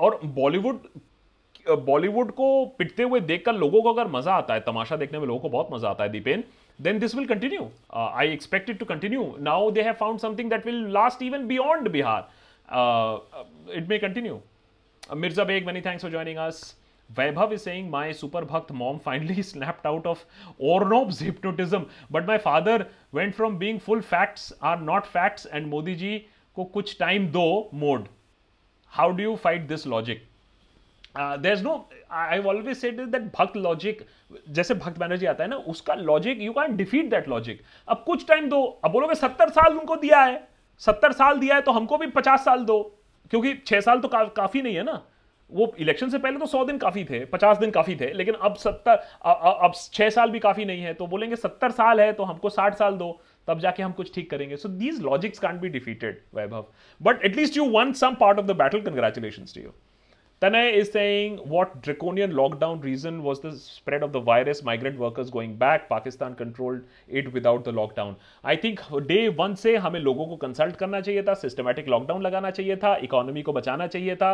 और बॉलीवुड को पिटते हुए देखकर लोगों को अगर मजा आता है, तमाशा देखने में लोगों को बहुत मजा आता है Dipen, then this will continue. I expect it to continue. Now they have found something that will last even beyond Bihar. It may continue. Mirza Baig, many thanks for joining us. Vaibhav is saying, my super bhakt mom finally snapped out of Ornob's hypnotism, but my father went from being full facts are not facts and Modi ji को कुछ time दो mode. How do you fight this logic? There's no, I've always said that Bhakt logic, जैसे भक्त बैनर्जी आता है ना, उसका logic, you can defeat that logic. अब कुछ टाइम दो, अब बोलोगे 70 साल उनको दिया है, 70 साल दिया है तो हमको भी 50 साल दो, क्योंकि 6 साल तो काफ़ी नहीं है ना. वो इलेक्शन से पहले तो 100 दिन काफ़ी थे, 50 दिन काफ़ी थे, लेकिन अब 6 साल भी काफ़ी नहीं है, तो बोलेंगे 70 साल है तो हमको 60 साल दो, तब जाके हम कुछ ठीक करेंगे. So these logics can't be defeated Vaibhav, but at least you won some part of the battle. Congratulations to you. Tanay is saying, what draconian lockdown reason was the spread of the virus, migrant workers going back, Pakistan controlled it without the lockdown. I think day one से हमें लोगों को consult करना चाहिए था, systematic lockdown लगाना चाहिए था, इकोनॉमी को बचाना चाहिए था.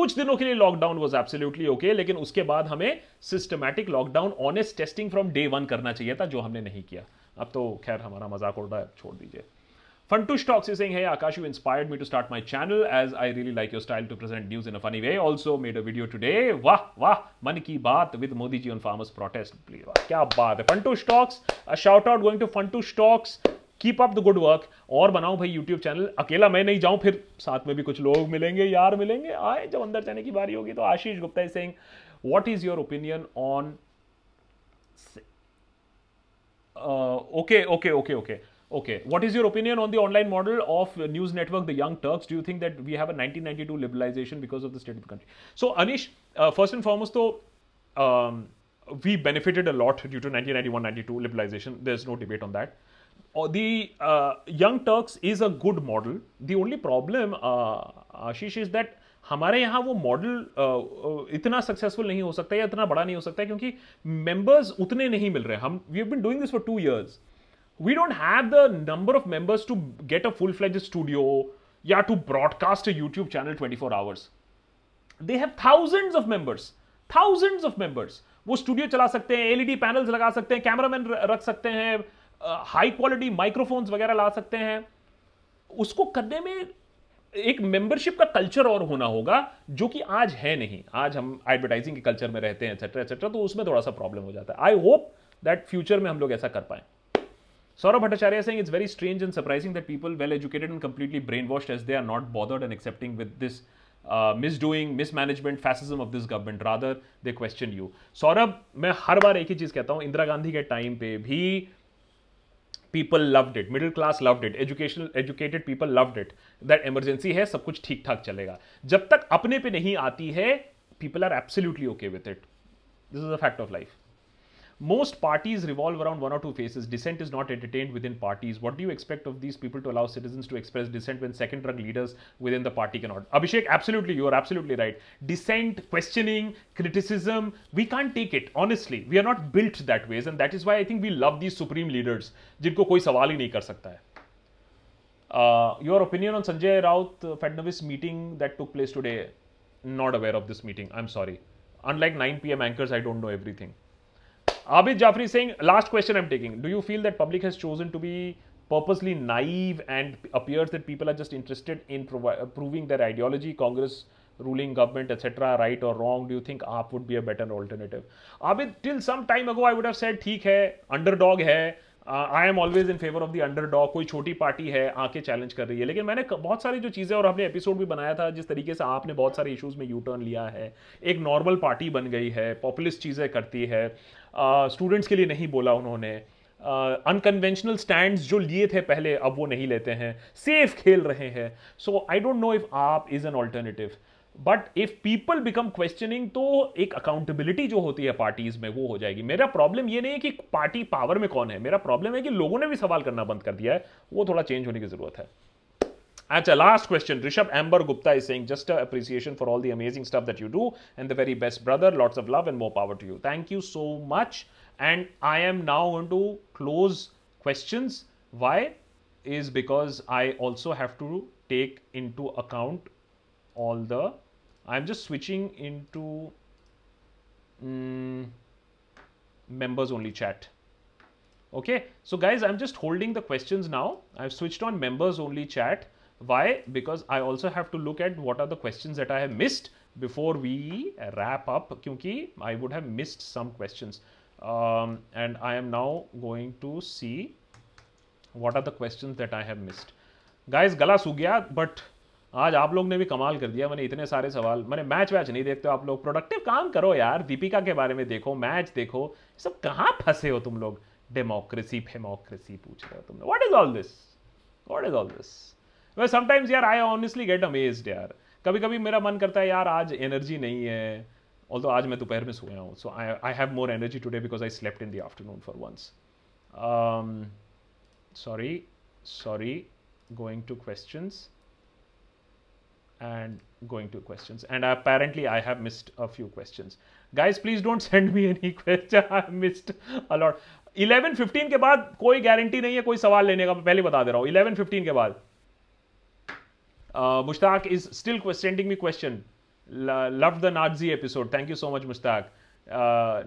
कुछ दिनों के लिए लॉकडाउन वॉज एब्सोल्युटली ओके, लेकिन उसके बाद हमें systematic lockdown, honest testing from day one करना चाहिए था, जो हमने नहीं किया. अब तो खैर हमारा मजाक उड़ा है, छोड़ दीजिए. Fantush Talks is saying, hey Akash, you inspired me to start my channel as I really like your style to present news in a funny way. Also made a video today. Wah, wah, Man Ki Baat with Modi ji on farmers protest. Kya baat hai. Fantush Talks, a shout out going to Fantush Talks. Keep up the good work. और बनाओ भाई YouTube channel. अकेला मैं नहीं जाऊँ, फिर साथ में भी कुछ लोग मिलेंगे, यार मिलेंगे. आए जब अंदर जाने की बारी होगी तो. Ashish Gupta is saying, what is your opinion on... Okay, what is your opinion on the online model of news network, the Young Turks? Do you think that we have a 1992 liberalization because of the state of the country? So, Anish, first and foremost, though, we benefited a lot due to 1991-92 liberalization. There's no debate on that. The Young Turks is a good model. The only problem, Ashish, is that हमारे यहाँ वो model इतना successful नहीं हो सकता या इतना बड़ा नहीं हो सकता, क्योंकि मेंबर्स उतने नहीं मिल रहे. हम we have been doing this for 2 years. We don't have the number of members to get a full-fledged studio, yeah, to broadcast a YouTube channel 24 hours. They have thousands of members. वो studio चला सकते हैं, LED panels लगा सकते हैं, cameraman रख सकते हैं, high quality microphones वगैरह ला सकते हैं. उसको करने में एक membership का culture और होना होगा, जो कि आज है नहीं. आज हम advertising के culture में रहते हैं, etc etc, तो उसमें थोड़ा सा problem हो जाता है. I hope that future में हम लोग ऐसा कर पाएं. Saurabh Bhattacharya saying it's very strange and surprising that people well educated and completely brainwashed as they are not bothered and accepting with this misdoing, mismanagement, fascism of this government. Rather, they question you. Saurabh, मैं हर बार एक ही चीज़ कहता हूँ, इंदिरा गांधी के time पे भी people loved it, middle class loved it, educated people loved it. That emergency है, सब कुछ ठीक ठाक चलेगा. जब तक अपने पे नहीं आती है, people are absolutely okay with it. This is a fact of life. Most parties revolve around one or two faces. Dissent is not entertained within parties. What do you expect of these people to allow citizens to express dissent when second-rung leaders within the party cannot? Abhishek, absolutely, you are absolutely right. Dissent, questioning, criticism, we can't take it. Honestly, we are not built that ways, and that is why I think we love these supreme leaders, जिनको कोई सवाल ही नहीं कर सकता है. Your opinion on Sanjay Raut Fadnavis meeting that took place today? Not aware of this meeting. I'm sorry. Unlike 9 p.m. anchors, I don't know everything. Abid Jafri saying, last question I'm taking. Do you feel that public has chosen to be purposely naive and appears that people are just interested in proving their ideology, Congress, ruling government, etc., right or wrong? Do you think AAP would be a better alternative? Abid, till some time ago, I would have said, theek hai, underdog hai. I am always in favor of the underdog. कोई छोटी party है आके challenge कर रही है, लेकिन मैंने बहुत सारी जो चीज़ें और हमने एपिसोड भी बनाया था जिस तरीके से आपने बहुत सारे इश्यूज में यू टर्न लिया है, एक नॉर्मल पार्टी बन गई है, पॉपुलिस्ट चीज़ें करती है, स्टूडेंट्स के लिए नहीं बोला उन्होंने, अनकन्वेंशनल स्टैंड्स जो लिए थे पहले अब वो नहीं लेते हैं, सेफ खेल रहे हैं. So I don't know if आप is an alternative, but if people become questioning तो एक अकाउंटेबिलिटी जो होती है पार्टीज में वो हो जाएगी. मेरा प्रॉब्लम ये नहीं है कि पार्टी पावर में कौन है, मेरा प्रॉब्लम है कि लोगों ने भी सवाल करना बंद कर दिया है, वो थोड़ा चेंज होने की जरूरत है. अच्छा, last question. Rishabh amber Gupta is saying just appreciation for all the amazing stuff that you do and the very best brother, lots of love and more power to you. Thank you so much and I am now going to close questions. Why is because I also have to take into account all the I'm just switching into members only chat. Okay, so guys, I'm just holding the questions now. I've switched on members only chat. Why? Because I also have to look at what are the questions that I have missed before we wrap up, kyunki I would have missed some questions. And I am now going to see what are the questions that I have missed. Guys, gala सूख गया, but आज आप लोग ने भी कमाल कर दिया. मैंने इतने सारे सवाल, मैंने मैच वैच नहीं देखते हो आप लोग, प्रोडक्टिव काम करो यार, दीपिका के बारे में देखो, मैच देखो, सब कहाँ फंसे हो तुम लोग, डेमोक्रेसी फेमोक्रेसी पूछ रहे हो तुम लोग. What is all this. Well sometimes यार आई ऑनेस्टली गेट अमेज्ड यार. कभी कभी मेरा मन करता है यार आज एनर्जी नहीं है, ऑल्दो आज मैं दोपहर में सोया हूँ, so I have more energy today because I slept in the afternoon for once. Sorry going to questions and apparently I have missed a few questions. Guys, please don't send me any question. I missed a lot. 11:15 के बाद कोई guarantee नहीं है कोई सवाल लेने का, मैं पहले बता दे रहा हूँ. 11:15 के बाद Mushtaq is still sending me question. Loved the Nazi episode. Thank you so much, Mushtaq.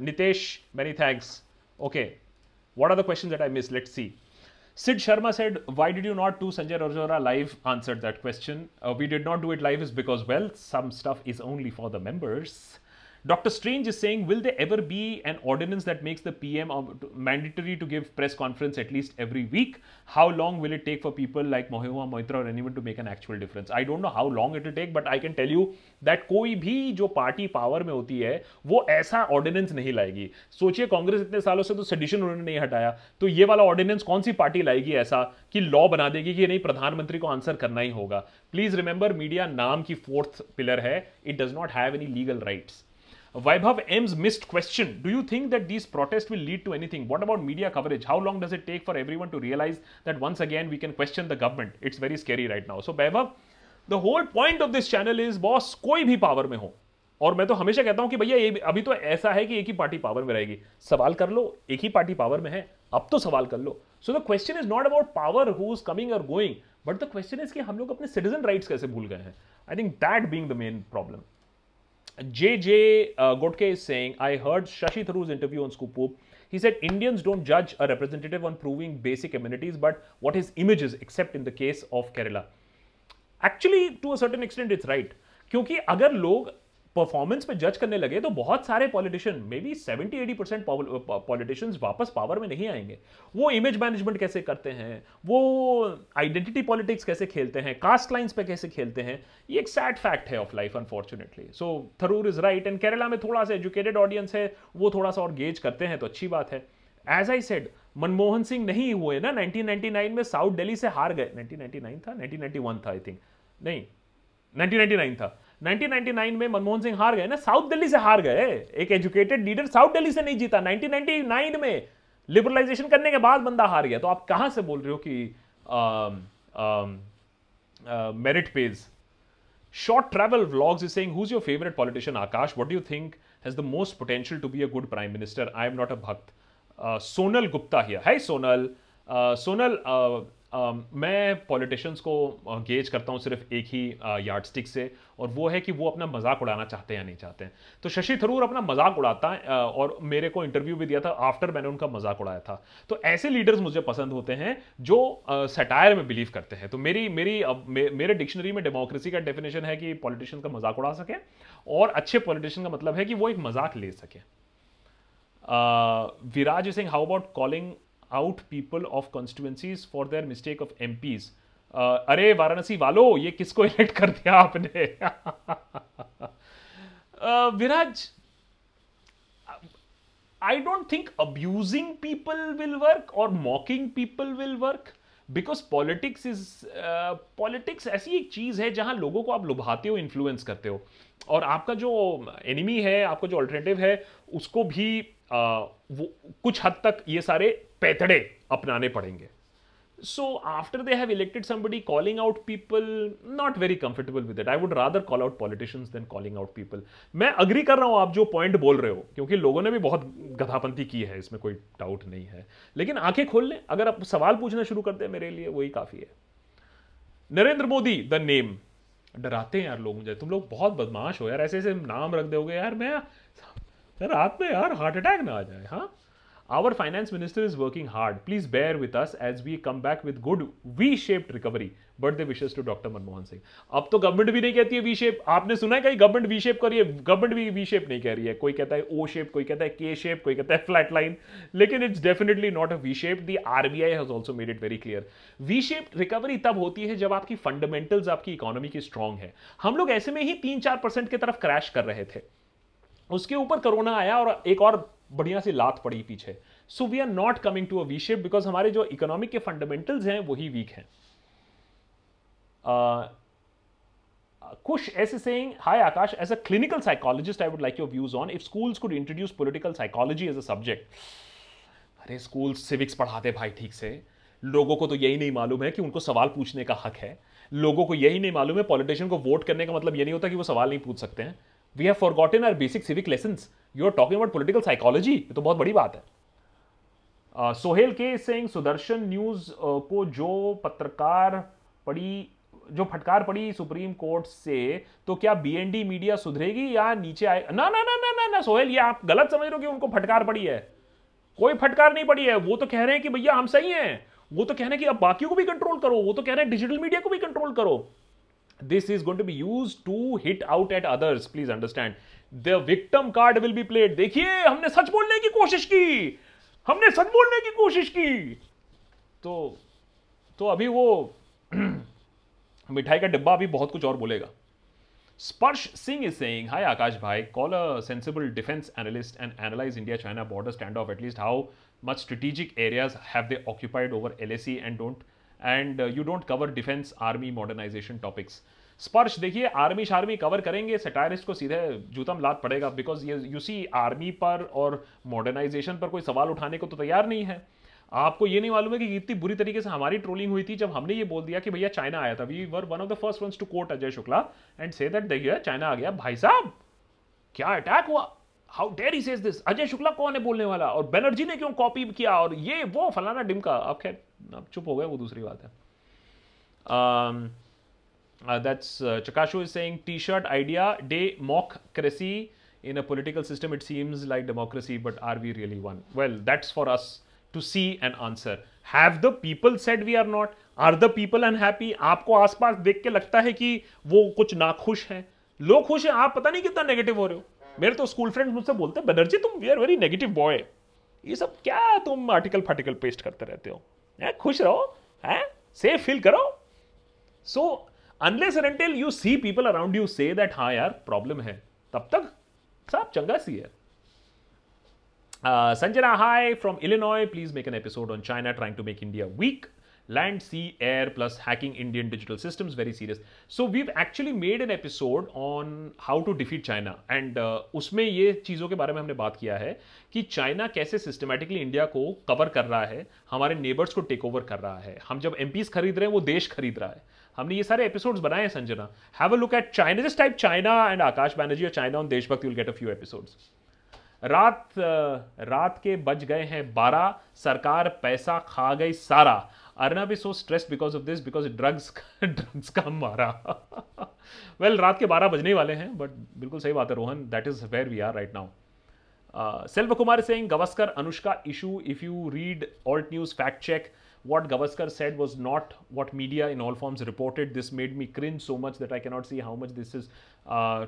Nitesh, many thanks. Okay, what are the questions that I missed? Let's see. Sid Sharma said, why did you not do Sanjay Arora live? Answered that question. We did not do it live is because, well, some stuff is only for the members. Dr. Strange is saying, will there ever be an ordinance that makes the PM mandatory to give press conference at least every week? How long will it take for people like Mohua Moitra or anyone to make an actual difference? I don't know how long it will take, but I can tell you that कोई भी जो party power में होती है वो ऐसा ordinance नहीं लाएगी. सोचिए कांग्रेस इतने सालों से तो सेडिशन उन्होंने नहीं हटाया, तो ये वाला ऑर्डिनेंस कौन सी पार्टी लाएगी ऐसा कि लॉ बना देगी कि नहीं प्रधानमंत्री को आंसर करना ही होगा. प्लीज रिमेंबर, मीडिया नाम की फोर्थ पिलर है, it does not have any legal rights. Vaibhav M's missed question. Do you think that these protests will lead to anything? What about media coverage? How long does it take for everyone to realize that once again we can question the government? It's very scary right now. So Vaibhav, the whole point of this channel is, boss, कोई भी power में हो, और मैं तो हमेशा कहता हूँ कि भैया ये अभी तो ऐसा है कि एक ही पार्टी पावर में रहेगी, सवाल कर लो, एक ही पार्टी पावर में है, अब तो सवाल कर लो. So the question is not about power who is coming or going, but the question is कि हम लोग अपने citizen rights कैसे भूल गए हैं. I think that being the main problem. JJ Gotke is saying, I heard Shashi Tharoor's interview on Scoop Poop. He said, Indians don't judge a representative on proving basic amenities, but what his image is, except in the case of Kerala. Actually, to a certain extent, it's right. क्योंकि अगर लोग performance पे जज करने लगे तो बहुत सारे पॉलिटिशियन, मे बी 70-80% पॉलिटिशियंस वापस पावर में नहीं आएंगे. वो इमेज मैनेजमेंट कैसे करते हैं, वो आइडेंटिटी पॉलिटिक्स कैसे खेलते हैं, कास्ट लाइंस पे कैसे खेलते हैं, ये एक सैड फैक्ट है of life unfortunately. So Tharoor is right, and Kerala में थोड़ा सा एजुकेटेड ऑडियंस है, वो थोड़ा सा और गेज करते हैं तो अच्छी बात है. As I said, Manmohan Singh नहीं हुए ना 1999 में, साउथ दिल्ली से हार गए. 1999 था 1991 था आई थिंक, नहीं 1999 था. 1999 में मनमोहन सिंह हार गए ना, साउथ दिल्ली से हार गए। एक एजुकेटेड लीडर साउथ दिल्ली से नहीं जीता। 1999 में लिबरलाइजेशन करने के बाद बंदा हार गया। तो आप कहां से बोल रहे हो कि merit page. Short Travel Vlogs is saying, who's your favorite politician, Akash? What do you think has the most potential to be a good prime minister? I am not a bhakt. Sonal Gupta here. Hi Sonal. मैं politicians को gauge करता हूँ सिर्फ एक ही yardstick से, और वो है कि वो अपना मजाक उड़ाना चाहते हैं या नहीं चाहते हैं। तो शशि थरूर अपना मजाक उड़ाता है और मेरे को इंटरव्यू भी दिया था आफ्टर मैंने उनका मजाक उड़ाया था। तो ऐसे लीडर्स मुझे पसंद होते हैं जो सटायर में बिलीव करते हैं। तो मेरे डिक्शनरी में डेमोक्रेसी का डेफिनेशन है कि पॉलिटिशियन का मजाक उड़ा सके, और अच्छे पॉलिटिशियन का मतलब है कि वो एक मजाक ले सके। Viraj Singh, how about calling out people of constituencies for their mistake of MPs. अरे वाराणसी वालों, ये किसको इलेक्ट कर दिया आपने? Viraj, I don't think abusing people will work और mocking people will work, because politics ऐसी एक चीज है जहां लोगों को आप लुभाते हो, इन्फ्लुएंस करते हो, और आपका जो एनिमी है, आपका जो अल्टरनेटिव है, उसको भी वो कुछ हद तक ये सारे पैतड़े अपनाने पड़ेंगे। So after they have elected somebody, calling out people, not very comfortable with it. I would rather call out politicians than calling out people. मैं अग्री कर रहा हूँ आप जो पॉइंट बोल रहे हो, क्योंकि लोगों ने भी बहुत गधापंथी की है, इसमें कोई डाउट नहीं है, लेकिन आंखें खोल लें। अगर आप सवाल पूछना शुरू कर दें, मेरे लिए वही काफी है। नरेंद्र मोदी द नेम, डराते हैं यार लोग मुझे। तुम लोग बहुत बदमाश हो यार, ऐसे ऐसे नाम रख दोगे यार, मैं रात में यार हार्ट अटैक ना आ जाए। हाँ, Our finance minister is working hard. Please bear with us as we come back with good V-shaped recovery. Birthday wishes to Dr. Manmohan Singh. अब तो गवर्नमेंट भी नहीं कहती है V-shape. आपने सुना है कहीं गवर्नमेंट V-shape करिए? गवर्नमेंट भी V-shape नहीं कह रही है। कोई कहता है O-shape, कोई कहता है K-shape, कोई कहता है flat line. लेकिन it's definitely not a V-shape. The RBI has also made it very clear. V-shaped recovery तब होती है जब आपकी fundamentals, आपकी economy की strong है। हम लोग ऐसे में ही 3-4% की तरफ क्रैश कर रहे थे, उसके ऊपर कोरोना आया और एक और बढ़िया सी लात पड़ी पीछे। So we are not coming to a V shape because हमारे जो इकोनॉमिक के फंडामेंटल्स हैं वही वीक हैं। कुछ ऐसे saying, hi Akash, as a clinical psychologist I would like your views on if schools could introduce political psychology as a subject. अरे school civics पढ़ाते भाई ठीक से, लोगों को तो यही नहीं मालूम है कि उनको सवाल पूछने का हक है। लोगों को यही नहीं मालूम है पॉलिटिशियन को वोट करने का मतलब ये नहीं होता कि वो सवाल नहीं पूछ सकते हैं। We have forgotten our basic civic lessons. You are talking about political psychology. ये तो बहुत बड़ी बात है। सोहेल के saying, सुदर्शन न्यूज को जो फटकार पड़ी सुप्रीम कोर्ट से, तो क्या बीएनडी मीडिया सुधरेगी या नीचे आए? ना ना ना ना ना ना सोहेल, ये आप गलत समझ रहे हो कि उनको फटकार पड़ी है। कोई फटकार नहीं पड़ी है। वो तो कह रहे हैं कि भैया हम सही हैं। वो तो कह रहे हैं कि अब बाकियों को भी कंट्रोल करो। वो तो कह रहे हैं डिजिटल मीडिया को भी कंट्रोल करो। This is going to be used to hit out at others. Please understand. The victim card will be played. देखिए हमने सच बोलने की कोशिश की, हमने सच बोलने की कोशिश की। तो अभी वो मिठाई का डिब्बा अभी बहुत कुछ और बोलेगा। Sparsh Singh is saying, hi Akash bhai, call a sensible defense analyst and analyze India-China border standoff. At least how much strategic areas have they occupied over LAC and you don't cover defense army modernization topics. Sparsh, देखिए army शार्मी cover करेंगे, satirist को सीधे जूता में लात पड़ेगा, because you see army पर और मॉडर्नाइजेशन पर कोई सवाल उठाने को तो तैयार नहीं है। आपको ये नहीं मालूम है कि इतनी बुरी तरीके से हमारी ट्रोलिंग हुई थी जब हमने ये बोल दिया कि भैया चाइना आया था। We were one of the first ones to quote Ajay Shukla and say that देखिए चाइना आ गया। भाई साहब क्या अटैक हुआ, how dare he says this. Ajay Shukla कौन है बोलने वाला, और बनर्जी ने क्यों कॉपी किया, और ये वो फलाना डिमका। आप खैर आप चुप हो गए, वो दूसरी बात है। दैट्स चकाशो is saying T shirt idea democracy in a political system it seems like democracy but are we really one. Well that's for us to see and answer. Have the people said we are not? Are the people unhappy? आपको आसपास देख के लगता है कि वो कुछ नाखुश हैं, लोग खुश हैं, आप पता नहीं कितना नेगेटिव हो रहे हो। मेरे तो स्कूल फ्रेंड्स मुझसे बोलते हैं बनर्जी तुम we are very negative boy, ये सब क्या तुम आर्टिकल फार्टिकल पेस्ट करते रहते हो, खुश रहो है, सेफ फील करो। So unless and until you see people around you say that हाँ यार प्रॉब्लम है, तब तक सब चंगा सी है। Sanjana hi from Illinois, please make an episode on China trying to make India weak. Land, Sea, Air plus Hacking Indian Digital Systems, very serious. So we've actually made an episode on how to defeat China and उसमें ये चीज़ों के बारे में हमने बात किया है कि चाइना कैसे सिस्टमेटिकली इंडिया को कवर कर रहा है, हमारे नेबर्स को टेक ओवर कर रहा है, हम जब एमपीज़ खरीद रहे हैं वो देश खरीद रहा है. हमने ये सारे एपिसोड्स बनाए हैं Sanjana. Have a look at China, just type China and Akash Banerjee और चाइना ऑन देशभक्ति, you will get a few episodes. रात के बज गए हैं 12, सरकार पैसा खा गई सारा. Arnab is so stressed because of this because drugs का मारा. वेल रात के 12 बजने वाले हैं, बट बिल्कुल सही बात है Rohan, that is where we are right now. Selva Kumar saying Gavaskar Anushka issue, if you read Alt News fact check, what Gavaskar said was not what media in all forms reported. This made me cringe so much that I cannot see how much this is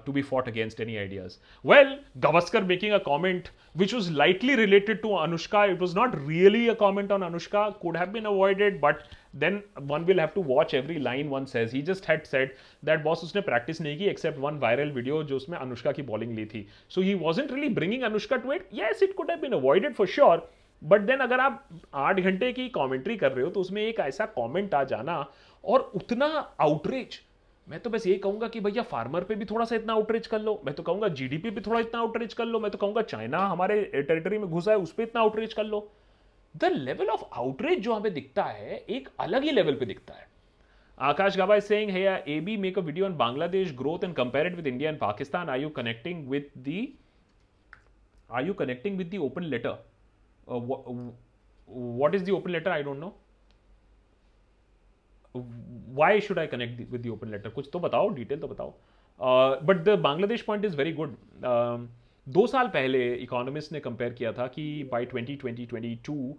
to be fought against, any ideas. Well, Gavaskar making a comment which was lightly related to Anushka. It was not really a comment on Anushka, could have been avoided, but then one will have to watch every line one says. He just had said that boss usne practice nahi ki except one viral video jo usme Anushka ki bowling li thi. So he wasn't really bringing Anushka to it. Yes, it could have been avoided for sure. But then अगर आप 8 घंटे की commentary कर रहे हो तो उसमें एक ऐसा कमेंट आ जाना और उतना आउटरीच, मैं तो बस यही कहूँगा कि भैया फार्मर पे भी थोड़ा सा इतना आउटरीच कर लो, मैं तो कहूँगा जीडीपी पे थोड़ा इतना आउटरीच कर लो, मैं तो कहूँगा चाइना हमारे टेरिटरी में घुसा है उस पर इतना आउटरीच कर लो. द लेवल ऑफ आउटरीच जो हमें दिखता है एक अलग ही लेवल पे दिखता है. Akash Gaba is saying, hey, AB make a video on Bangladesh growth and compare it with India and Pakistan. Are you connecting with the open letter? What is the open letter? I don't know. Why should I connect with the open letter? कुछ तो बताओ, detail तो बताओ. But the Bangladesh point is very good. 2 साल पहले economist ने compare किया था कि by 2022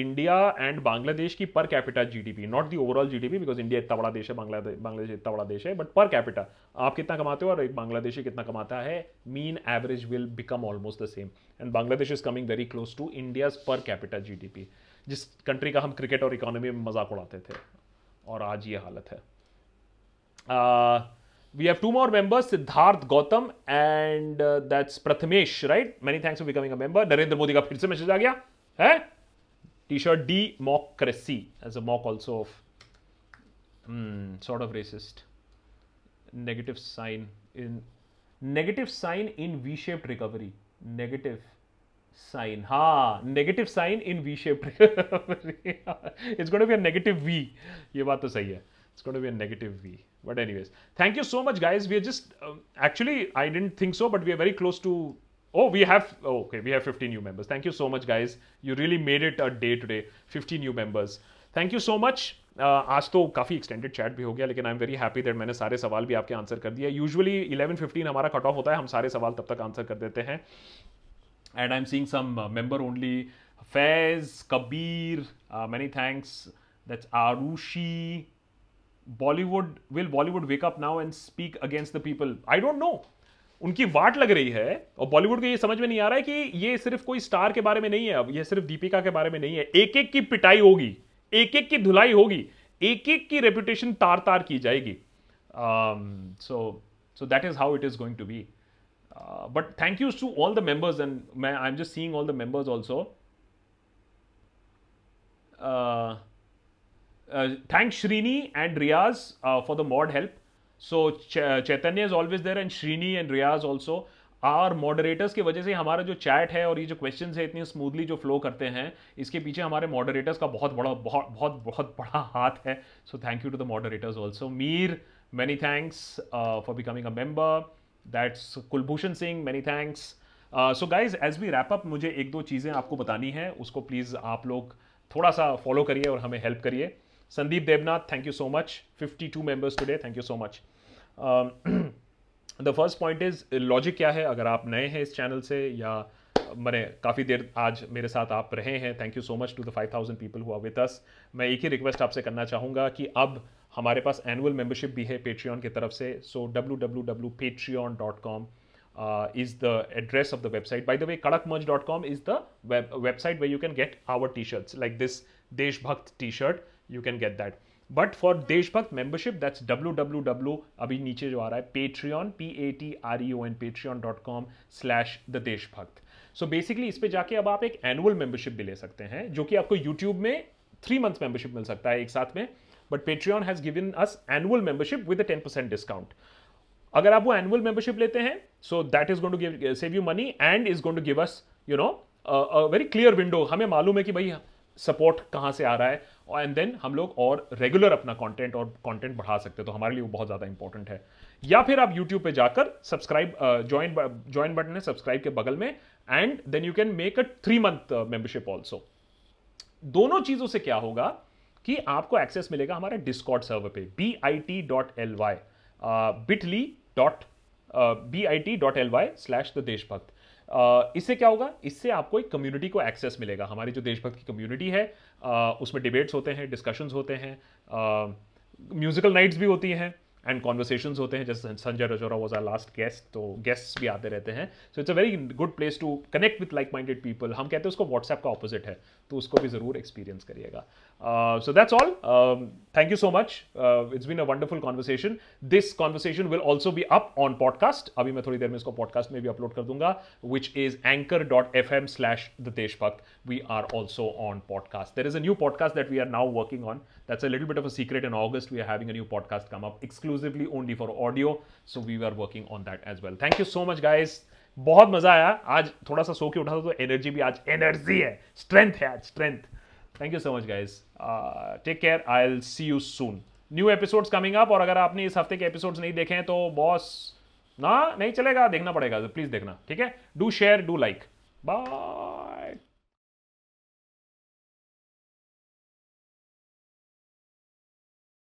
इंडिया एंड बांग्लादेश की per capita GDP, not the overall GDP because India इतना बड़ा देश है, बांग्लादेश इतना बड़ा देश है, बट पर कैपिटा आप कितना कमाते हो और एक बांग्लादेशी कितना कमाता है, mean average will become almost the same and Bangladesh is coming very close to India's per capita GDP, जिस कंट्री का हम क्रिकेट और इकोनॉमी में मजाक उड़ाते थे और आज ये हालत है. We have 2 more members, Siddharth Gautam and that's Prathamesh, right? Many thanks for becoming a member. Narendra Modi ka phir se message aa gaya. Hai? T-shirt democracy as a mock also of sort of racist. Negative sign in V-shaped recovery. Negative sign in V-shaped recovery. It's going to be a negative V. Ye baat to sahi hai. It's going to be a negative V. But anyways, thank you so much, guys. We are just, actually, I didn't think so, but we are very close to, we have 15 new members. Thank you so much, guys. You really made it a day today, 15 new members. Thank you so much. आज तो काफ़ी extended chat भी हो गया, लेकिन I'm very happy that मैंने सारे सवाल भी आपके आंसर कर दिए. Usually 11:15 हमारा कट ऑफ होता है, हम सारे सवाल तब तक आंसर कर देते हैं. And I'm seeing some member only, Faiz, Kabir, many thanks. That's Arushi. Will Bollywood wake up now and speak against the people? I don't know. उनकी वाट लग रही है और बॉलीवुड को ये समझ में नहीं आ रहा है कि ये सिर्फ कोई स्टार के बारे में नहीं है, अब ये सिर्फ दीपिका के बारे में नहीं है. एक-एक की पिटाई होगी, एक-एक की धुलाई होगी, एक-एक की रेपुटेशन तार-तार की जाएगी. So that is how it is going to be. But thank you to all the members and I'm just seeing all the members also. Thanks Shrini and Riyaz for the mod help. So Chaitanya is always there and Shrini and Riyaz also. Our moderators के वजह से हमारा जो chat है और ये जो questions है इतनी smoothly जो flow करते हैं, इसके पीछे हमारे moderators का बहुत बड़ा हाथ है. So thank you to the moderators also. Meer, many thanks for becoming a member. That's Kulbhushan Singh, many thanks. So guys, as we wrap up, मुझे 1-2 चीज़ें आपको बतानी है, उसको प्लीज़ आप लोग थोड़ा सा follow करिए और हमें help करिए. Sandeep Devnath, thank you so much. 52 members today, thank you so much. The first point is, logic क्या है अगर आप नए हैं इस चैनल से या मैंने काफ़ी देर आज मेरे साथ आप रहे हैं, thank you so much to the 5,000 people who are with us. मैं एक ही रिक्वेस्ट आपसे करना चाहूँगा कि अब हमारे पास एनुअल मेम्बरशिप भी है Patreon की तरफ से. So www.patreon.com is the address of the website. By the way, kadakmerch.com is the website where you can get our t-shirts like this Deshbhakt t-shirt. You can get that. But for Deshbhakt membership, that's Patreon, Patreon, patreon.com/thedeshbhakt. So basically, इस पे जाके अब आप एक annual membership भी ले सकते हैं, जो कि आपको YouTube में 3 months मेंबरशिप मिल सकता है एक साथ में, but Patreon has given us annual membership with a 10% discount. अगर आप वो एनुअल मेंबरशिप लेते हैं so that is going to give save you money and is going to give us you know a very clear window. हमें मालूम है कि भाई सपोर्ट कहाँ से आ रहा है एंड देन हम लोग और रेगुलर अपना कंटेंट और कंटेंट बढ़ा सकते हैं, तो हमारे लिए वो बहुत ज़्यादा इंपॉर्टेंट है. या फिर आप YouTube पे जाकर सब्सक्राइब ज्वाइन बटन है सब्सक्राइब के बगल में and then you can make a 3 month membership also. दोनों चीज़ों से क्या होगा कि आपको एक्सेस मिलेगा हमारे डिस्कॉर्ड सर्वर पे bit.ly/theDeshbhakt. इससे क्या होगा, इससे आपको एक कम्युनिटी को एक्सेस मिलेगा. हमारी जो देशभक्त की कम्युनिटी है उसमें डिबेट्स होते हैं, डिस्कशंस होते हैं, म्यूजिकल नाइट्स भी होती हैं एंड कॉन्वर्सेशंस होते हैं. जैसे Sanjay Rajaura was our last guest, तो गेस्ट्स भी आते रहते हैं. So it's a very good place to connect with like minded people. हम कहते हैं उसको व्हाट्सएप का ऑपोजिट है, तो उसको भी ज़रूर एक्सपीरियंस करिएगा. So that's all, thank you so much. It's been a wonderful conversation. This conversation will also be up on podcast. अभी मैं थोड़ी देर में इसको पॉडकास्ट में भी अपलोड कर दूंगा, which is anchor.fm/thedeshbhakt. We are also on podcast. There is a new podcast that we are now working on. That's a little bit of a secret. In August we are having a new podcast come up exclusively only for audio, so we are working on that as well. Thank you so much guys. बहुत मजा आया आज. थोड़ा सा सो के उठा था तो एनर्जी भी आज एनर्जी है, स्ट्रेंथ है आज, strength. Thank you so much guys. Take care. I will see you soon. New episodes coming up. और अगर आपने इस हफ्ते के एपिसोड्स नहीं देखे हैं तो बॉस ना नहीं चलेगा, देखना पड़ेगा. प्लीज देखना, ठीक है. Do share, do like. Bye.